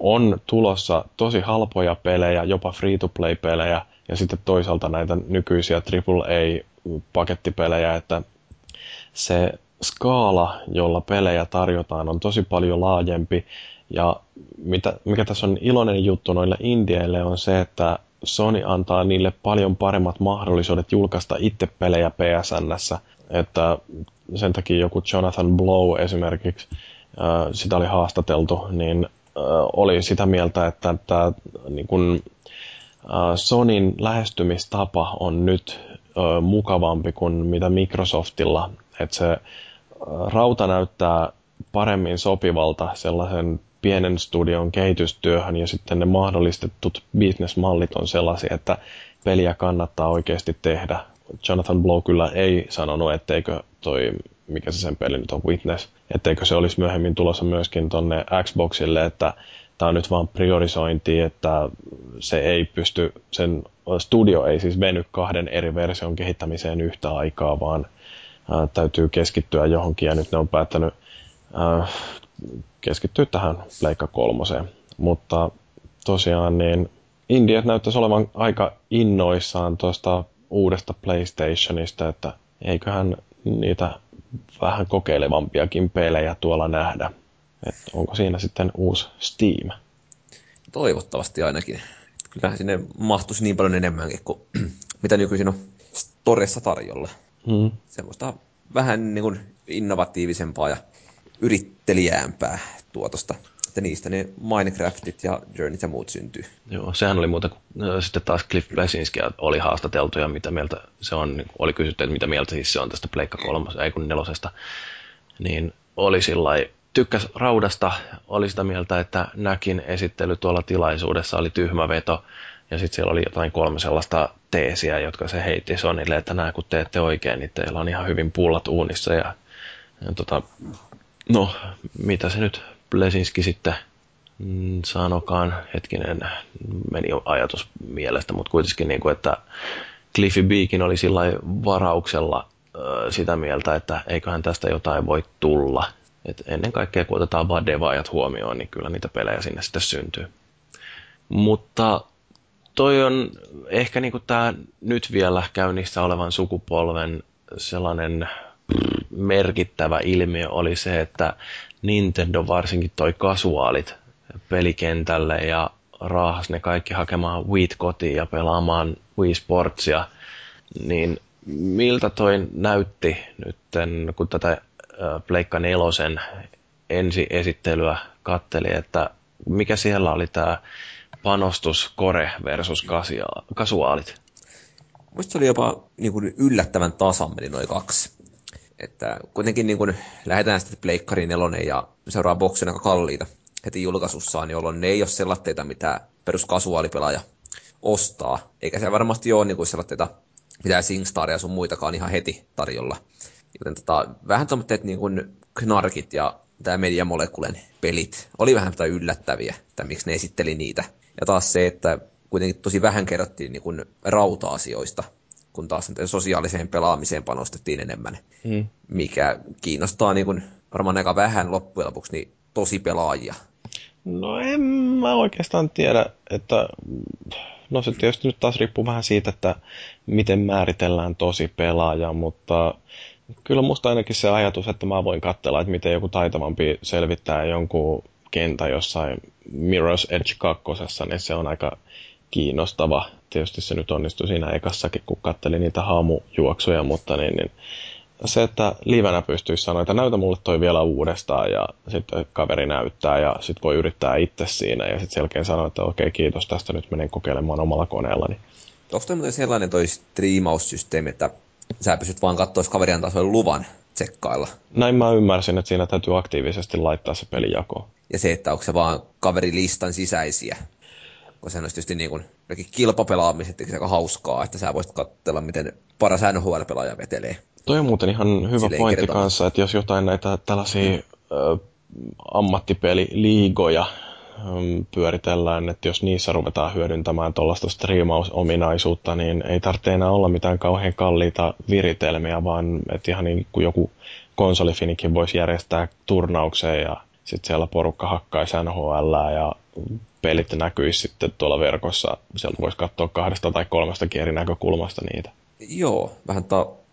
on tulossa tosi halpoja pelejä, jopa free-to-play-pelejä ja sitten toisaalta näitä nykyisiä AAA-pakettipelejä, että se skaala, jolla pelejä tarjotaan, on tosi paljon laajempi ja mikä tässä on iloinen juttu noille indieille on se, että Sony antaa niille paljon paremmat mahdollisuudet julkaista itse pelejä PSN:ssä, että sen takia joku Jonathan Blow esimerkiksi sitä oli haastateltu, niin oli sitä mieltä, että tämä niin kun, Sonyn lähestymistapa on nyt mukavampi kuin mitä Microsoftilla. Että se rauta näyttää paremmin sopivalta sellaisen pienen studion kehitystyöhön ja sitten ne mahdollistetut bisnesmallit on sellaisia, että peliä kannattaa oikeasti tehdä. Jonathan Blow kyllä ei sanonut, etteikö toi... mikä se sen peli nyt on, Witness, etteikö se olisi myöhemmin tulossa myöskin tonne Xboxille, että tämä on nyt vaan priorisointi, että se ei pysty, sen studio ei siis veny 2 eri version kehittämiseen yhtä aikaa, vaan täytyy keskittyä johonkin, ja nyt ne on päättänyt keskittyä tähän Pleikka 3:een. Mutta tosiaan niin indiat näyttäisi olevan aika innoissaan tuosta uudesta PlayStationista, että eiköhän niitä vähän kokeilevampiakin pelejä tuolla nähdä. Et onko siinä sitten uusi Steam? Toivottavasti ainakin. Kyllähän sinne mahtuisi niin paljon enemmänkin kuin mitä nykyisin on Storessa tarjolla. Hmm. Semmoista vähän niin kuin innovatiivisempaa ja yrittelijäämpää tuotosta. Että niistä ne Minecraftit ja Journeyt ja muut syntyy. Joo, sehän oli muuta kuin sitten taas Cliff Blesinskiä oli haastateltu ja mitä mieltä se on, oli kysytty, että mitä mieltä siis se on tästä Pleikka 3:sta, ei kun 4:sta, niin oli sillai, tykkäs raudasta, oli sitä mieltä, että näkin esittely tuolla tilaisuudessa oli tyhmä veto ja sitten siellä oli jotain 3 sellaista teesiä, jotka se heitti Sonille, että nää kun teette oikein, niin teillä on ihan hyvin pullat uunissa ja no, mitä se nyt Blesinski sitten sanokaan, hetkinen, meni ajatus mielestä, mutta kuitenkin niin kuin, että Cliffy B:kin oli sillä varauksella sitä mieltä, että eiköhän tästä jotain voi tulla. Et ennen kaikkea, kun otetaan vaan devaajat huomioon, niin kyllä niitä pelejä sinne sitten syntyy. Mutta toi on ehkä niin kuin tämä nyt vielä käynnissä olevan sukupolven sellainen merkittävä ilmiö oli se, että Nintendo varsinkin toi kasuaalit pelikentälle ja raahas ne kaikki hakemaan Wiit kotiin ja pelaamaan Wii Sportsia. Niin miltä toi näytti nyt, kun tätä Pleikka nelosen ensiesittelyä katteli, että mikä siellä oli tämä panostus Core versus kasuaalit? Musta se oli jopa niin kuin yllättävän tasan meni noin kaksi. Että kuitenkin niin kuin lähdetään sitten Pleikkari nelonen ja seuraa boksina aika kalliita heti julkaisussaan, jolloin ne ei ole sellatteita, mitä peruskasuaalipelaaja ostaa. Eikä se varmasti ole niin kuin sellatteita, mitä SingStaria sun muitakaan ihan heti tarjolla. Joten vähän tuommoitteet niin kuin Knarkit ja tämä Media Moleculen pelit oli vähän yllättäviä, että miksi ne esitteli niitä. Ja taas se, että kuitenkin tosi vähän kerrottiin niin kuin rauta-asioista, kun taas sosiaaliseen pelaamiseen panostettiin enemmän, mikä kiinnostaa niin kuin varmaan aika vähän loppujen lopuksi niin tosi pelaajia. No en mä oikeastaan tiedä, että no se tietysti nyt taas riippuu vähän siitä, että miten määritellään tosi pelaaja, mutta kyllä musta ainakin se ajatus, että mä voin katsella, että miten joku taitavampi selvittää jonkun kentän jossain Mirror's Edge 2, niin se on aika kiinnostava. Tietysti se nyt onnistui siinä ekassakin, kun katselin niitä haamujuoksuja, mutta niin se, että livenä pystyisi sanoa, että näytä mulle toi vielä uudestaan, ja sitten kaveri näyttää, ja sitten voi yrittää itse siinä, ja sitten selkeän sanoa, että okei, kiitos tästä, nyt menen kokeilemaan omalla koneellani. Onko toi muuten sellainen toi striimaussysteemi, että sä pystyt vaan katsoa, jos kaveri antaa sulle luvan tsekkailla? Näin mä ymmärsin, että siinä täytyy aktiivisesti laittaa se pelijako. Ja se, että onko se vaan kaverilistan sisäisiä? Kun sehän olisi tietysti niin kuin kilpapelaamiset aika hauskaa, että sä voisit katsella, miten paras NHL-pelaaja vetelee. Toi on muuten ihan hyvä silleen pointti kertaan kanssa, että jos jotain näitä tällaisia ammattipeliliigoja pyöritellään, että jos niissä ruvetaan hyödyntämään tuollaista striimausominaisuutta, niin ei tarvitse enää olla mitään kauhean kalliita viritelmiä, vaan että ihan niin kuin joku konsolifinikin voisi järjestää turnaukseen ja sitten siellä porukka hakkaisi NHL:ää ja pelit näkyisi sitten tuolla verkossa. Siellä voisi katsoa 2 tai 3 eri näkökulmasta niitä. Joo, vähän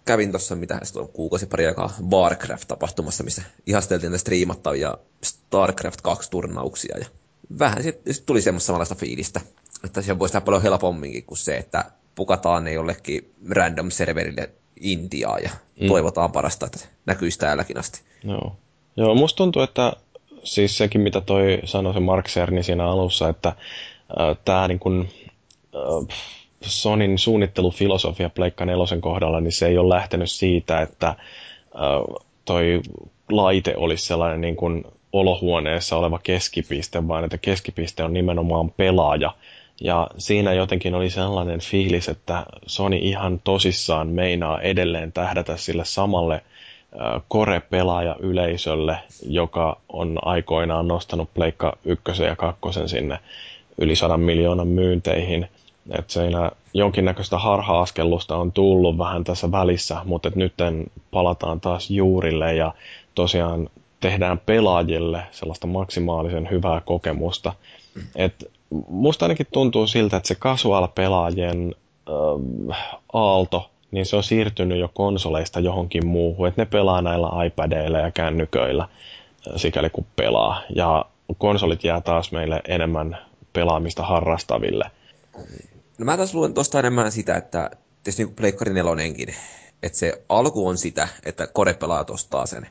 kävin tuossa kuukausi pari aikaa Warcraft-tapahtumassa, missä ihasteltiin striimattavia Starcraft 2-turnauksia. Ja vähän sitten tuli semmoista samanlaista fiilistä, että se voisi tehdä paljon helpomminkin kuin se, että pukataan ne jollekin random serverille Intiaa ja toivotaan parasta, että näkyisi täälläkin asti. Joo. Joo, musta tuntuu, että siis sekin, mitä toi sanoi se Mark Cerny siinä alussa, että tämä niin kun Sonyn suunnittelufilosofia Pleikka nelosen kohdalla, niin se ei ole lähtenyt siitä, että toi laite olisi sellainen niin kun olohuoneessa oleva keskipiste, vaan että keskipiste on nimenomaan pelaaja. Ja siinä jotenkin oli sellainen fiilis, että Sony ihan tosissaan meinaa edelleen tähdätä sille samalle Core-pelaaja-yleisölle, joka on aikoinaan nostanut Pleikka 1 ja 2 sinne yli 100 miljoonan myynteihin. Et siinä jonkinnäköistä harha-askellusta on tullut vähän tässä välissä, mutta nyt palataan taas juurille ja tosiaan tehdään pelaajille sellaista maksimaalisen hyvää kokemusta. Et musta ainakin tuntuu siltä, että se casual-pelaajien aalto, niin se on siirtynyt jo konsoleista johonkin muuhun, että ne pelaa näillä iPadeilla ja kännyköillä, sikäli kun pelaa. Ja konsolit jää taas meille enemmän pelaamista harrastaville. No mä taas luen tuosta enemmän sitä, että tietysti niin Pleikkari nelonenkin, että se alku on sitä, että korepelaajat ostaa sen.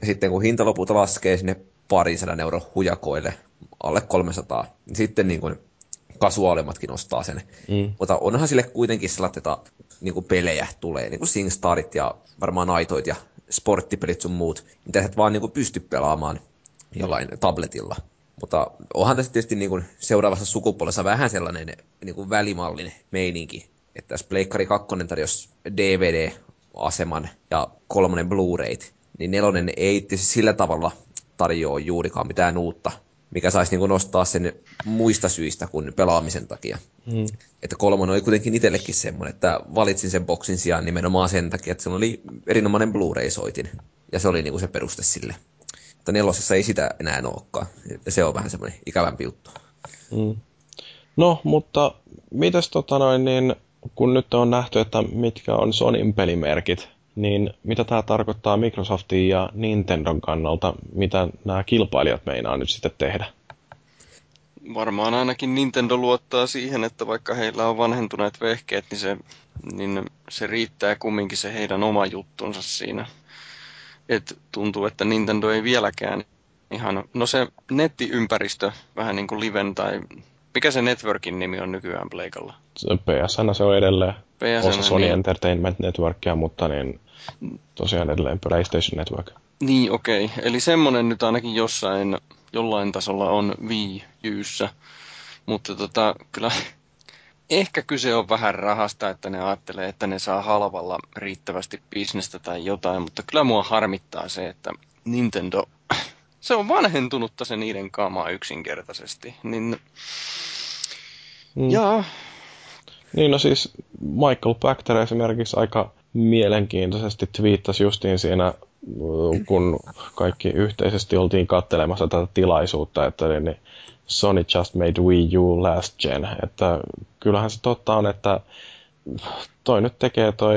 Ja sitten kun hinta lopulta laskee sinne 200 euron hujakoille, alle 300, niin sitten niin kuin kasuaalimmatkin ostaa sen. Mutta onhan sille kuitenkin sellaista, niin pelejä tulee, niin kuin SingStarit ja varmaan aitoit ja sporttipelit sun muut, mitä et vaan niin pysty pelaamaan jollain tabletilla. Mutta onhan tässä tietysti niin seuraavassa sukupolvessa vähän sellainen niin välimallin meininki, että jos Pleikkari 2 tarjosi DVD-aseman ja 3 Blu-rayt, niin 4 ei sillä tavalla tarjoa juurikaan mitään uutta, mikä saisi niin kuin nostaa sen muista syistä kuin pelaamisen takia. Mm. Että kolmonen oli kuitenkin itsellekin semmoinen, että valitsin sen boksin sijaan nimenomaan sen takia, että se oli erinomainen Blu-ray-soitin. Ja se oli niin kuin se peruste sille. Mutta nelosessa ei sitä enää olekaan. Ja se on vähän semmoinen ikävämpi juttu. Mm. No, mutta mitäs niin, kun nyt on nähty, että mitkä on Sonyn pelimerkit, niin mitä tämä tarkoittaa Microsoftin ja Nintendon kannalta? Mitä nämä kilpailijat meinaa nyt sitten tehdä? Varmaan ainakin Nintendo luottaa siihen, että vaikka heillä on vanhentuneet vehkeet, niin se riittää kumminkin se heidän oma juttunsa siinä. Et tuntuu, että Nintendo ei vieläkään ihan... No se nettiympäristö, vähän niin kuin Liven tai... Mikä se networkin nimi on nykyään Pleikalla? PSN se on edelleen PSN, osa Sony niin. Entertainment Networkia, mutta niin tosiaan edelleen PlayStation Network. Niin, okei. Eli semmonen nyt ainakin jollain tasolla on Wii U:ssä. Mutta kyllä ehkä kyse on vähän rahasta, että ne ajattelee, että ne saa halvalla riittävästi bisnestä tai jotain, mutta kyllä mua harmittaa se, että Nintendo... Se on vanhentunutta se niiden kamaa yksinkertaisesti. Niin no siis Michael Pachter esimerkiksi aika mielenkiintoisesti twiittasi justiin siinä, kun kaikki yhteisesti oltiin katselemassa tätä tilaisuutta, että niin Sony just made Wii U last gen. Että kyllähän se totta on, että toi nyt tekee toi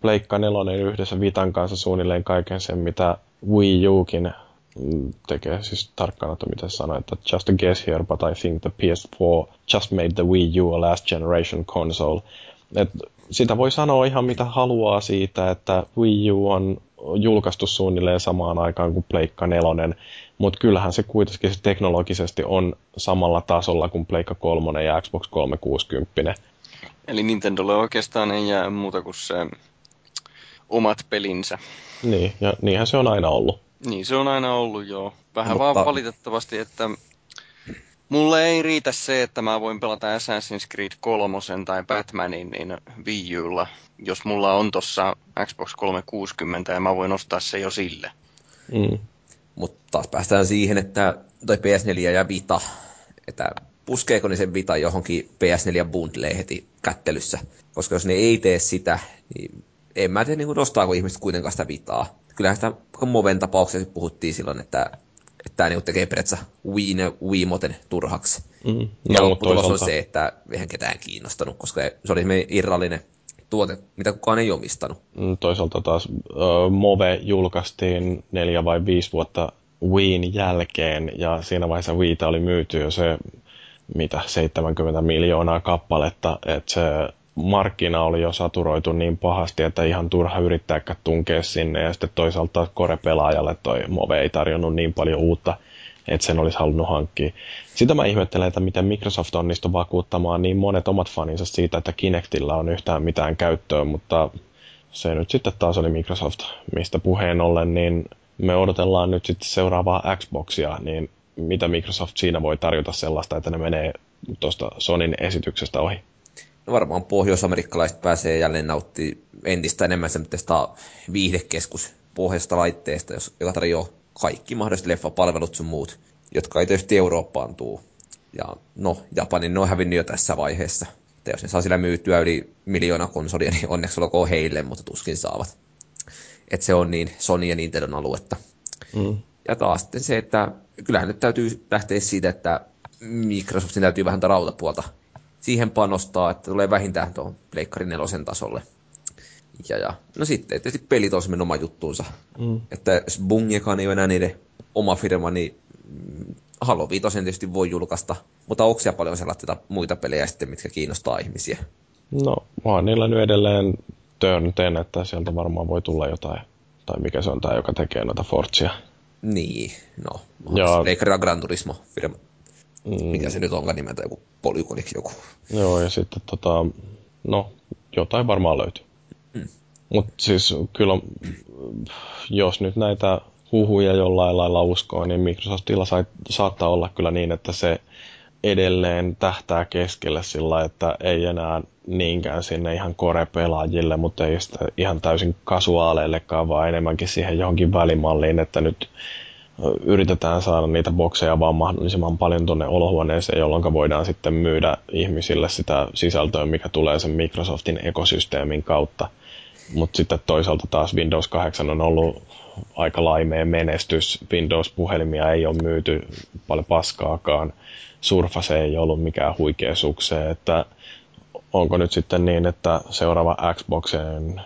Pleikka 4 yhdessä Vitan kanssa suunnilleen kaiken sen, mitä Wii Ukin tekee, siis tarkkaan, että miten sanoa, että just a guess here, but I think the PS4 just made the Wii U a last generation console. Et sitä voi sanoa ihan mitä haluaa siitä, että Wii U on julkaistu suunnilleen samaan aikaan kuin Pleikka 4, mutta kyllähän se kuitenkin se teknologisesti on samalla tasolla kuin Pleikka 3 ja Xbox 360. Eli Nintendolle oikeastaan ei jää muuta kuin se omat pelinsä. Niin, ja niinhän se on aina ollut. Niin, se on aina ollut, joo. Vähän mutta... vaan valitettavasti, että mulle ei riitä se, että mä voin pelata Assassin's Creed 3 tai Batmanin niin Wii U:lla, jos mulla on tossa Xbox 360 ja mä voin ostaa se jo sille. Mm. Mutta taas päästään siihen, että toi PS4 ja Vita, että puskeeko ne sen Vita johonkin PS4-bundleen heti kättelyssä? Koska jos ne ei tee sitä, niin en mä tiedä, nostaako ihmiset kuitenkaan sitä Vitaa. Kyllähän sitä Moven tapauksessa puhuttiin silloin, että tämä niinku tekee periaatteessa Wiimoten turhaksi. Mm. Ja no, lopputulos on se, että eihän ketään kiinnostanut, koska se oli semmoinen irrallinen tuote, mitä kukaan ei omistanut. Toisaalta taas Move julkaistiin 4 vai 5 vuotta Wiin jälkeen, ja siinä vaiheessa Wiita oli myyty jo se, 70 miljoonaa kappaletta, että se... Markkina oli jo saturoitu niin pahasti, että ihan turha yrittääkään tunkea sinne. Ja sitten toisaalta korepelaajalle toi Move ei tarjonnut niin paljon uutta, että sen olisi halunnut hankkia. Sitä mä ihmettelen, että miten Microsoft onnistui vakuuttamaan niin monet omat faninsa siitä, että Kinectillä on yhtään mitään käyttöä. Mutta se nyt sitten taas oli Microsoft, mistä puheen ollen, niin me odotellaan nyt sitten seuraavaa Xboxia. Niin mitä Microsoft siinä voi tarjota sellaista, että ne menee tuosta Sonyn esityksestä ohi? Varmaan pohjois-amerikkalaiset pääsee jälleen nauttimaan entistä enemmän semmoista viihdekeskus pohjasta laitteesta, joka tarjoaa kaikki mahdolliset leffapalvelut sun muut, jotka ei tietysti Eurooppaan tuu. Ja no, Japanin ne on hävinnyt jo tässä vaiheessa. Että jos ne saa sillä myytyä yli 1 miljoonaa konsolia, niin onneksi olkoon heille, mutta tuskin saavat. Että se on niin Sony ja Nintendon aluetta. Mm. Ja taas sitten se, että kyllähän nyt täytyy lähteä siitä, että Microsoftin täytyy vähän rautapuolta siihen panostaa, että tulee vähintään tuohon Pleikkarin 4 tasolle. Ja. No sitten tietysti pelit on semmoinen oma juttuunsa. Mm. Että jos Bungekaan ei ole enää niiden oma firma, niin Halo 5 tietysti voi julkaista. Mutta onko siellä paljon sellaisia muita pelejä sitten, mitkä kiinnostaa ihmisiä? No, vaan niillä nyt edelleen törnteen, että sieltä varmaan voi tulla jotain. Tai mikä se on tämä, joka tekee noita Forzia. Niin, no. Ja... Pleikkarilla Gran Turismo-firma. Mikä se nyt onkaan nimeltä, joku Polygoniksi joku. Joo, ja sitten jotain varmaan löytyy. Mm. Mutta siis kyllä, jos nyt näitä huhuja jollain lailla uskoo, niin Microsoftilla saattaa olla kyllä niin, että se edelleen tähtää keskelle sillä, että ei enää niinkään sinne ihan korepelaajille, mutta ei sitä ihan täysin kasuaaleillekaan, vaan enemmänkin siihen johonkin välimalliin, että nyt yritetään saada niitä bokseja vaan mahdollisimman paljon tuonne olohuoneeseen, jolloin voidaan sitten myydä ihmisille sitä sisältöä, mikä tulee sen Microsoftin ekosysteemin kautta. Mutta sitten toisaalta taas Windows 8 on ollut aika laimea menestys. Windows-puhelimia ei ole myyty paljon paskaakaan. Surface ei ollut mikään huikea sukseen, että onko nyt sitten niin, että seuraava Xboxen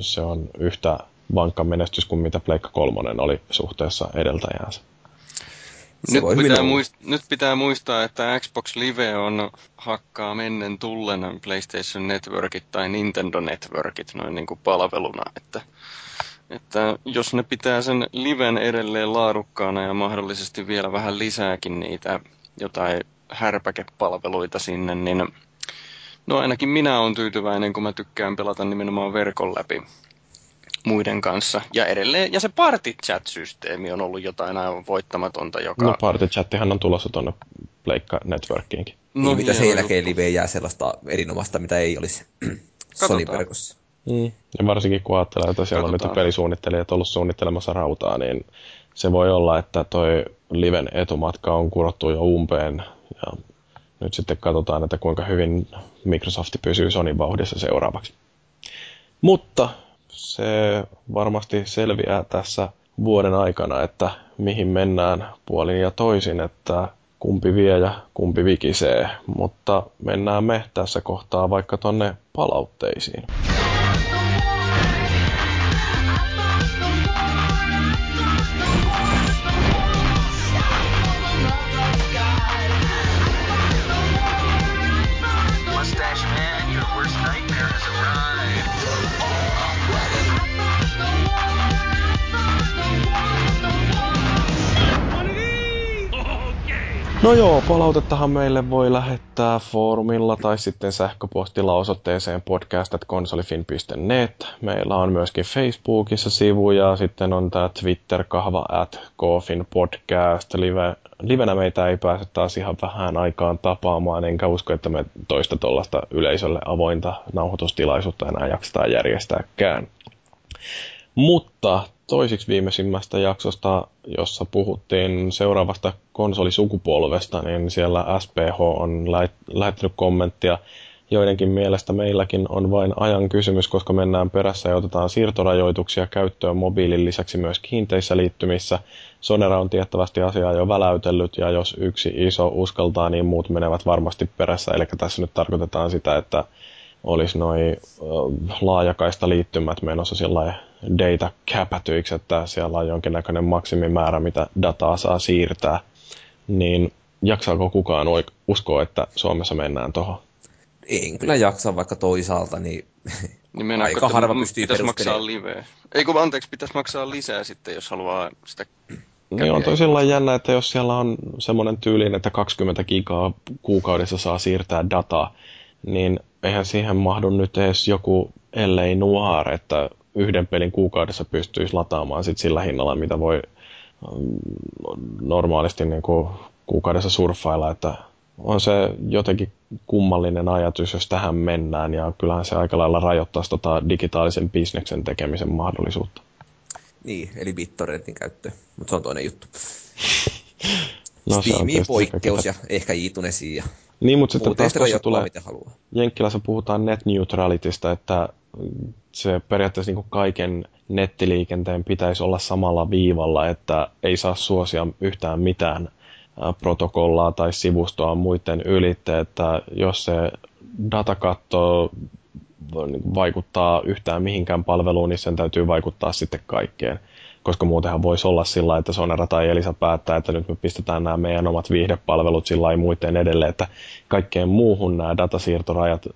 se on yhtä vankka menestys kuin mitä Pleikka 3 oli suhteessa edeltäjäänsä. Nyt pitää muistaa, että Xbox Live on hakkaa mennen tullen PlayStation Networkit tai Nintendo Networkit noin niin kuin palveluna. Että jos ne pitää sen liven edelleen laadukkaana ja mahdollisesti vielä vähän lisääkin niitä jotain härpäkepalveluita sinne, niin no ainakin minä olen tyytyväinen, kun mä tykkään pelata nimenomaan verkon läpi muiden kanssa. Ja edelleen, ja se party chat-systeemi on ollut jotain aivan voittamatonta, joka... No party chattihan on tulossa tuonne Pleikka-networkkiinkin. No, mitä sen jälkeen liveen jää sellaista erinomaista, mitä ei olisi Sony-verkossa. Ja varsinkin kun ajattelee, että siellä on nyt pelisuunnittelijat ollut suunnittelemassa rautaa, niin se voi olla, että toi liven etumatka on kurottu jo umpeen. Ja nyt sitten katsotaan, että kuinka hyvin Microsoft pysyy Sonyn vauhdissa seuraavaksi. Mutta se varmasti selviää tässä vuoden aikana, että mihin mennään puolin ja toisin, että kumpi vie ja kumpi vikisee. Mutta mennään me tässä kohtaa vaikka tonne palautteisiin. No joo, palautettahan meille voi lähettää foorumilla tai sitten sähköpostilla osoitteeseen podcast@konsolifin.net. Meillä on myöskin Facebookissa sivuja, sitten on tää Twitter-kahva @kofinpodcast. Livenä meitä ei pääse taas ihan vähän aikaan tapaamaan, enkä usko, että me toista tuollaista yleisölle avointa nauhoitustilaisuutta enää jaksetaan järjestääkään. Mutta toisiksi viimeisimmästä jaksosta, jossa puhuttiin seuraavasta konsolisukupolvesta, niin siellä SPH on lähettänyt kommenttia. Joidenkin mielestä meilläkin on vain ajan kysymys, koska mennään perässä ja otetaan siirtorajoituksia käyttöön mobiilin lisäksi myös kiinteissä liittymissä. Sonera on tiettävästi asiaa jo väläytellyt, ja jos yksi iso uskaltaa, niin muut menevät varmasti perässä. Eli tässä nyt tarkoitetaan sitä, että olisi noin laajakaista liittymät menossa sellainen data capatyiksi, että siellä on jonkinnäköinen maksimimäärä, mitä dataa saa siirtää, niin jaksaako kukaan uskoa, että Suomessa mennään tuohon? En kyllä jaksa, vaikka toisaalta, niin aika harva pystyy perustelemaan. Pitäisi maksaa lisää sitten, jos haluaa sitä käpiä. Niin on toisella jännä, että jos siellä on semmoinen tyyliin, että 20 gigaa kuukaudessa saa siirtää dataa, niin eihän siihen mahdu nyt edes joku ellei noir, että yhden pelin kuukaudessa pystyisi lataamaan sit sillä hinnalla, mitä voi normaalisti niin kuin kuukaudessa surffailla. Että on se jotenkin kummallinen ajatus, jos tähän mennään, ja kyllähän se aika lailla rajoittaisi digitaalisen bisneksen tekemisen mahdollisuutta. Niin, eli BitTorrentin käyttö, mutta se on toinen juttu. No, Steamiin poikkeus ja ehkä Jiitunesiin ja... Niin, mutta sitten taas tuossa tulee, Jenkkilässä puhutaan net neutralitystä, että se periaatteessa niin kuin kaiken nettiliikenteen pitäisi olla samalla viivalla, että ei saa suosia yhtään mitään protokollaa tai sivustoa muiden ylitse, että jos se datakatto vaikuttaa yhtään mihinkään palveluun, niin sen täytyy vaikuttaa sitten kaikkeen. Koska muutenhan voisi olla sillä, että Sonera tai Elisa päättää, että nyt me pistetään nämä meidän omat viihdepalvelut sillä muiden edelleen, että kaikkeen muuhun nämä datasiirtorajat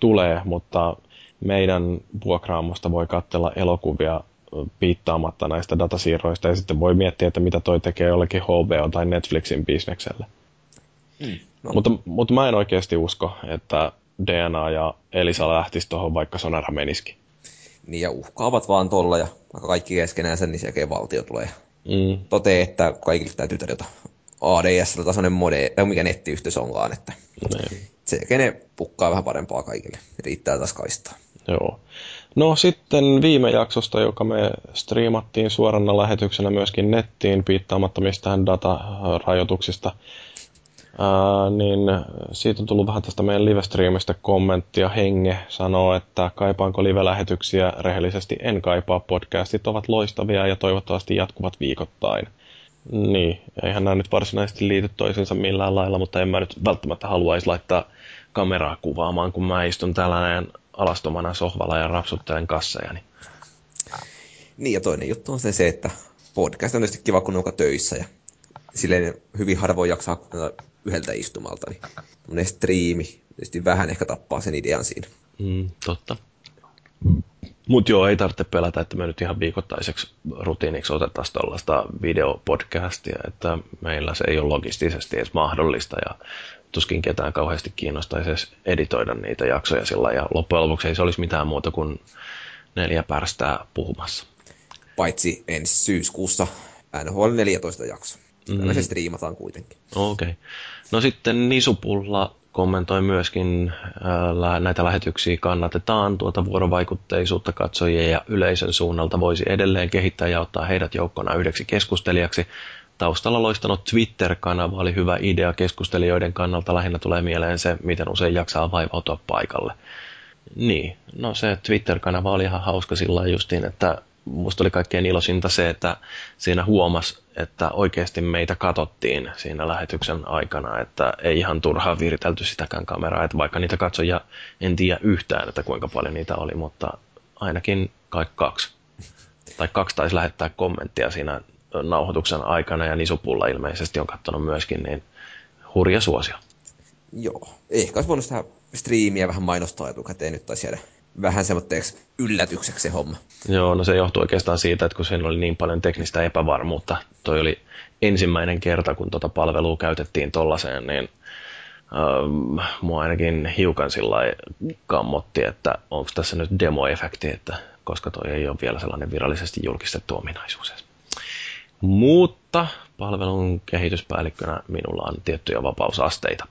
tulee, mutta meidän vuokraamosta voi katsella elokuvia piittaamatta näistä datasiirroista, ja sitten voi miettiä, että mitä toi tekee jollekin HBO tai Netflixin bisnekselle. No. Mutta mä en oikeasti usko, että DNA ja Elisa lähtisi tuohon, vaikka Sonera menisikin. Niin, ja uhkaavat vaan tuolla, ja vaikka kaikki keskenään sen, niin sielläkin valtio tulee. Totee, että kaikille täytyy tarjota ADSL-tasoinen mode, tai mikä nettiyhteys onkaan, että sen jälkeen ne pukkaa vähän parempaa kaikille. Riittää taas kaistaa. Joo. No sitten viime jaksosta, joka me striimattiin suorana lähetyksenä myöskin nettiin piittaamattomista datarajoituksista, niin siitä on tullut vähän tästä meidän livestriimistä kommenttia. Henge sanoo, että kaipaanko live-lähetyksiä? Rehellisesti en kaipaa. Podcastit ovat loistavia ja toivottavasti jatkuvat viikoittain. Niin, eihän nämä nyt varsinaisesti liity toisiinsa millään lailla, mutta en mä nyt välttämättä haluaisi laittaa kameraa kuvaamaan, kun mä istun tällainen alastomana sohvalla ja rapsuttelen kassejani. Niin, ja toinen juttu on se, että podcast on tietysti kiva, kun onko töissä ja silleen hyvin harvoin jaksaa yhdeltä istumalta, niin tämmöinen striimi tietysti vähän ehkä tappaa sen idean siinä. Totta. Mut joo, ei tarvitse pelätä, että me nyt ihan viikoittaiseksi rutiiniksi otetaan tällaista videopodcastia, että meillä se ei ole logistisesti edes mahdollista ja tuskin ketään kauheasti kiinnostaisi edes editoida niitä jaksoja sillä ja loppujen lopuksi ei se olisi mitään muuta kuin 4 pärstää puhumassa. Paitsi ensi syyskuussa NHL 14 jakso. Tämä se striimataan kuitenkin. Okei. No sitten Nisupulla kommentoi myöskin, näitä lähetyksiä kannatetaan. Tuota vuorovaikutteisuutta katsojien ja yleisön suunnalta voisi edelleen kehittää ja ottaa heidät joukkona yhdeksi keskustelijaksi. Taustalla loistanut Twitter-kanava oli hyvä idea keskustelijoiden kannalta. Lähinnä tulee mieleen se, miten usein jaksaa vaivautua paikalle. Niin, no se Twitter-kanava oli ihan hauska sillä justiin, että musta oli kaikkein iloisinta se, että siinä huomasi, että oikeasti meitä katsottiin siinä lähetyksen aikana, että ei ihan turhaan viritelty sitäkään kameraa, että vaikka niitä katsojia en tiedä yhtään, että kuinka paljon niitä oli, mutta ainakin kaikki 2. Tai 2 taisi lähettää kommenttia siinä nauhoituksen aikana ja Nisupulla ilmeisesti on katsonut myöskin, niin hurja suosio. Joo, ehkä olisi voinut sitä striimiä vähän mainostaa etukäteen nyt tai siellä. Vähän semmoitteeksi yllätykseksi se homma. Joo, no se johtui oikeastaan siitä, että kun siinä oli niin paljon teknistä epävarmuutta. Toi oli ensimmäinen kerta, kun tuota palvelua käytettiin tollaiseen, niin mua ainakin hiukan sillai kammotti, että onko tässä nyt demo-efekti, että koska toi ei ole vielä sellainen virallisesti julkistettu ominaisuus. Mutta palvelun kehityspäällikkönä minulla on tiettyjä vapausasteita.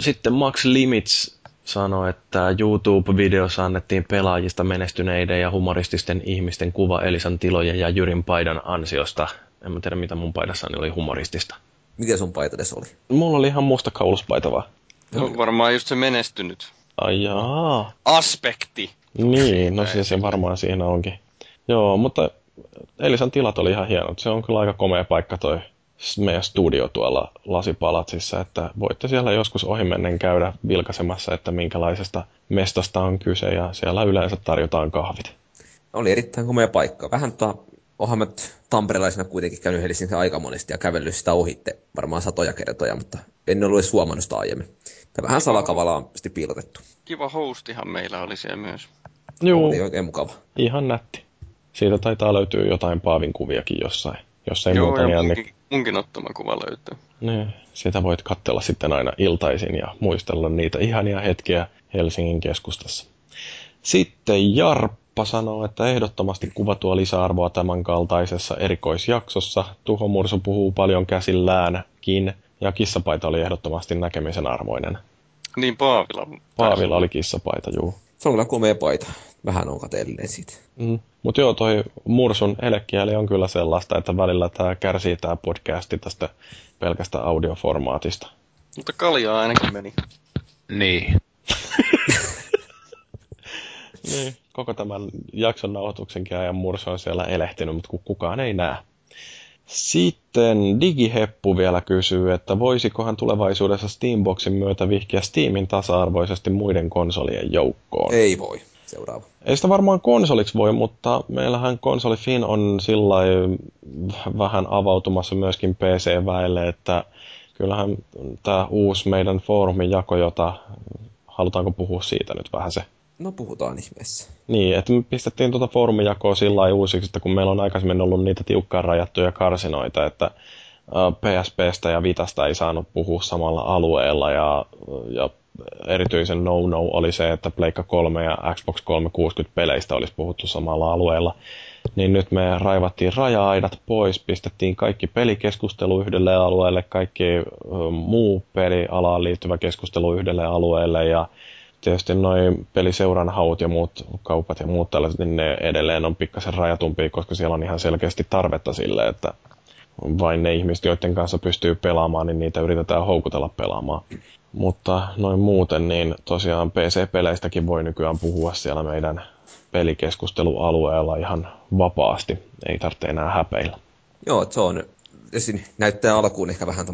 Sitten Max Limits sanoi, että YouTube-videossa annettiin pelaajista menestyneiden ja humorististen ihmisten kuva Elisan tilojen ja Jyrin paidan ansiosta. En mä tiedä, mitä mun paidassani oli humoristista. Mikä sun paita tässä oli? Mulla oli ihan musta kauluspaita vaan. No, varmaan just se menestynyt. Ai jaa. Aspekti. Niin, no siis se varmaan siinä onkin. Joo, mutta Elisan tilat oli ihan hienot. Se on kyllä aika komea paikka toi meidän studio tuolla Lasipalatsissa, että voitte siellä joskus ohimennen käydä vilkaisemassa, että minkälaisesta mestasta on kyse, ja siellä yleensä tarjotaan kahvit. Oli erittäin komea paikka. Vähän onhan mä tamperelaisena kuitenkin käynyt Helsingissä aika monesti ja kävellyt sitä ohitte varmaan 100 kertoja, mutta en ollut edes huomannut sitä aiemmin. Tämä vähän salakavala on piilotettu. Kiva hostihan meillä oli siellä myös. Joo, oli oikein mukava. Ihan nätti. Siitä taitaa löytyy jotain Paavin kuviakin jossain. Jos ei muuta, niin munkin ottama kuva löytyy. Niin, sitä voit katsella sitten aina iltaisin ja muistella niitä ihania hetkiä Helsingin keskustassa. Sitten Jarppa sanoo, että ehdottomasti kuva tuo lisäarvoa tämän kaltaisessa erikoisjaksossa. Tuhomursu puhuu paljon käsilläänkin ja kissapaita oli ehdottomasti näkemisen arvoinen. Niin Paavilla oli kissapaita, juu. Se on kyllä komea paita. Vähän on kateellinen siitä. Mutta joo, toi Mursun elekieli on kyllä sellaista, että välillä tää kärsii tää podcasti tästä pelkästä audioformaatista. Mutta kaljaa ainakin meni. Niin. Niin, koko tämän jakson nauhoituksenkin ajan Mursu on siellä elehtinyt, mutta kukaan ei näe. Sitten Digiheppu vielä kysyy, että voisikohan tulevaisuudessa Steamboxin myötä vihkiä Steamin tasa-arvoisesti muiden konsolien joukkoon? Ei voi. Seuraava. Ei sitä varmaan konsoliksi voi, mutta meillähän Konsolifin on sillain vähän avautumassa myöskin PC-väelle, että kyllähän tämä uusi meidän foorumin jako, jota halutaanko puhua siitä nyt vähän se? No puhutaan ihmeessä. Niin, että me pistettiin tuota foorumin jakoa sillain uusiksi, että kun meillä on aikaisemmin ollut niitä tiukkaan rajattuja karsinoita, että PSPstä ja Vitasta ei saanut puhua samalla alueella ja erityisen no-no oli se, että Pleikka 3 ja Xbox 360 peleistä olisi puhuttu samalla alueella. Niin nyt me raivattiin raja-aidat pois, pistettiin kaikki pelikeskustelu yhdelle alueelle, kaikki muu pelialaan liittyvä keskustelu yhdelle alueelle ja tietysti noin peliseuranhaut ja muut kaupat ja muut tällaiset, niin ne edelleen on pikkasen rajatumpia, koska siellä on ihan selkeästi tarvetta sille, että vain ne ihmiset, joiden kanssa pystyy pelaamaan, niin niitä yritetään houkutella pelaamaan. Mutta noin muuten, niin tosiaan PC-peleistäkin voi nykyään puhua siellä meidän pelikeskustelualueella ihan vapaasti. Ei tarvitse enää häpeillä. Joo, se on. Näyttää alkuun ehkä vähän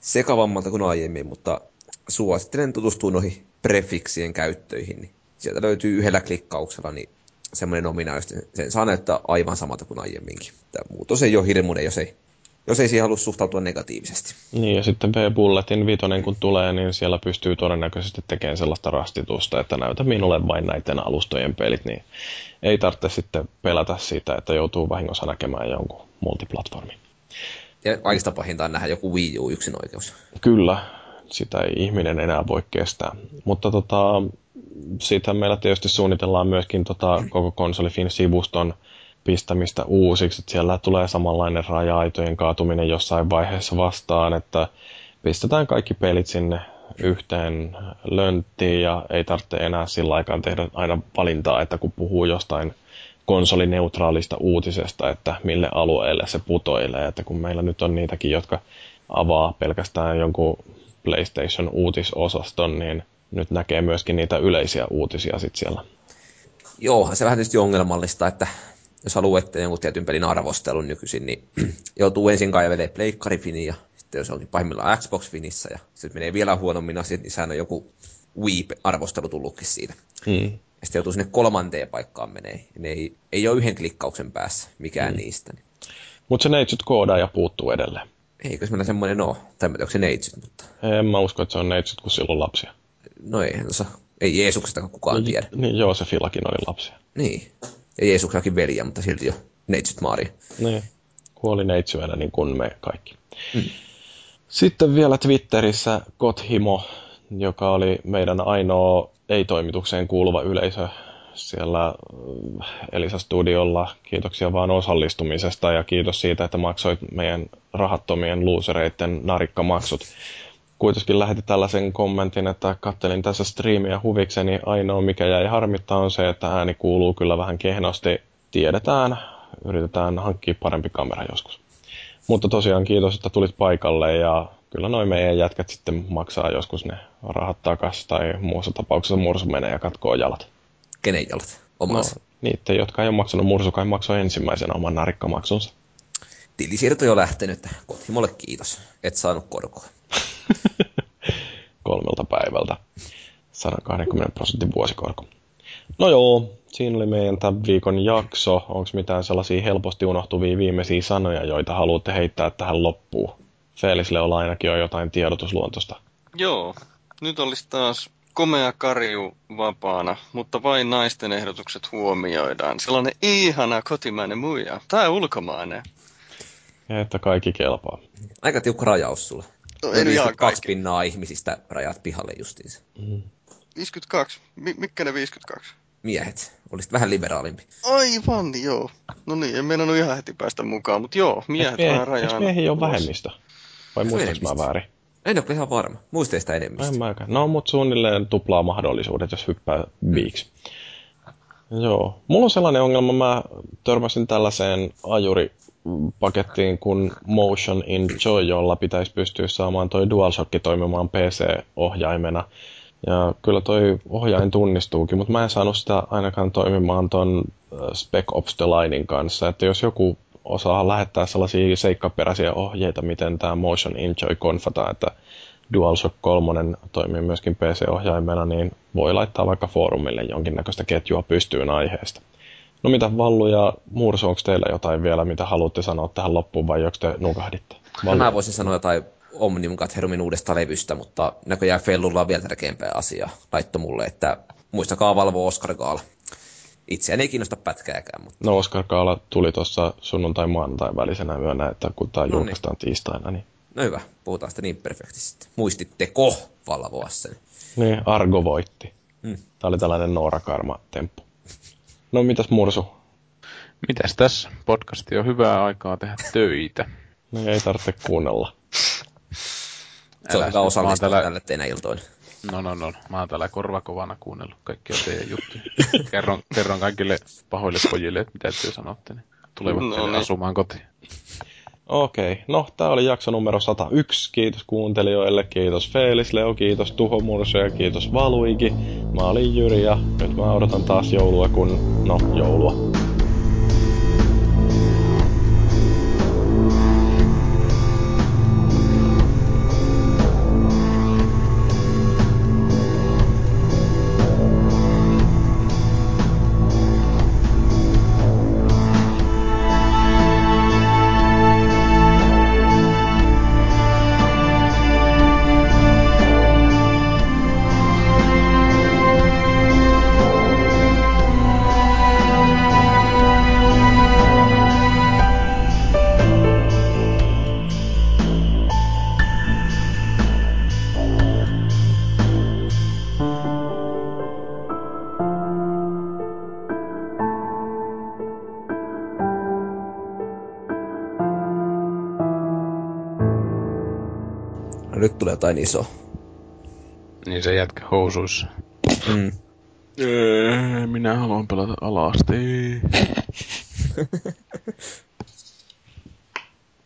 sekavammalta kuin aiemmin, mutta suosittelen tutustua noihin prefiksien käyttöihin. Niin sieltä löytyy yhdellä klikkauksella niin semmoinen ominaisuus, sen saa näyttää aivan samalta kuin aiemminkin. Tämä muutos ei ole hirmuinen, jos ei siihen halua suhtautua negatiivisesti. Niin, ja sitten V-Bulletin 5 kun tulee, niin siellä pystyy todennäköisesti tekemään sellaista rastitusta, että näytä minulle vain näiden alustojen pelit, niin ei tarvitse sitten pelätä sitä, että joutuu vahingossa näkemään jonkun multiplatformin. Ja kaikista pahinta on nähdä joku Wii U yksinoikeus. Kyllä, sitä ei ihminen enää voi kestää. Mutta siitä meillä tietysti suunnitellaan myöskin koko Konsolifin sivuston pistämistä uusiksi. Että siellä tulee samanlainen raja-aitojen kaatuminen jossain vaiheessa vastaan, että pistetään kaikki pelit sinne yhteen lönttiin ja ei tarvitse enää sillä aikaan tehdä aina valintaa, että kun puhuu jostain konsolineutraalista uutisesta, että mille alueelle se putoilee, että kun meillä nyt on niitäkin, jotka avaa pelkästään jonkun PlayStation-uutisosaston, niin nyt näkee myöskin niitä yleisiä uutisia sitten siellä. Joo, se vähän tietysti ongelmallista, että jos haluaa jonkun tietyn pelin arvostelun nykyisin, niin joutuu ensin kaivelee Pleikkarifiniin ja sitten jos onkin pahimmillaan Xbox-finissä ja sitten menee vielä huonommin asiat, niin sehän on joku Wii-arvostelu tullutkin siitä. Hmm. Ja sitten joutuu sinne 3. paikkaan menee. Ne ei ole yhden klikkauksen päässä mikään niistä. Niin. Mutta se neitsyt-koodaaja puuttuu edelleen. Eikö meillä semmoinen ole? Tai onko se neitsyt? Mutta en mä usko, että se on neitsyt, kun sillä on lapsia. No eihän tuossa. Ei Jeesuksestakaan kukaan tiedä. Niin Joosefillakin oli lapsia. Niin. Ja Jeesuksellakin veliä, mutta silti jo neitsyt Maari. Niin. Kuoli neitsyönä niin kuin me kaikki. Mm. Sitten vielä Twitterissä Kothimo, joka oli meidän ainoa ei-toimitukseen kuuluva yleisö siellä Elisa-studiolla. Kiitoksia vaan osallistumisesta ja kiitos siitä, että maksoit meidän rahattomien loosereiden narikkamaksut. Kuitenkin lähetin tällaisen kommentin, että kattelin tässä striimiä huvikseni. Ainoa mikä jäi harmittaa on se, että ääni kuuluu kyllä vähän kehnosti. Tiedetään, yritetään hankkia parempi kamera joskus. Mutta tosiaan kiitos, että tulit paikalle ja kyllä noin meidän jätkät sitten maksaa joskus ne rahat takas tai muussa tapauksessa mursu menee ja katkoo jalat. Kenen jalat? Omansa? No, niitä, jotka ei ole maksanut mursu, kai maksoi ensimmäisenä oman narikkamaksunsa. Tilisiirto jo lähtenyt. Kothimolle kiitos. Et saanut korkoa. 3 päivältä. 120% vuosikorko. No joo, siinä oli meidän tämän viikon jakso. Onko mitään sellaisia helposti unohtuvia viimeisiä sanoja, joita haluatte heittää tähän loppuun? Felisleolla ainakin on jotain tiedotusluontosta. Joo, nyt olisi taas komea karju vapaana, mutta vain naisten ehdotukset huomioidaan. Sellainen ihana kotimainen muija, tai ulkomainen. Ja että kaikki kelpaa. Aika tiukka rajaus sulla. No, 52% ihmisistä rajat pihalle justiinsa. 52? Mitkä ne 52? Miehet. Olisit vähän liberaalimpi. Aivan, joo. No niin, en meinannut ihan heti päästä mukaan, mutta joo, miehet vähän rajaan. Eikö miehiä ole vähemmistö? Vai muistanko mä väärin? En ole ihan varma. Muisteista enemmistö. En mäkään. No, mutta suunnilleen tuplaa mahdollisuudet, jos hyppää viiksi. Joo. Mulla on sellainen ongelma, mä törmäsin tällaiseen ajuripakettiin kuin Motion Enjoy, jolla pitäisi pystyä saamaan toi DualShock toimimaan PC-ohjaimena. Ja kyllä toi ohjain tunnistuukin, mutta mä en saanut sitä ainakaan toimimaan ton Spec Ops The Linen kanssa. Että jos joku osaa lähettää sellaisia seikkaperäisiä ohjeita, miten tämä Motion Enjoy konfataan, että DualShock 3 toimii myöskin PC-ohjaimena, niin voi laittaa vaikka foorumille jonkinnäköistä ketjua pystyyn aiheesta. No mitä Vallu ja Mursu, onko teillä jotain vielä, mitä haluatte sanoa tähän loppuun vai joko te nukahditte? Vallu. Mä voisin sanoa jotain Omnium Gatherumin uudesta levystä, mutta näköjään Fellulla on vielä tärkeämpää asiaa. Laitto mulle, että muistakaa valvoa Oscar Gaala. Itseään ei kiinnosta pätkääkään. Mutta no Oscar Gaala tuli tuossa sunnuntai-maanantain välisenä yönä, että kun tämä julkaistaan tiistaina. Niin. No hyvä, puhutaan sitä niin perfektisti. Muistitteko valvoa sen? Niin, Argo voitti. Tämä oli tällainen Noora Karma-temppu. No mitäs Mursu? Mitäs tässä? Podcasti on hyvää aikaa tehdä töitä. No ei tarvitse kuunnella. Se on hyvä osallistua tälle teinä iltoina. No. Mä oon täällä korvakovana kuunnellut kaikkia teidän juttuja. Kerron kaikille pahoille pojille, että mitä te sanotte, niin tulevat teille asumaan kotiin. Okei. No, tää oli jakso numero 101. Kiitos kuuntelijoille, kiitos Feelis, Leo, kiitos Tuho Murso ja kiitos Valuiki. Mä olin Jyri ja nyt mä odotan taas joulua, kun... no, joulua. Jotain iso. Niin se jätkä housuissa. Minä haluan pelata alasti.